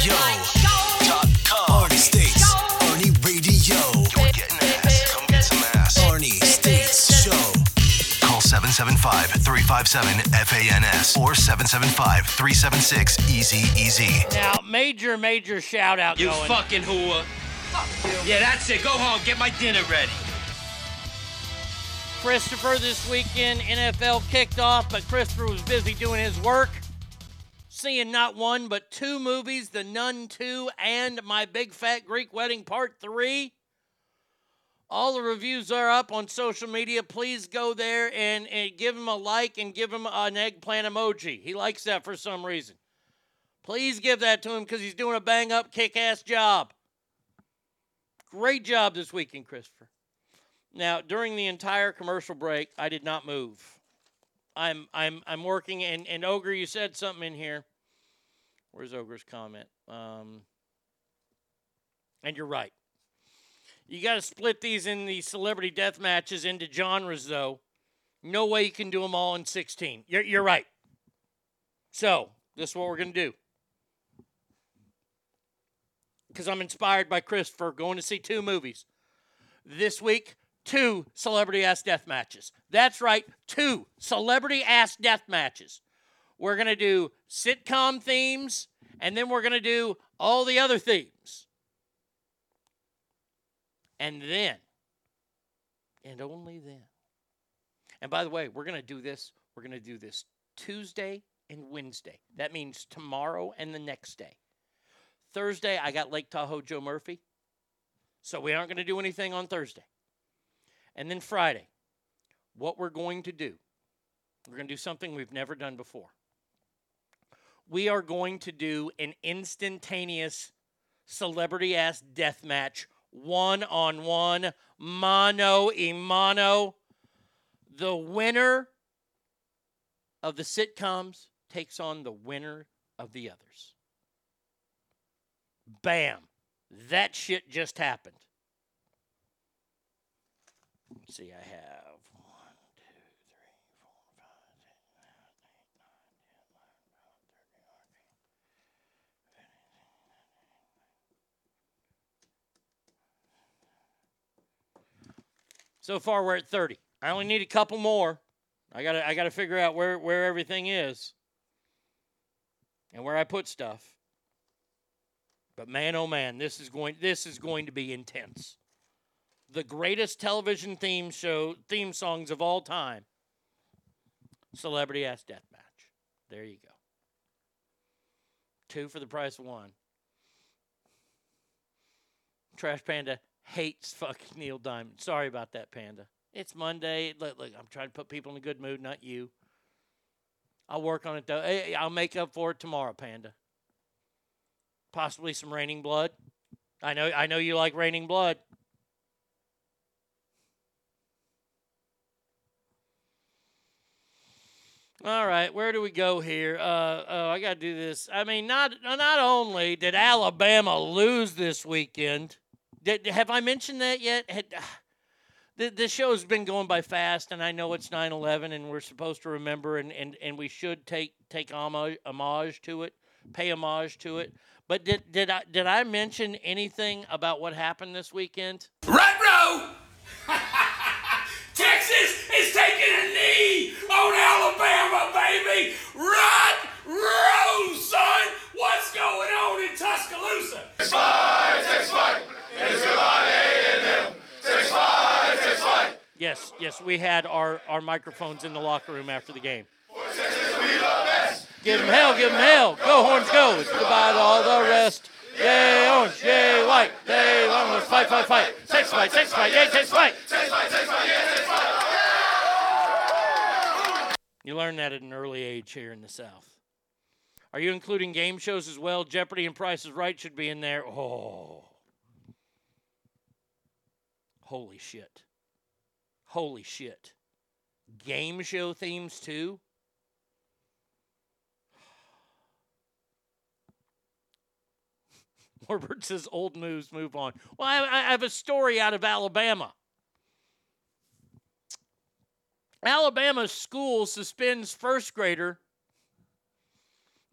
dot com. Arnie States Arnie Radio. You're getting ass. Come get some ass. Arnie States Show. Call seven seven five, three five seven, F A N S or seven seven five, three seven six, E Z E Z. Now, major, major shout out you going. You fucking whore. Fuck you. Yeah, that's it. Go home. Get my dinner ready. Christopher this weekend, N F L kicked off, but Christopher was busy doing his work, seeing not one but two movies, The Nun two and My Big Fat Greek Wedding Part three. All the reviews are up on social media. Please go there and, and give him a like and give him an eggplant emoji. He likes that for some reason. Please give that to him because he's doing a bang-up, kick-ass job. Great job this weekend, Christopher. Now, during the entire commercial break, I did not move. I'm I'm I'm working, and, and Ogre, you said something in here. Where's Ogre's comment? Um, and you're right. You got to split these in the celebrity death matches into genres, though. No way you can do them all in sixteen. You're, you're right. So, this is what we're going to do. Because I'm inspired by Christopher going to see two movies. This week, two celebrity-ass death matches. That's right, two celebrity-ass death matches. We're going to do sitcom themes, and then we're going to do all the other themes. And then, and only then. And by the way, we're going to do this. We're going to do this Tuesday and Wednesday. That means tomorrow and the next day. Thursday, I got Lake Tahoe Joe Murphy. So we aren't going to do anything on Thursday. And then Friday, what we're going to do, we're going to do something we've never done before. We are going to do an instantaneous celebrity-ass death match. One-on-one, mano-a-mano. The winner of the sitcoms takes on the winner of the others. Bam. That shit just happened. Let's see, I have So far, we're at thirty. I only need a couple more. I gotta, I gotta figure out where, where everything is and where I put stuff. But man, oh man, this is going, this is going to be intense. The greatest television theme show, theme songs of all time. Celebrity Ass Deathmatch. There you go. Two for the price of one. Trash Panda hates fucking Neil Diamond. Sorry about that, Panda. It's Monday. Look, look, I'm trying to put people in a good mood, not you. I'll work on it, though. Hey, I'll make up for it tomorrow, Panda. Possibly some raining blood. I know, I know you like raining blood. All right, where do we go here? Uh, oh, I got to do this. I mean, not not only did Alabama lose this weekend, Did, have I mentioned that yet? Had, uh, the, the show's been going by fast, and I know it's nine eleven, and we're supposed to remember, and, and, and we should take take homage, homage to it, pay homage to it. But did did I did I mention anything about what happened this weekend? Retro! Texas is taking a knee on Alabama, baby! Retro, son! What's going on in Tuscaloosa? Six five, six five. Yes, yes, we had our, our microphones in the locker room after the game. Give them hell, give them hell. Go, Horns, go. It's goodbye to all the rest. Yay, orange, yay, white. Yay, long ones, fight, fight, fight. Sex fight, sex fight, yay, sex fight. Sex fight, sex fight, yay, sex fight. You learn that at an early age here in the South. Are you including game shows as well? Jeopardy and Price is Right should be in there. Oh. Holy shit. Holy shit. Game show themes, too? Norbert says, old moves, move on. Well, I, I have a story out of Alabama. Alabama school suspends first grader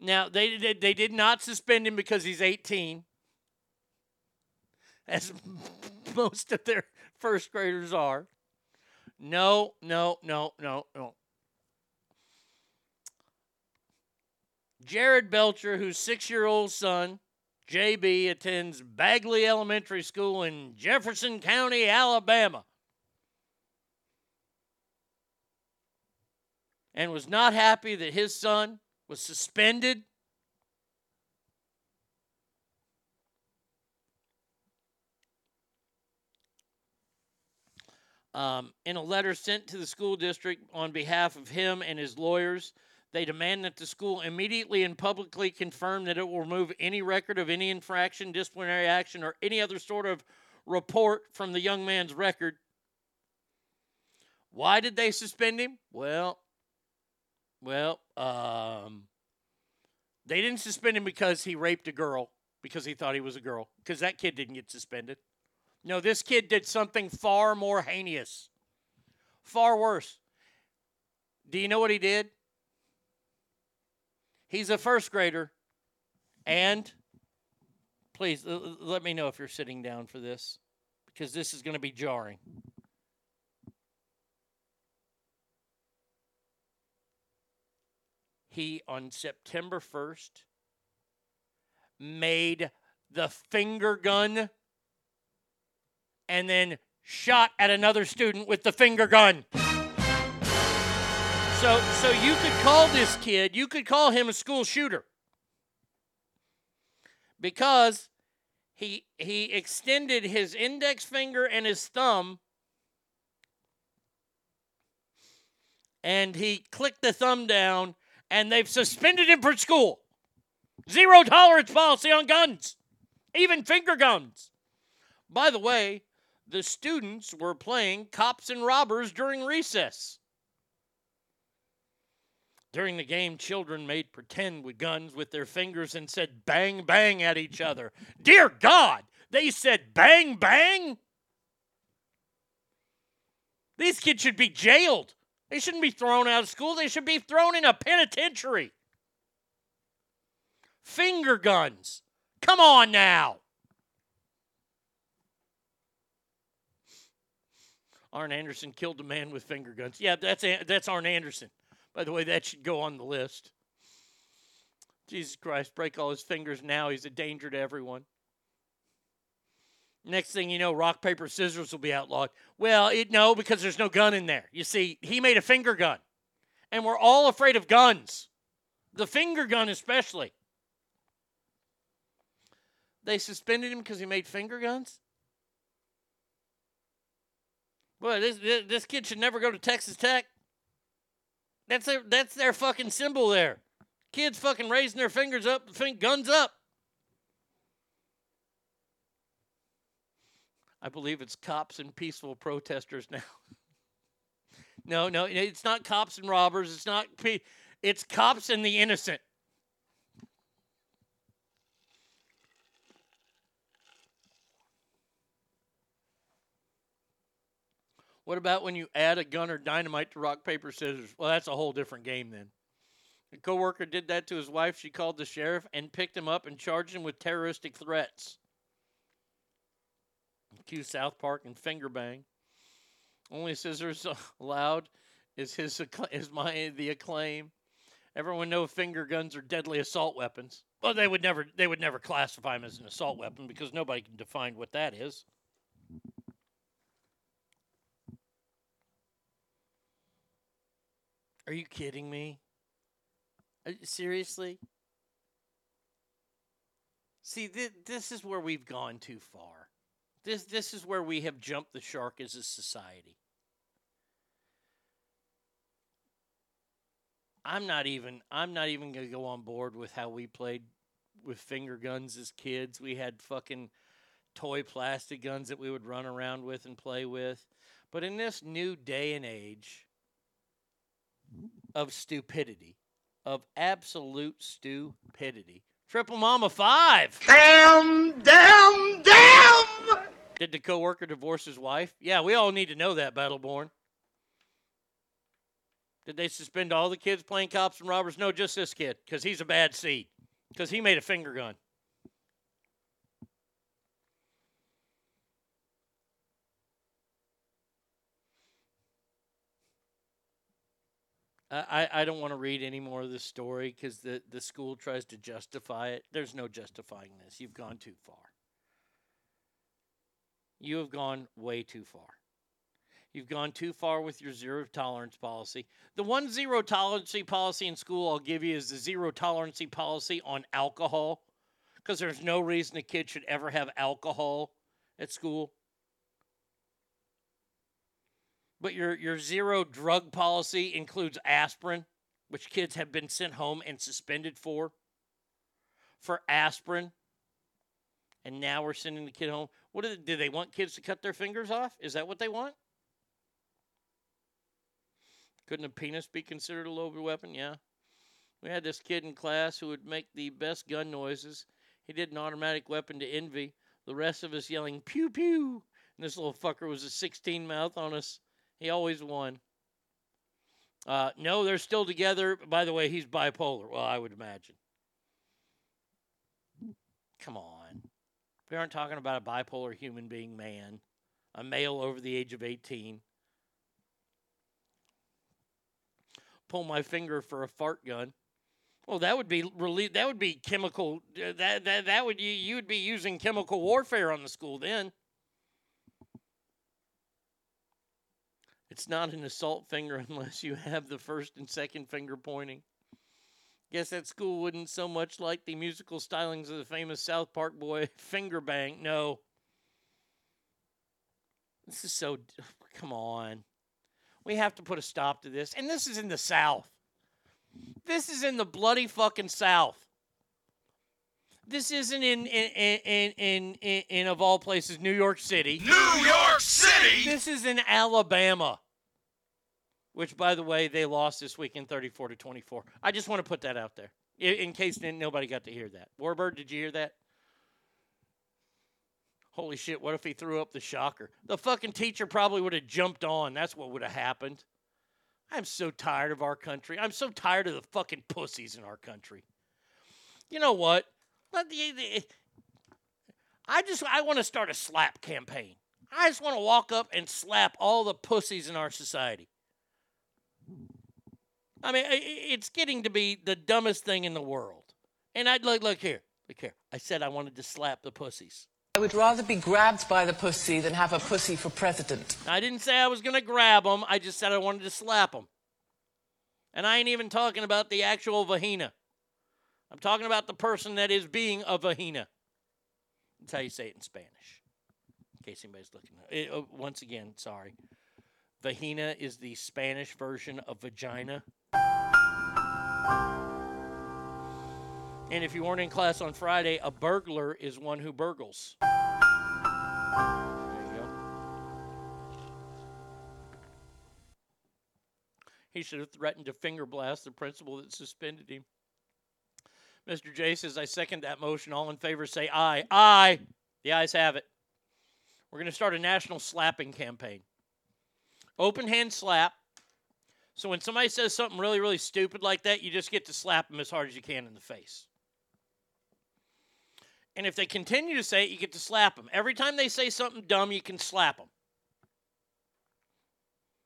Now, they, they, they did not suspend him because he's eighteen, as most of their first graders are. No, no, no, no, no. Jared Belcher, whose six-year-old son, J B, attends Bagley Elementary School in Jefferson County, Alabama, and was not happy that his son was suspended. Um, in a letter sent to the school district on behalf of him and his lawyers, they demand that the school immediately and publicly confirm that it will remove any record of any infraction, disciplinary action, or any other sort of report from the young man's record. Why did they suspend him? Well, well, um, they didn't suspend him because he raped a girl, because he thought he was a girl, because that kid didn't get suspended. No, this kid did something far more heinous, far worse. Do you know what he did? He's a first grader, and please l- let me know if you're sitting down for this, because this is going to be jarring. He, on September first, made the finger gun and then shot at another student with the finger gun. So so you could call this kid, you could call him a school shooter, because he he extended his index finger and his thumb, and he clicked the thumb down, and they've suspended him from school. Zero tolerance policy on guns, even finger guns. By the way, the students were playing cops and robbers during recess. During the game, children made pretend with guns with their fingers and said bang, bang at each other. Dear God, they said bang, bang? These kids should be jailed. They shouldn't be thrown out of school. They should be thrown in a penitentiary. Finger guns. Come on now. Arn Anderson killed a man with finger guns. Yeah, that's that's Arn Anderson. By the way, that should go on the list. Jesus Christ, break all his fingers now. He's a danger to everyone. Next thing you know, rock, paper, scissors will be outlawed. Well, it, no, because there's no gun in there. You see, he made a finger gun. And we're all afraid of guns. The finger gun especially. They suspended him because he made finger guns? Boy, this, this kid should never go to Texas Tech. That's their, that's their fucking symbol there. Kids fucking raising their fingers up, fing, guns up. I believe it's cops and peaceful protesters now. No, no, it's not cops and robbers. It's not, pe- it's cops and the innocent. What about when you add a gun or dynamite to rock, paper, scissors? Well, that's a whole different game then. A coworker did that to his wife. She called the sheriff and picked him up and charged him with terroristic threats. Cue South Park and finger bang. Only scissors allowed is his is my the acclaim. Everyone knows finger guns are deadly assault weapons. Well, they would never they would never classify them as an assault weapon because nobody can define what that is. Are you kidding me? You, seriously? See, th- this is where we've gone too far. This this is where we have jumped the shark as a society. I'm not even I'm not even going to go on board with how we played with finger guns as kids. We had fucking toy plastic guns that we would run around with and play with. But in this new day and age of stupidity, of absolute stupidity. Triple Mama Five. Damn, damn, damn. Did the coworker divorce his wife? Yeah, we all need to know that, Battleborn. Did they suspend all the kids playing cops and robbers? No, just this kid, because he's a bad seed, because he made a finger gun. I, I don't want to read any more of this story because the, the school tries to justify it. There's no justifying this. You've gone too far. You have gone way too far. You've gone too far with your zero tolerance policy. The one zero tolerance policy in school I'll give you is the zero tolerance policy on alcohol, because there's no reason a kid should ever have alcohol at school. But your, your zero drug policy includes aspirin, which kids have been sent home and suspended for, for aspirin. And now we're sending the kid home. What do they, do they want kids to cut their fingers off? Is that what they want? Couldn't a penis be considered a loaded weapon? Yeah. We had this kid in class who would make the best gun noises. He did an automatic weapon to envy. The rest of us yelling, pew, pew. And this little fucker was a sixteen mouth on us. He always won. Uh, no, they're still together. By the way, he's bipolar. Well, I would imagine. Come on. We aren't talking about a bipolar human being man, a male over the age of eighteen. Pull my finger for a fart gun. Well, that would be relie- that would be chemical uh, that that that would you you would be using chemical warfare on the school then. It's not an assault finger unless you have the first and second finger pointing. Guess that school wouldn't so much like the musical stylings of the famous South Park boy, Finger Bang. No. This is so... Come on. We have to put a stop to this. And this is in the South. This is in the bloody fucking South. This isn't in, in, in, in, in, in, of all places, New York City. New York City! This is in Alabama. Which, by the way, they lost this weekend thirty-four to twenty-four. I just want to put that out there in case nobody got to hear that. Warbird, did you hear that? Holy shit, what if he threw up the shocker? The fucking teacher probably would have jumped on. That's what would have happened. I'm so tired of our country. I'm so tired of the fucking pussies in our country. You know what? I just I want to start a slap campaign. I just want to walk up and slap all the pussies in our society. I mean, it's getting to be the dumbest thing in the world. And I'd look, look here, look here. I said I wanted to slap the pussies. I would rather be grabbed by the pussy than have a pussy for president. I didn't say I was going to grab them. I just said I wanted to slap them. And I ain't even talking about the actual vagina. I'm talking about the person that is being a vagina. That's how you say it in Spanish, in case anybody's looking. It, uh, once again, sorry. Vagina is the Spanish version of vagina. And if you weren't in class on Friday, a burglar is one who burgles. There you go. He should have threatened to finger blast the principal that suspended him. Mister J says, I second that motion. All in favor say aye. Aye. The ayes have it. We're going to start a national slapping campaign. Open hand slap. So when somebody says something really, really stupid like that, you just get to slap them as hard as you can in the face. And if they continue to say it, you get to slap them. Every time they say something dumb, you can slap them.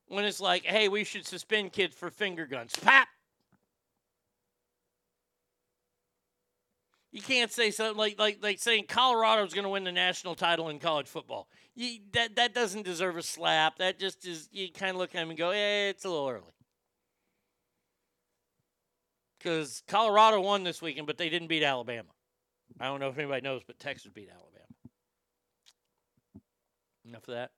When it's like, hey, we should suspend kids for finger guns. Pap! You can't say something like like like saying Colorado's going to win the national title in college football. You, that that doesn't deserve a slap. That just is, you kind of look at him and go, eh, it's a little early. Because Colorado won this weekend, but they didn't beat Alabama. I don't know if anybody knows, but Texas beat Alabama. Enough of that?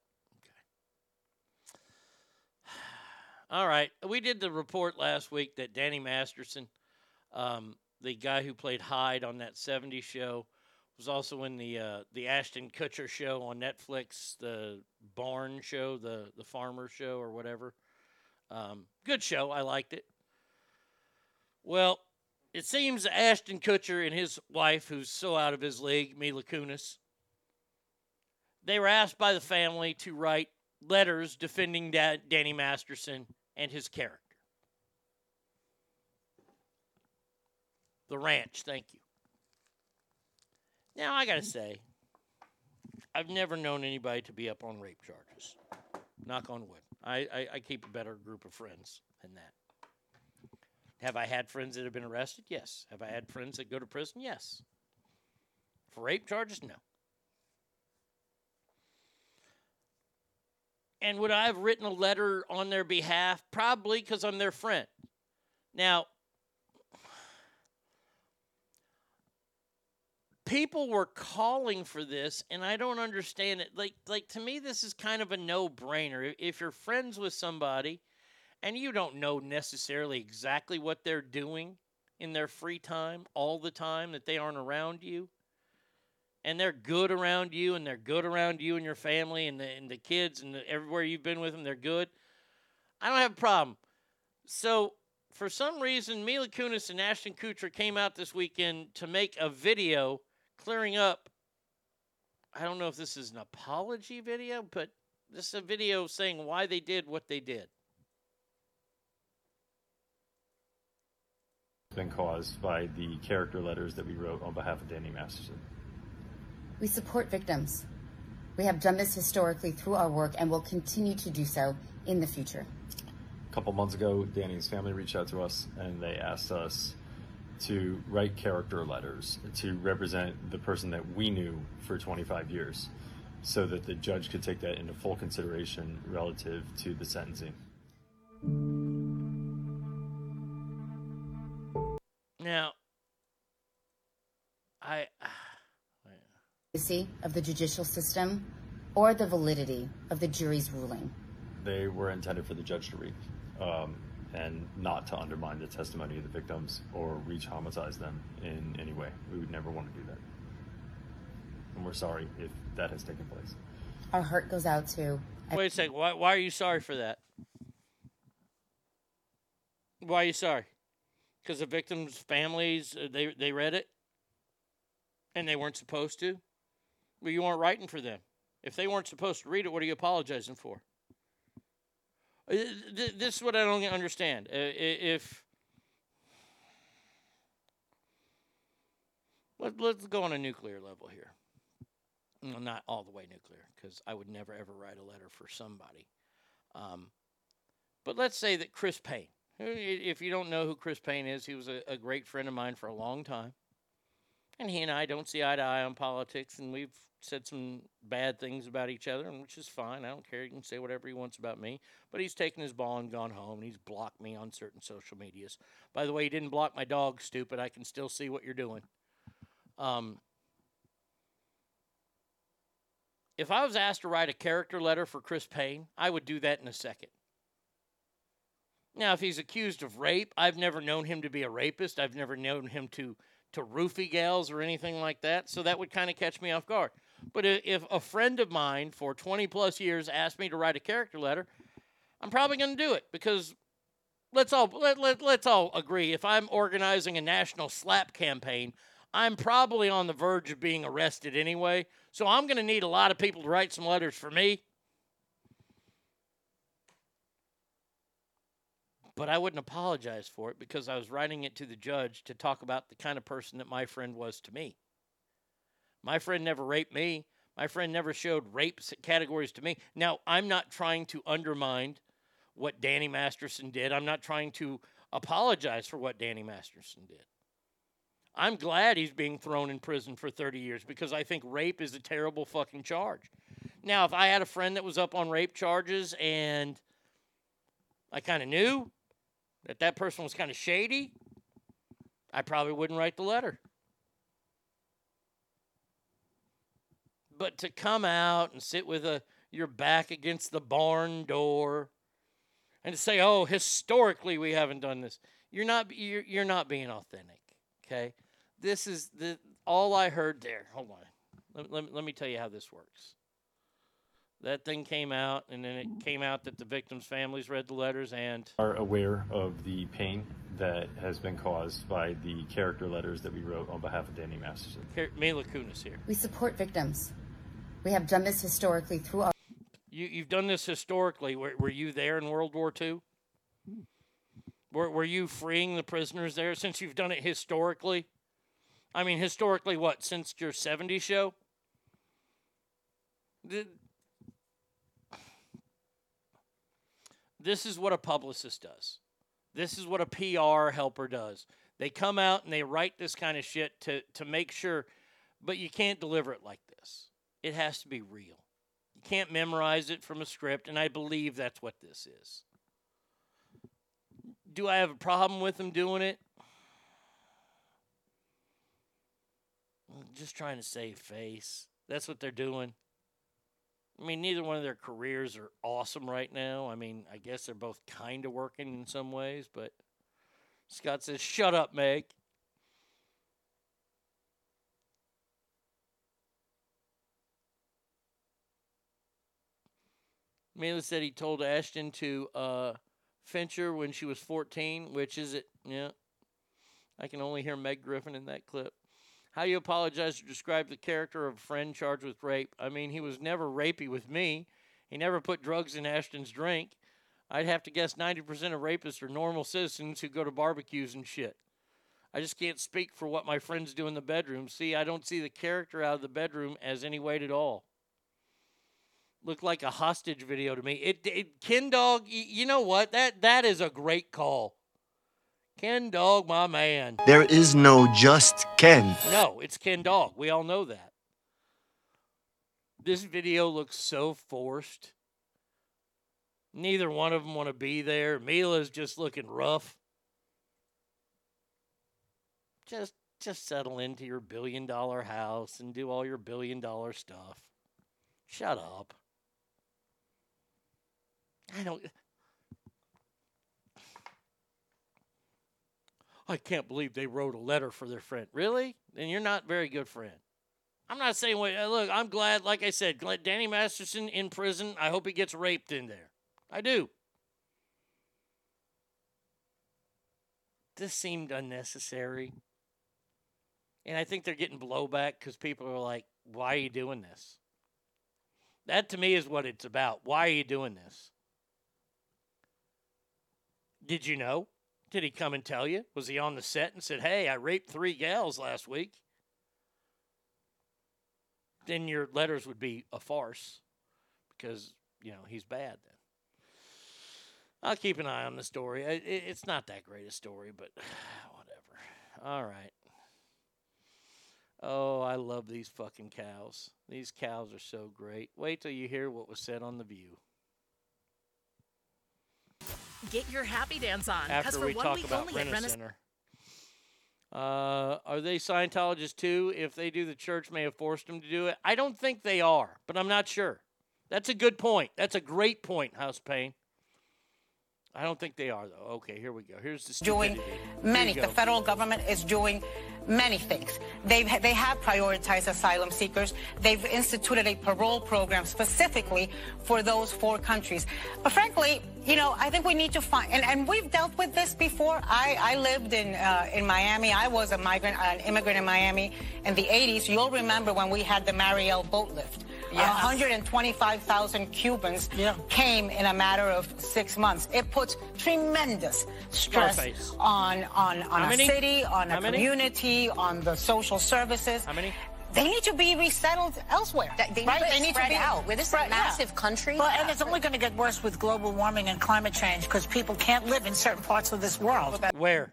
Okay. All right. We did the report last week that Danny Masterson, um, the guy who played Hyde on that seventies show, was also in the uh, the Ashton Kutcher show on Netflix, the Barn show, the, the Farmer show or whatever. Um, good show. I liked it. Well, it seems Ashton Kutcher and his wife, who's so out of his league, Mila Kunis, they were asked by the family to write letters defending da- Danny Masterson and his character. the ranch. Thank you. Now, I got to say, I've never known anybody to be up on rape charges. Knock on wood. I, I, I keep a better group of friends than that. Have I had friends that have been arrested? Yes. Have I had friends that go to prison? Yes. For rape charges? No. And would I have written a letter on their behalf? Probably, because I'm their friend. Now, people were calling for this, and I don't understand it. Like, like to me, this is kind of a no-brainer. If you're friends with somebody, and you don't know necessarily exactly what they're doing in their free time, all the time that they aren't around you, and they're good around you, and they're good around you and your family, and the, and the kids, and the, everywhere you've been with them, they're good. I don't have a problem. So, for some reason, Mila Kunis and Ashton Kutcher came out this weekend to make a video clearing up. I don't know if this is an apology video, but this is a video saying why they did what they did. Been caused by the character letters that we wrote on behalf of Danny Masterson. We support victims. We have done this historically through our work and will continue to do so in the future. A couple months ago, Danny's family reached out to us and they asked us to write character letters to represent the person that we knew for twenty-five years so that the judge could take that into full consideration relative to the sentencing. Now, I... of the judicial system or the validity of the jury's ruling. They were intended for the judge to read um, and not to undermine the testimony of the victims or re-traumatize them in any way. We would never want to do that. And we're sorry if that has taken place. Our heart goes out to... Wait a second. Why, why are you sorry for that? Why are you sorry? Because the victims' families, they they read it and they weren't supposed to? Well, you weren't writing for them. If they weren't supposed to read it, what are you apologizing for? This is what I don't understand. If let's go on a nuclear level here. Well, not all the way nuclear, because I would never, ever write a letter for somebody. Um, but let's say that Chris Payne, if you don't know who Chris Payne is, he was a, a great friend of mine for a long time. And he and I don't see eye to eye on politics, and we've said some bad things about each other, and which is fine. I don't care. He can say whatever he wants about me. But he's taken his ball and gone home, and he's blocked me on certain social medias. By the way, he didn't block my dog, stupid. I can still see what you're doing. Um, if I was asked to write a character letter for Chris Payne, I would do that in a second. Now, if he's accused of rape, I've never known him to be a rapist. I've never known him to... to roofie gals or anything like that, so that would kind of catch me off guard. But if a friend of mine for twenty plus years asked me to write a character letter, I'm probably going to do it, because let's all let, let let's all agree, if I'm organizing a national slap campaign, I'm probably on the verge of being arrested anyway, so I'm going to need a lot of people to write some letters for me. But I wouldn't apologize for it, because I was writing it to the judge to talk about the kind of person that my friend was to me. My friend never raped me. My friend never showed rape categories to me. Now, I'm not trying to undermine what Danny Masterson did. I'm not trying to apologize for what Danny Masterson did. I'm glad he's being thrown in prison for thirty years, because I think rape is a terrible fucking charge. Now, if I had a friend that was up on rape charges and I kind of knew that that person was kind of shady, I probably wouldn't write the letter. But to come out and sit with a, your back against the barn door and to say, oh, historically we haven't done this, you're not you're, you're not being authentic, okay? This is the all I heard there. Hold on. Let, let, let me tell you how this works. That thing came out, and then it came out that the victims' families read the letters and... are aware of the pain that has been caused by the character letters that we wrote on behalf of Danny Masterson. Mila Kunis here. We support victims. We have done this historically through our... You, you've done this historically. Were, were you there in World War Two? Were, were you freeing the prisoners there since you've done it historically? I mean, historically, what, since your seventies show? This is what a publicist does. This is what a P R helper does. They come out and they write this kind of shit to, to make sure, but you can't deliver it like this. It has to be real. You can't memorize it from a script, and I believe that's what this is. Do I have a problem with them doing it? I'm just trying to save face. That's what they're doing. I mean, neither one of their careers are awesome right now. I mean, I guess they're both kind of working in some ways, but Scott says, shut up, Meg. Mila said he told Ashton to uh, Fincher when she was fourteen, which is it, yeah. I can only hear Meg Griffin in that clip. How do you apologize or describe the character of a friend charged with rape? I mean, he was never rapey with me. He never put drugs in Ashton's drink. I'd have to guess ninety percent of rapists are normal citizens who go to barbecues and shit. I just can't speak for what my friends do in the bedroom. See, I don't see the character out of the bedroom as any weight at all. Looked like a hostage video to me. It, it Ken Dog, you know what? That That is a great call. Ken Dog, my man. There is no just Ken. No, it's Ken Dog. We all know that. This video looks so forced. Neither one of them want to be there. Mila's just looking rough. Just, just settle into your billion-dollar house and do all your billion-dollar stuff. Shut up. I don't... I can't believe they wrote a letter for their friend. Really? Then you're not a very good friend. I'm not saying, wait, look, I'm glad, like I said, glad Danny Masterson in prison. I hope he gets raped in there. I do. This seemed unnecessary. And I think they're getting blowback because people are like, why are you doing this? That to me is what it's about. Why are you doing this? Did you know? Did he come and tell you? Was he on the set and said, hey, I raped three gals last week? Then your letters would be a farce because, you know, he's bad then. I'll keep an eye on the story. It's not that great a story, but whatever. All right. Oh, I love these fucking cows. These cows are so great. Wait till you hear what was said on The View. Get your happy dance on. After for we one talk week about Rent-A-Center. Uh, are they Scientologists too? If they do, the church may have forced them to do it. I don't think they are, but I'm not sure. That's a good point. That's a great point, House Payne. I don't think they are, though. Okay, here we go. Here's the stupidity. Doing many. The federal government is doing many things. They they have prioritized asylum seekers. They've instituted a parole program specifically for those four countries. But frankly, you know, I think we need to find, and, and we've dealt with this before. I, I lived in uh, in Miami. I was a migrant, an immigrant in Miami in the eighties. You'll remember when we had the Mariel boat lift. Yes. one hundred twenty-five thousand Cubans yeah. came in a matter of six months. It puts tremendous stress on on, on a many? city, on a How community, many? on the social services. How many? They need to be resettled elsewhere. They, they right? need to, they need to be out. We're this spread, massive yeah. country. Well, and it's only going to get worse with global warming and climate change because people can't live in certain parts of this world. Where?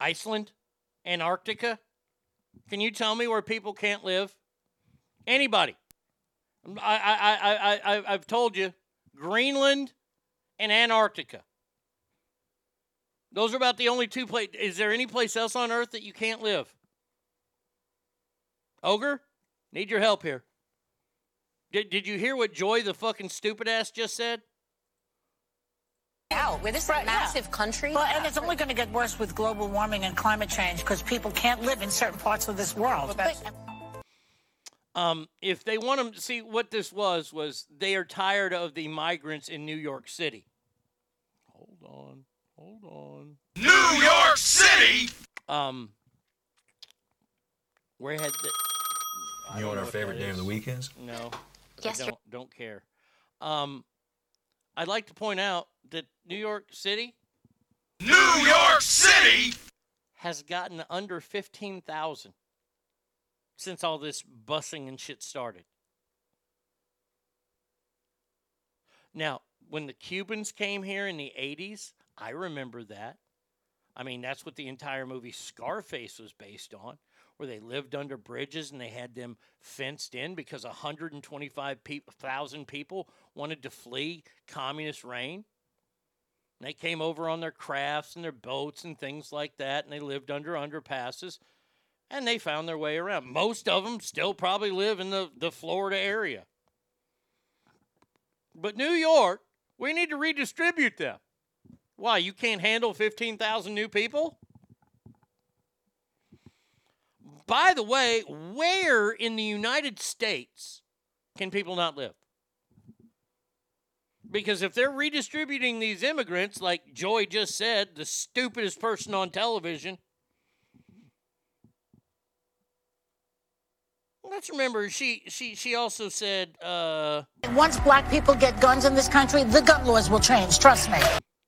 Iceland? Antarctica? Can you tell me where people can't live? Anybody. I, I, I, I, I've told you, Greenland and Antarctica. Those are about the only two places. Is there any place else on Earth that you can't live? Ogre, need your help here. Did, did you hear what Joy the fucking stupid ass just said? Out. We're this right, massive yeah. country. Well, and it's only going to get worse with global warming and climate change because people can't live in certain parts of this world. But, Um, if they want them to see what this was, was they are tired of the migrants in New York City. Hold on. Hold on. New York City! Um, where had the... You know what our favorite day of the week is? No. Yes. Don't, don't care. Um, I'd like to point out that New York City, New York City, has gotten under fifteen thousand since all this busing and shit started. Now, when the Cubans came here in the eighties, I remember that. I mean, that's what the entire movie Scarface was based on, where they lived under bridges and they had them fenced in because one hundred twenty-five thousand people wanted to flee communist reign. And they came over on their crafts and their boats and things like that, and they lived under underpasses, and they found their way around. Most of them still probably live in the, the Florida area. But New York, we need to redistribute them. Why, you can't handle fifteen thousand new people? By the way, where in the United States can people not live? Because if they're redistributing these immigrants, like Joy just said, the stupidest person on television, let's remember, she she, she also said... Uh, once black people get guns in this country, the gun laws will change, trust me.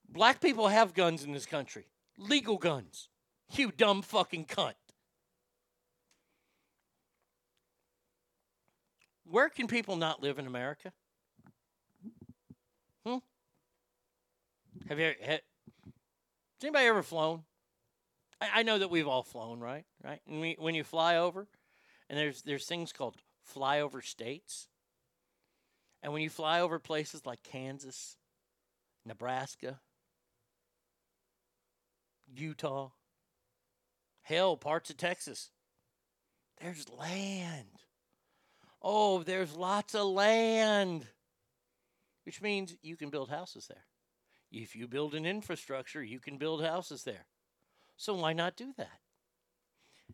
Black people have guns in this country. Legal guns. You dumb fucking cunt. Where can people not live in America? Hmm? Have you ever, has anybody ever flown? I, I know that we've all flown, right? Right? And we, when you fly over, and there's there's things called flyover states. And when you fly over places like Kansas, Nebraska, Utah, hell, parts of Texas. There's land. Oh, there's lots of land, which means you can build houses there. If you build an infrastructure, you can build houses there. So why not do that?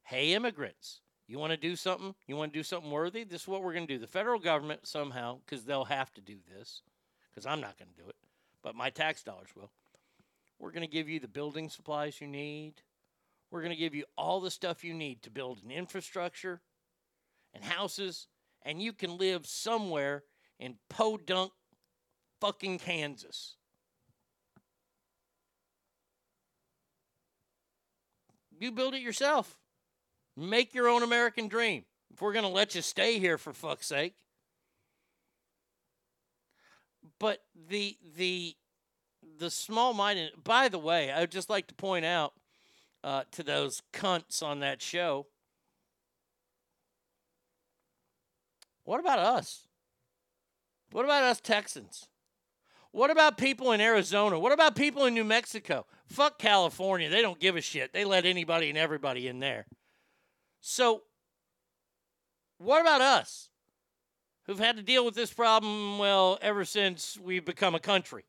Hey, immigrants, you want to do something? You want to do something worthy? This is what we're going to do. The federal government somehow, because they'll have to do this, because I'm not going to do it, but my tax dollars will. We're going to give you the building supplies you need. We're going to give you all the stuff you need to build an infrastructure and houses, and you can live somewhere in podunk fucking Kansas. You build it yourself. Make your own American dream. If we're going to let you stay here, for fuck's sake. But the the... The small-minded, by the way, I would just like to point out uh, to those cunts on that show, what about us? What about us Texans? What about people in Arizona? What about people in New Mexico? Fuck California. They don't give a shit. They let anybody and everybody in there. So what about us who've had to deal with this problem, well, ever since we've become a country?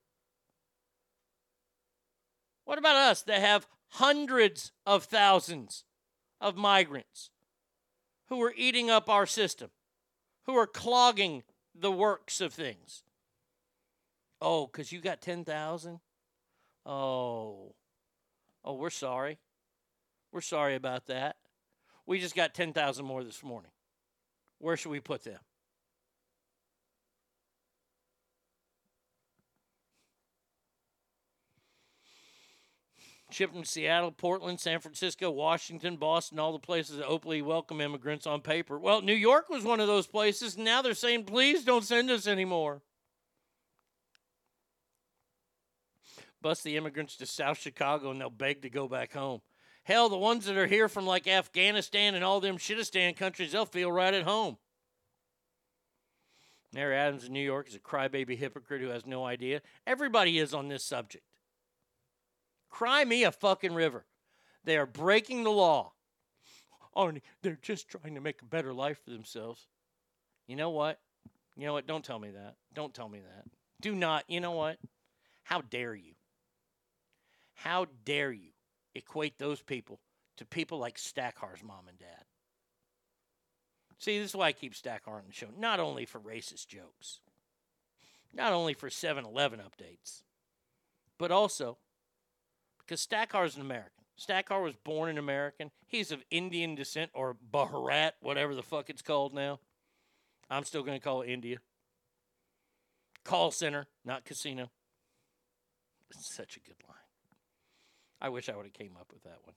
What about us that have hundreds of thousands of migrants who are eating up our system, who are clogging the works of things? Oh, because you got ten thousand? Oh. Oh, we're sorry. We're sorry about that. We just got ten thousand more this morning. Where should we put them? Shipped from Seattle, Portland, San Francisco, Washington, Boston, all the places that openly welcome immigrants on paper. Well, New York was one of those places, and now they're saying, please don't send us anymore. Bus the immigrants to South Chicago, and they'll beg to go back home. Hell, the ones that are here from, like, Afghanistan and all them shitistan countries, they'll feel right at home. Mary Adams in New York is a crybaby hypocrite who has no idea. Everybody is on this subject. Cry me a fucking river. They are breaking the law. Arnie, they're just trying to make a better life for themselves. You know what? You know what? Don't tell me that. Don't tell me that. Do not. You know what? How dare you? How dare you equate those people to people like Stackhar's mom and dad? See, this is why I keep Stackhar on the show. Not only for racist jokes. Not only for seven eleven updates. But also... because Stackhar's an American. Stackhar was born an American. He's of Indian descent, or Bharat, whatever the fuck it's called now. I'm still going to call it India. Call center, not casino. It's such a good line. I wish I would have came up with that one.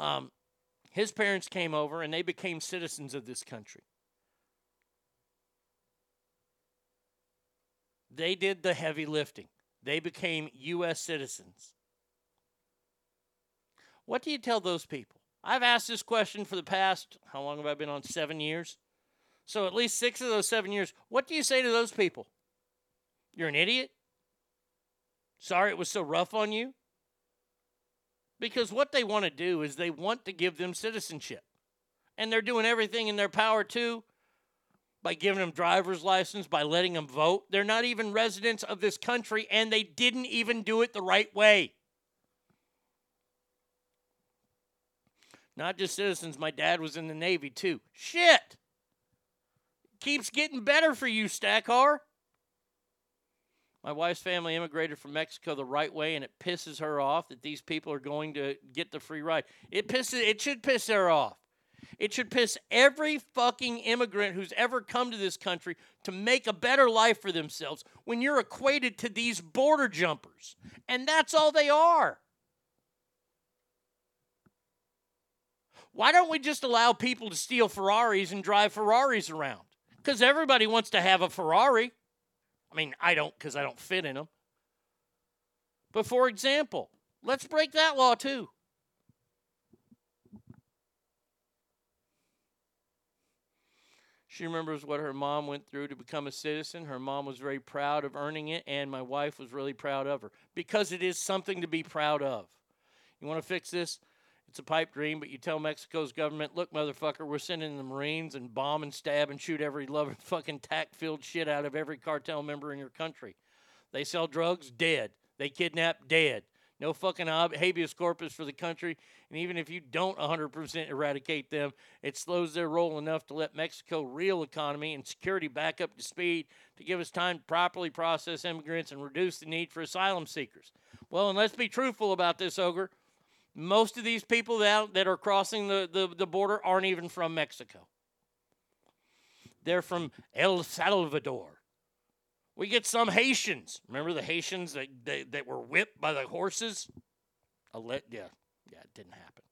Um, his parents came over, and they became citizens of this country. They did the heavy lifting. They became U S citizens. What do you tell those people? I've asked this question for the past, how long have I been on? Seven years. So at least six of those seven years. What do you say to those people? You're an idiot? Sorry it was so rough on you? Because what they want to do is they want to give them citizenship. And they're doing everything in their power to, by giving them driver's license, by letting them vote. They're not even residents of this country, and they didn't even do it the right way. Not just citizens, my dad was in the Navy too. Shit! Keeps getting better for you, Stackhar. My wife's family immigrated from Mexico the right way, and it pisses her off that these people are going to get the free ride. It pisses. It should piss her off. It should piss every fucking immigrant who's ever come to this country to make a better life for themselves when you're equated to these border jumpers. And that's all they are. Why don't we just allow people to steal Ferraris and drive Ferraris around? Because everybody wants to have a Ferrari. I mean, I don't because I don't fit in them. But for example, let's break that law too. She remembers what her mom went through to become a citizen. Her mom was very proud of earning it, and my wife was really proud of her because it is something to be proud of. You want to fix this? It's a pipe dream, but you tell Mexico's government, look, motherfucker, we're sending the Marines and bomb and stab and shoot every loving fucking tack-filled shit out of every cartel member in your country. They sell drugs, dead. They kidnap, dead. No fucking habeas corpus for the country, and even if you don't one hundred percent eradicate them, it slows their roll enough to let Mexico's real economy and security back up to speed to give us time to properly process immigrants and reduce the need for asylum seekers. Well, and let's be truthful about this, Ogre. Most of these people that, that are crossing the, the, the border aren't even from Mexico. They're from El Salvador. We get some Haitians. Remember the Haitians that, that, that were whipped by the horses? I'll let, yeah, yeah, it didn't happen.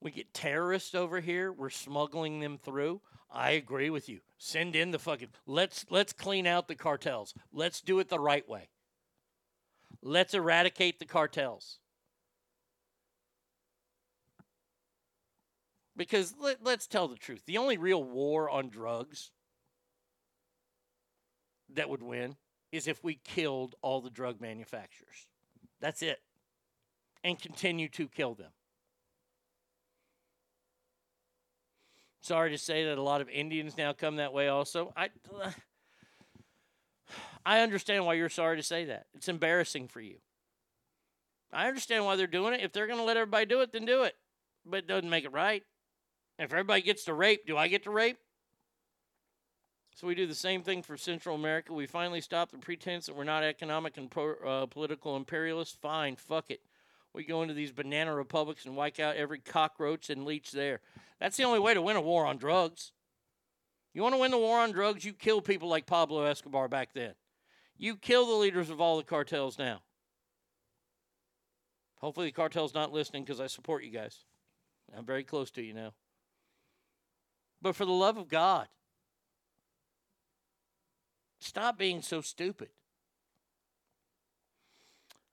We get terrorists over here. We're smuggling them through. I agree with you. Send in the fucking, let's, let's clean out the cartels. Let's do it the right way. Let's eradicate the cartels. Because let, let's tell the truth. The only real war on drugs that would win is if we killed all the drug manufacturers. That's it. And continue to kill them. Sorry to say that a lot of Indians now come that way also. I I understand why you're sorry to say that. It's embarrassing for you. I understand why they're doing it. If they're going to let everybody do it, then do it. But it doesn't make it right. If everybody gets to rape, do I get to rape? So we do the same thing for Central America. We finally stop the pretense that we're not economic and pro, uh, political imperialists. Fine, fuck it. We go into these banana republics and wipe out every cockroach and leech there. That's the only way to win a war on drugs. You want to win the war on drugs, you kill people like Pablo Escobar back then. You kill the leaders of all the cartels now. Hopefully the cartel's not listening because I support you guys. I'm very close to you now. But for the love of God, stop being so stupid.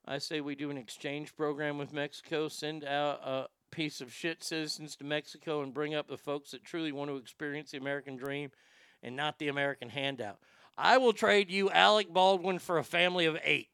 I say we do an exchange program with Mexico, send out a piece of shit citizens to Mexico and bring up the folks that truly want to experience the American dream and not the American handout. I will trade you Alec Baldwin for a family of eight.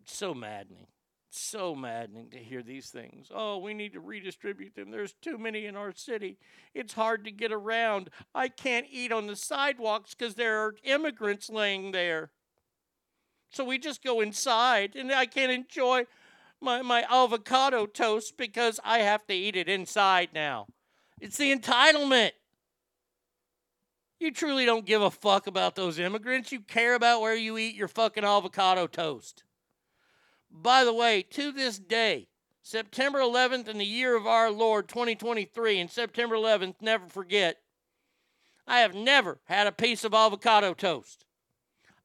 It's so maddening. So maddening to hear these things. Oh, we need to redistribute them. There's too many in our city. It's hard to get around. I can't eat on the sidewalks because there are immigrants laying there. So we just go inside, and I can't enjoy my, my avocado toast because I have to eat it inside now. It's the entitlement. You truly don't give a fuck about those immigrants. You care about where you eat your fucking avocado toast. By the way, to this day, September eleventh in the year of our Lord, twenty twenty-three, and September eleventh, never forget, I have never had a piece of avocado toast.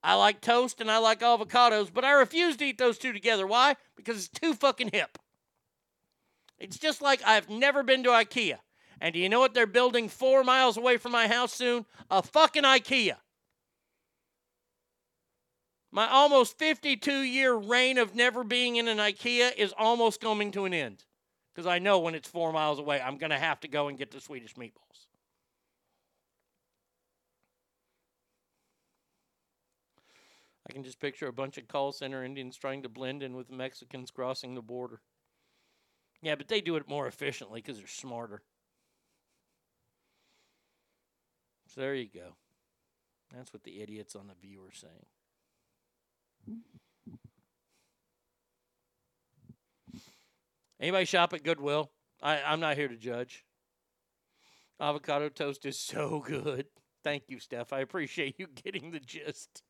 I like toast and I like avocados, but I refuse to eat those two together. Why? Because it's too fucking hip. It's just like I've never been to IKEA. And do you know what they're building four miles away from my house soon? A fucking IKEA. My almost fifty-two-year reign of never being in an IKEA is almost coming to an end. Because I know when it's four miles away, I'm going to have to go and get the Swedish meatballs. I can just picture a bunch of call center Indians trying to blend in with Mexicans crossing the border. Yeah, but they do it more efficiently because they're smarter. So there you go. That's what the idiots on The View are saying. Anybody shop at Goodwill? I, I'm not here to judge. Avocado toast is so good. Thank you, Steph. I appreciate you getting the gist.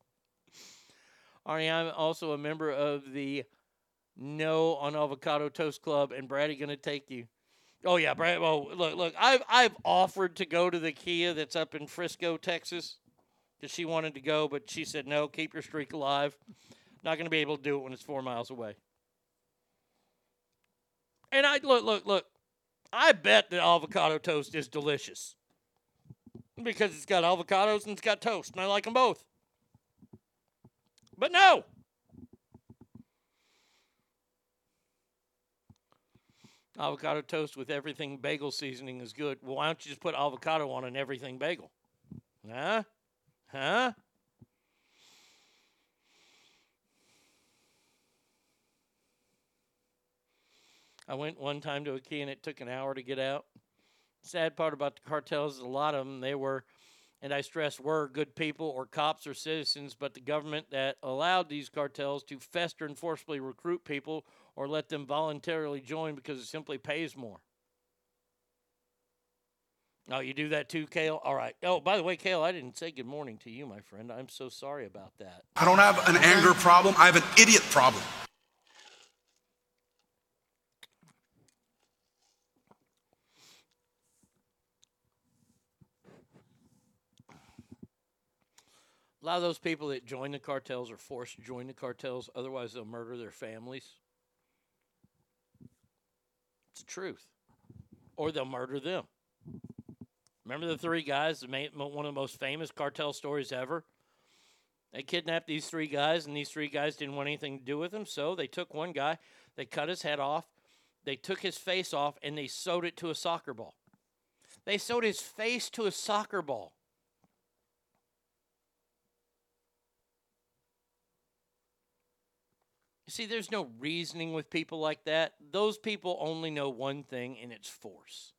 Arnie, I'm also a member of the No on Avocado Toast Club, and Braddy gonna take you. Oh yeah, Brad. Oh look, look. I've I've offered to go to the Kia that's up in Frisco, Texas, because she wanted to go, but she said no. Keep your streak alive. Not gonna be able to do it when it's four miles away. And I look, look, look. I bet that avocado toast is delicious because it's got avocados and it's got toast, and I like them both. But no. Avocado toast with everything bagel seasoning is good. Well, why don't you just put avocado on an everything bagel? Huh? Huh? I went one time to a key and it took an hour to get out. Sad part about the cartels is a lot of them, they were, and I stress were, good people or cops or citizens, but the government that allowed these cartels to fester and forcibly recruit people or let them voluntarily join because it simply pays more. Oh, you do that too, Kale? All right. Oh, by the way, Kale, I didn't say good morning to you, my friend. I'm so sorry about that. I don't have an anger problem. I have an idiot problem. A lot of those people that join the cartels are forced to join the cartels. Otherwise, they'll murder their families. It's the truth. Or they'll murder them. Remember the three guys, the main, one of the most famous cartel stories ever? They kidnapped these three guys, and these three guys didn't want anything to do with them, so they took one guy, they cut his head off, they took his face off, and they sewed it to a soccer ball. They sewed his face to a soccer ball. You see, there's no reasoning with people like that. Those people only know one thing, and it's force.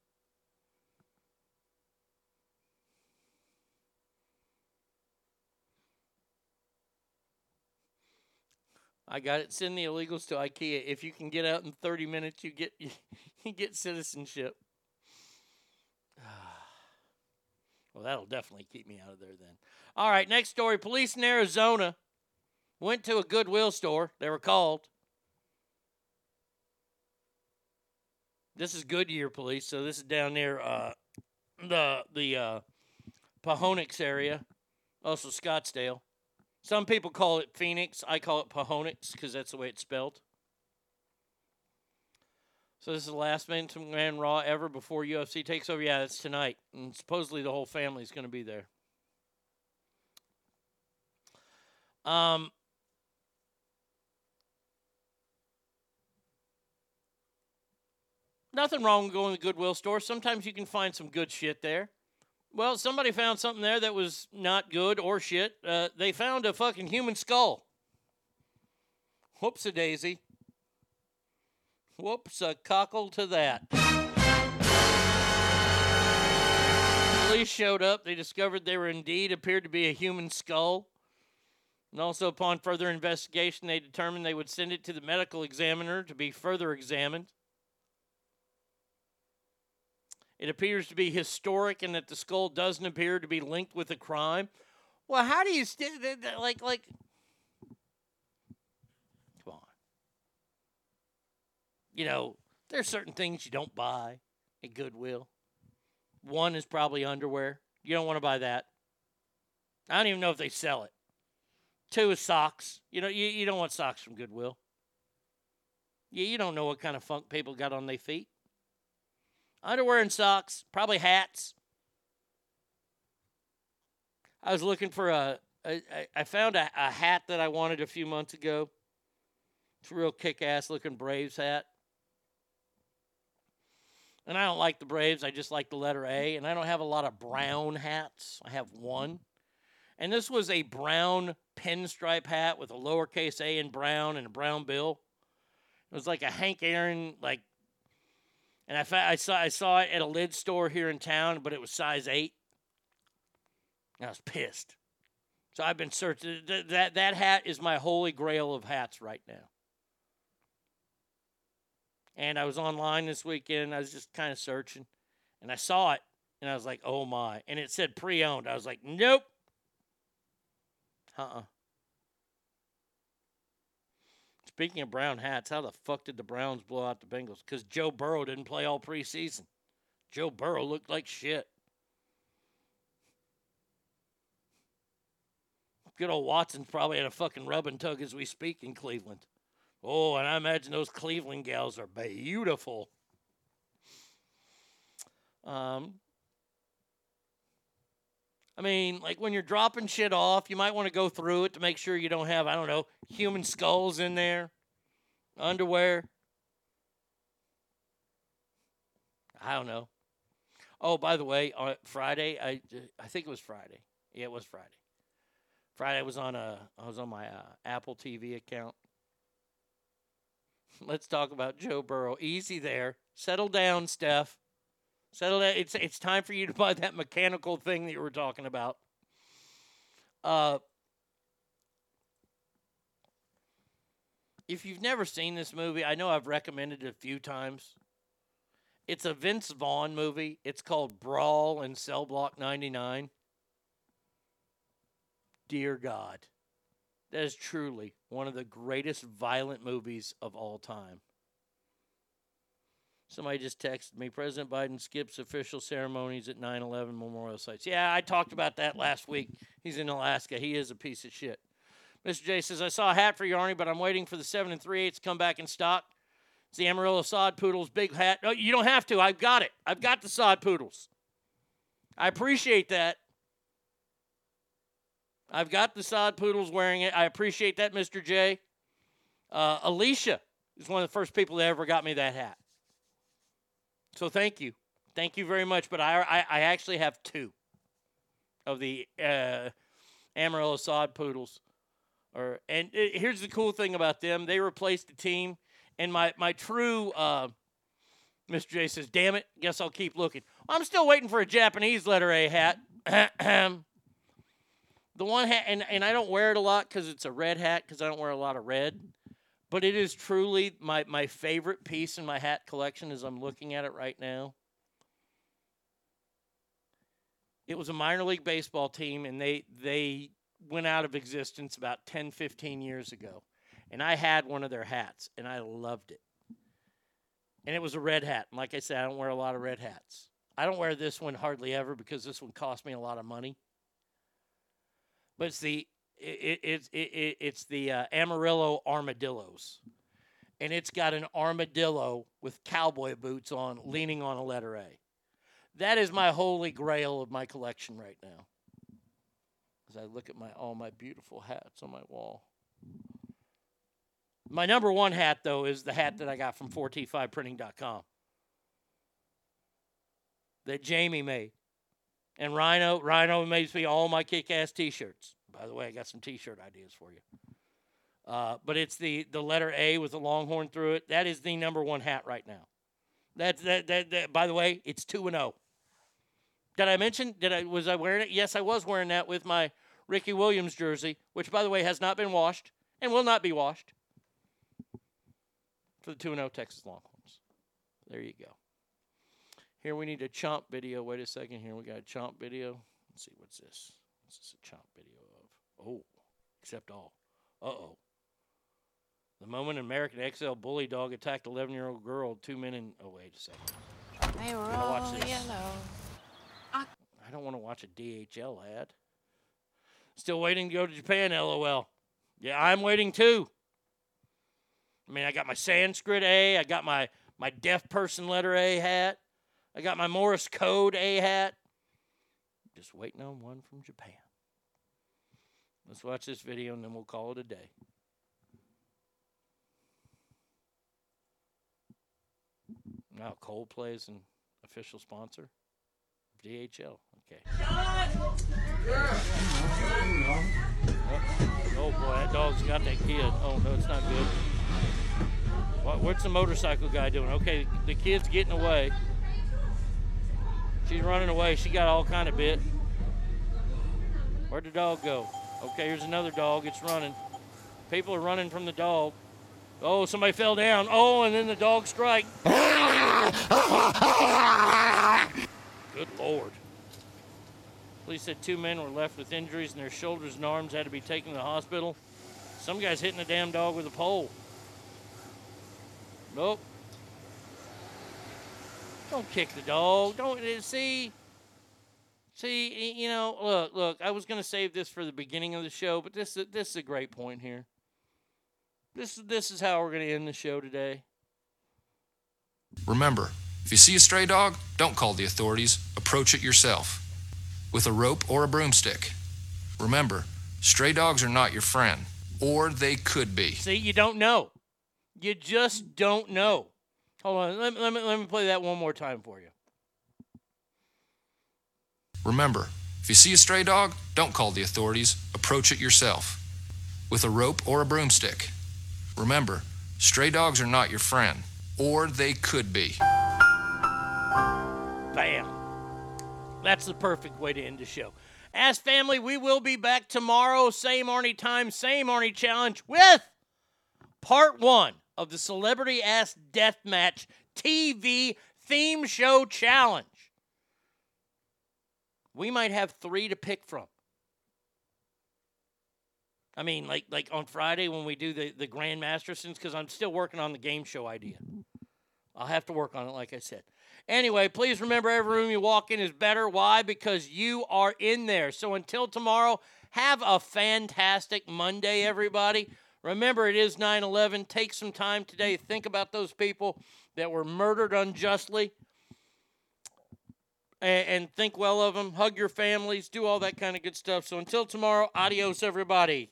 I got it. Send the illegals to IKEA. If you can get out in thirty minutes, you get you get citizenship. Well, that'll definitely keep me out of there then. All right, next story. Police in Arizona went to a Goodwill store. They were called. This is Goodyear police, so this is down near uh, the the uh, Pahonix area, also Scottsdale. Some people call it Phoenix. I call it Pahonix because that's the way it's spelled. So this is the last minute man Raw ever before U F C takes over. Yeah, it's tonight, and supposedly the whole family is going to be there. Um. Nothing wrong with going to the Goodwill store. Sometimes you can find some good shit there. Well, somebody found something there that was not good or shit. Uh, they found a fucking human skull. Whoops-a-daisy. Whoops-a-cockle to that. Police showed up. They discovered they were indeed appeared to be a human skull. And also upon further investigation, they determined they would send it to the medical examiner to be further examined. It appears to be historic and that the skull doesn't appear to be linked with a crime. Well, how do you, st- like, like, come on. You know, There's certain things you don't buy at Goodwill. One is probably underwear. You don't want to buy that. I don't even know if they sell it. Two is socks. You know, you, you don't want socks from Goodwill. You, you don't know what kind of funk people got on their feet. Underwear and socks, probably hats. I was looking for a, I, I found a, a hat that I wanted a few months ago. It's a real kick-ass looking Braves hat. And I don't like the Braves. I just like the letter A. And I don't have a lot of brown hats. I have one. And this was a brown pinstripe hat with a lowercase a in brown and a brown bill. It was like a Hank Aaron, like, and I, fa- I saw I saw it at a lid store here in town, but it was size eight. And I was pissed. So I've been searching. Th- that, that hat is my holy grail of hats right now. And I was online this weekend. I was just kind of searching. And I saw it. And I was like, oh, my. And it said pre-owned. I was like, nope. Uh-uh. Speaking of brown hats, how the fuck did the Browns blow out the Bengals? Because Joe Burrow didn't play all preseason. Joe Burrow looked like shit. Good old Watson's probably at a fucking rub and tug as we speak in Cleveland. Oh, and I imagine those Cleveland gals are beautiful. Um, I mean, like when you're dropping shit off, you might want to go through it to make sure you don't have, I don't know, human skulls in there, underwear. I don't know. Oh, by the way, on Friday, I I think it was Friday. Yeah, it was Friday. Friday I was on a I was on my uh, Apple T V account. Let's talk about Joe Burrow. Easy there. Settle down, Steph. Settle down. It's it's time for you to buy that mechanical thing that you were talking about. Uh, if you've never seen this movie, I know I've recommended it a few times. It's a Vince Vaughn movie. It's called Brawl in Cell Block ninety-nine. Dear God. That is truly one of the greatest violent movies of all time. Somebody just texted me, President Biden skips official ceremonies at nine eleven memorial sites. Yeah, I talked about that last week. He's in Alaska. He is a piece of shit. Mister J says, I saw a hat for you, Arnie, but I'm waiting for the seven and three eighths to come back in stock. It's the Amarillo Sod Poodles big hat. No, you don't have to. I've got it. I've got the Sod Poodles. I appreciate that. I've got the Sod Poodles wearing it. I appreciate that, Mister J. Uh, Alicia is one of the first people that ever got me that hat. So thank you. Thank you very much. But I I, I actually have two of the uh, Amarillo Sod Poodles. Or, and it, here's the cool thing about them. They replaced the team. And my, my true uh, Mister J says, damn it, guess I'll keep looking. I'm still waiting for a Japanese letter A hat. The one hat, and, and I don't wear it a lot because it's a red hat because I don't wear a lot of red, but it is truly my, my favorite piece in my hat collection as I'm looking at it right now. It was a minor league baseball team, and they they went out of existence about ten, fifteen years ago, and I had one of their hats, and I loved it. And it was a red hat, and like I said, I don't wear a lot of red hats. I don't wear this one hardly ever because this one cost me a lot of money. But it's the it, it, it, it, it's the uh, Amarillo Armadillos, and it's got an armadillo with cowboy boots on, leaning on a letter A. That is my holy grail of my collection right now. As I look at my all my beautiful hats on my wall. My number one hat, though, is the hat that I got from four t five printing dot com that Jamie made. And Rhino, Rhino makes me all my kick-ass T-shirts. By the way, I got some T-shirt ideas for you. Uh, but it's the, the letter A with the longhorn through it. That is the number one hat right now. That that that. that by the way, it's two and zero. Did I mention? Did I was I wearing it? Yes, I was wearing that with my Ricky Williams jersey, which by the way has not been washed and will not be washed for the two and zero Texas Longhorns. There you go. Here, we need a chomp video. Wait a second here. We got a chomp video. Let's see. What's this? What's this a chomp video of? Oh, except all. Uh-oh. The moment an American X L bully dog attacked eleven-year-old girl, two men in... Oh, wait a second. They were all yellow. I, I don't want to watch a D H L ad. Still waiting to go to Japan, LOL. Yeah, I'm waiting, too. I mean, I got my Sanskrit A. I got my, my deaf person letter A hat. I got my Morse code A hat. Just waiting on one from Japan. Let's watch this video, and then we'll call it a day. Now Coldplay's an official sponsor of D H L. Okay. Oh, boy, that dog's got that kid. Oh, no, it's not good. What, what's the motorcycle guy doing? Okay, the kid's getting away. She's running away. She got all kind of bit. Where'd the dog go? Okay, here's another dog. It's running. People are running from the dog. Oh, somebody fell down. Oh, and then the dog strike. Good Lord. Police said two men were left with injuries and their shoulders and arms had to be taken to the hospital. Some guy's hitting a damn dog with a pole. Nope. Don't kick the dog. Don't see. See, you know, look, look. I was gonna save this for the beginning of the show, but this is this is a great point here. This this is how we're gonna end the show today. Remember, if you see a stray dog, don't call the authorities. Approach it yourself with a rope or a broomstick. Remember, stray dogs are not your friend, or they could be. See, you don't know. You just don't know. Hold on, let me, let me, let me play that one more time for you. Remember, if you see a stray dog, don't call the authorities. Approach it yourself with a rope or a broomstick. Remember, stray dogs are not your friend, or they could be. Bam. That's the perfect way to end the show. As family, we will be back tomorrow, same Arnie time, same Arnie challenge with part one of the Celebrity Ass Deathmatch T V Theme Show Challenge. We might have three to pick from. I mean, like like on Friday when we do the, the Grand Mastersons, because I'm still working on the game show idea. I'll have to work on it, like I said. Anyway, please remember every room you walk in is better. Why? Because you are in there. So until tomorrow, have a fantastic Monday, everybody. Remember, it is nine eleven. Take some time today to think about those people that were murdered unjustly and, and think well of them. Hug your families. Do all that kind of good stuff. So until tomorrow, adios, everybody.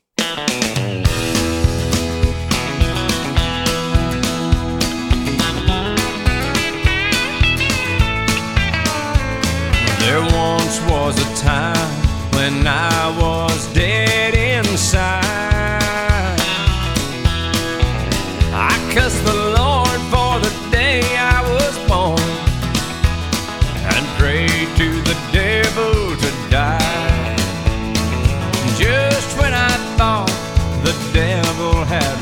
There once was a time when I was dead inside. I cussed the Lord for the day I was born and prayed to the devil to die. Just when I thought the devil had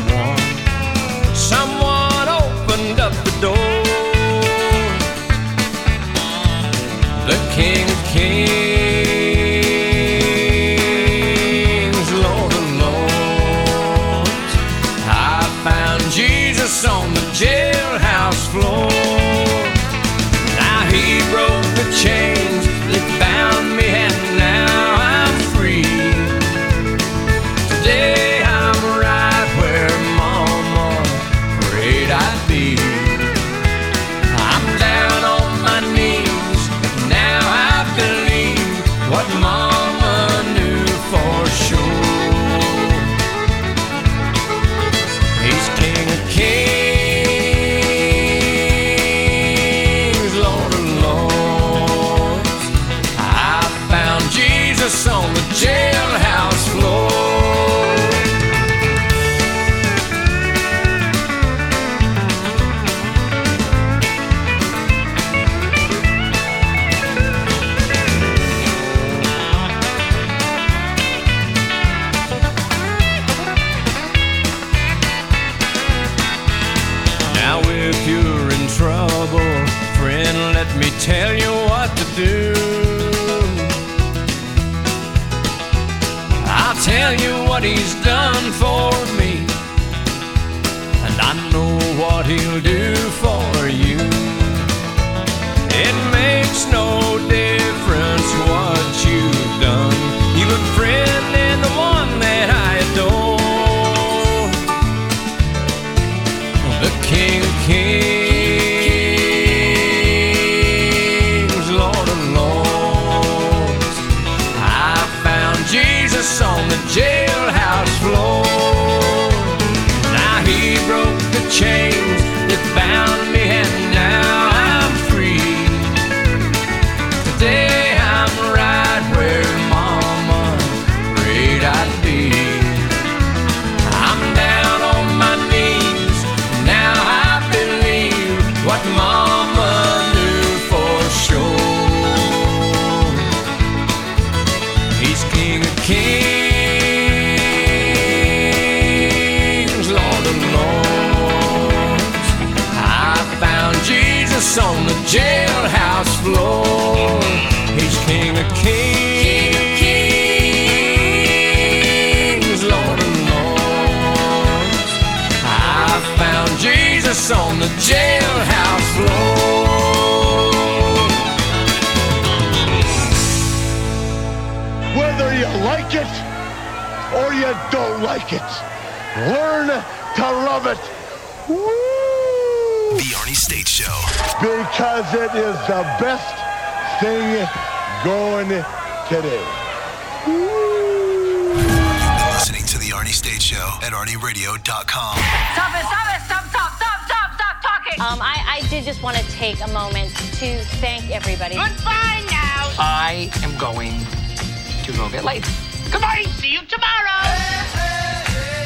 won, someone opened up the door. The King of Kings, on the jailhouse floor. Now he broke the chains that bound me, and now I'm free. Today I'm right where Mama prayed I'd be. I'm down on my knees, now I believe what Mama knew for sure. He's King of Kings, on the jailhouse floor. Now if you're in trouble, friend, let me tell you what to do. Tell you what he's done for me, he'll do for you. It makes no difference what you've done. You have a friend and the one that I adore. The King of Kings, Lord of Lords. I found Jesus on the jailhouse floor. Now he broke the chains that bound me, and now I'm free. Today I'm right where Mama prayed I'd be. I'm down on my knees, now I believe what Mama knew for sure. He's King of Kings. On the jailhouse floor, he's King of Kings, Lord of Lords. I found Jesus on the jailhouse floor. Whether you like it or you don't like it, learn to love it. Woo! The Arnie State Show. Because it is the best thing going today. Woo. You're listening to The Arnie State Show at arnie radio dot com. Stop it, stop it, stop, stop, stop, stop, stop talking. Um, I, I did just want to take a moment to thank everybody. Goodbye now. I am going to go get late. Goodbye. See you tomorrow. Hey, hey.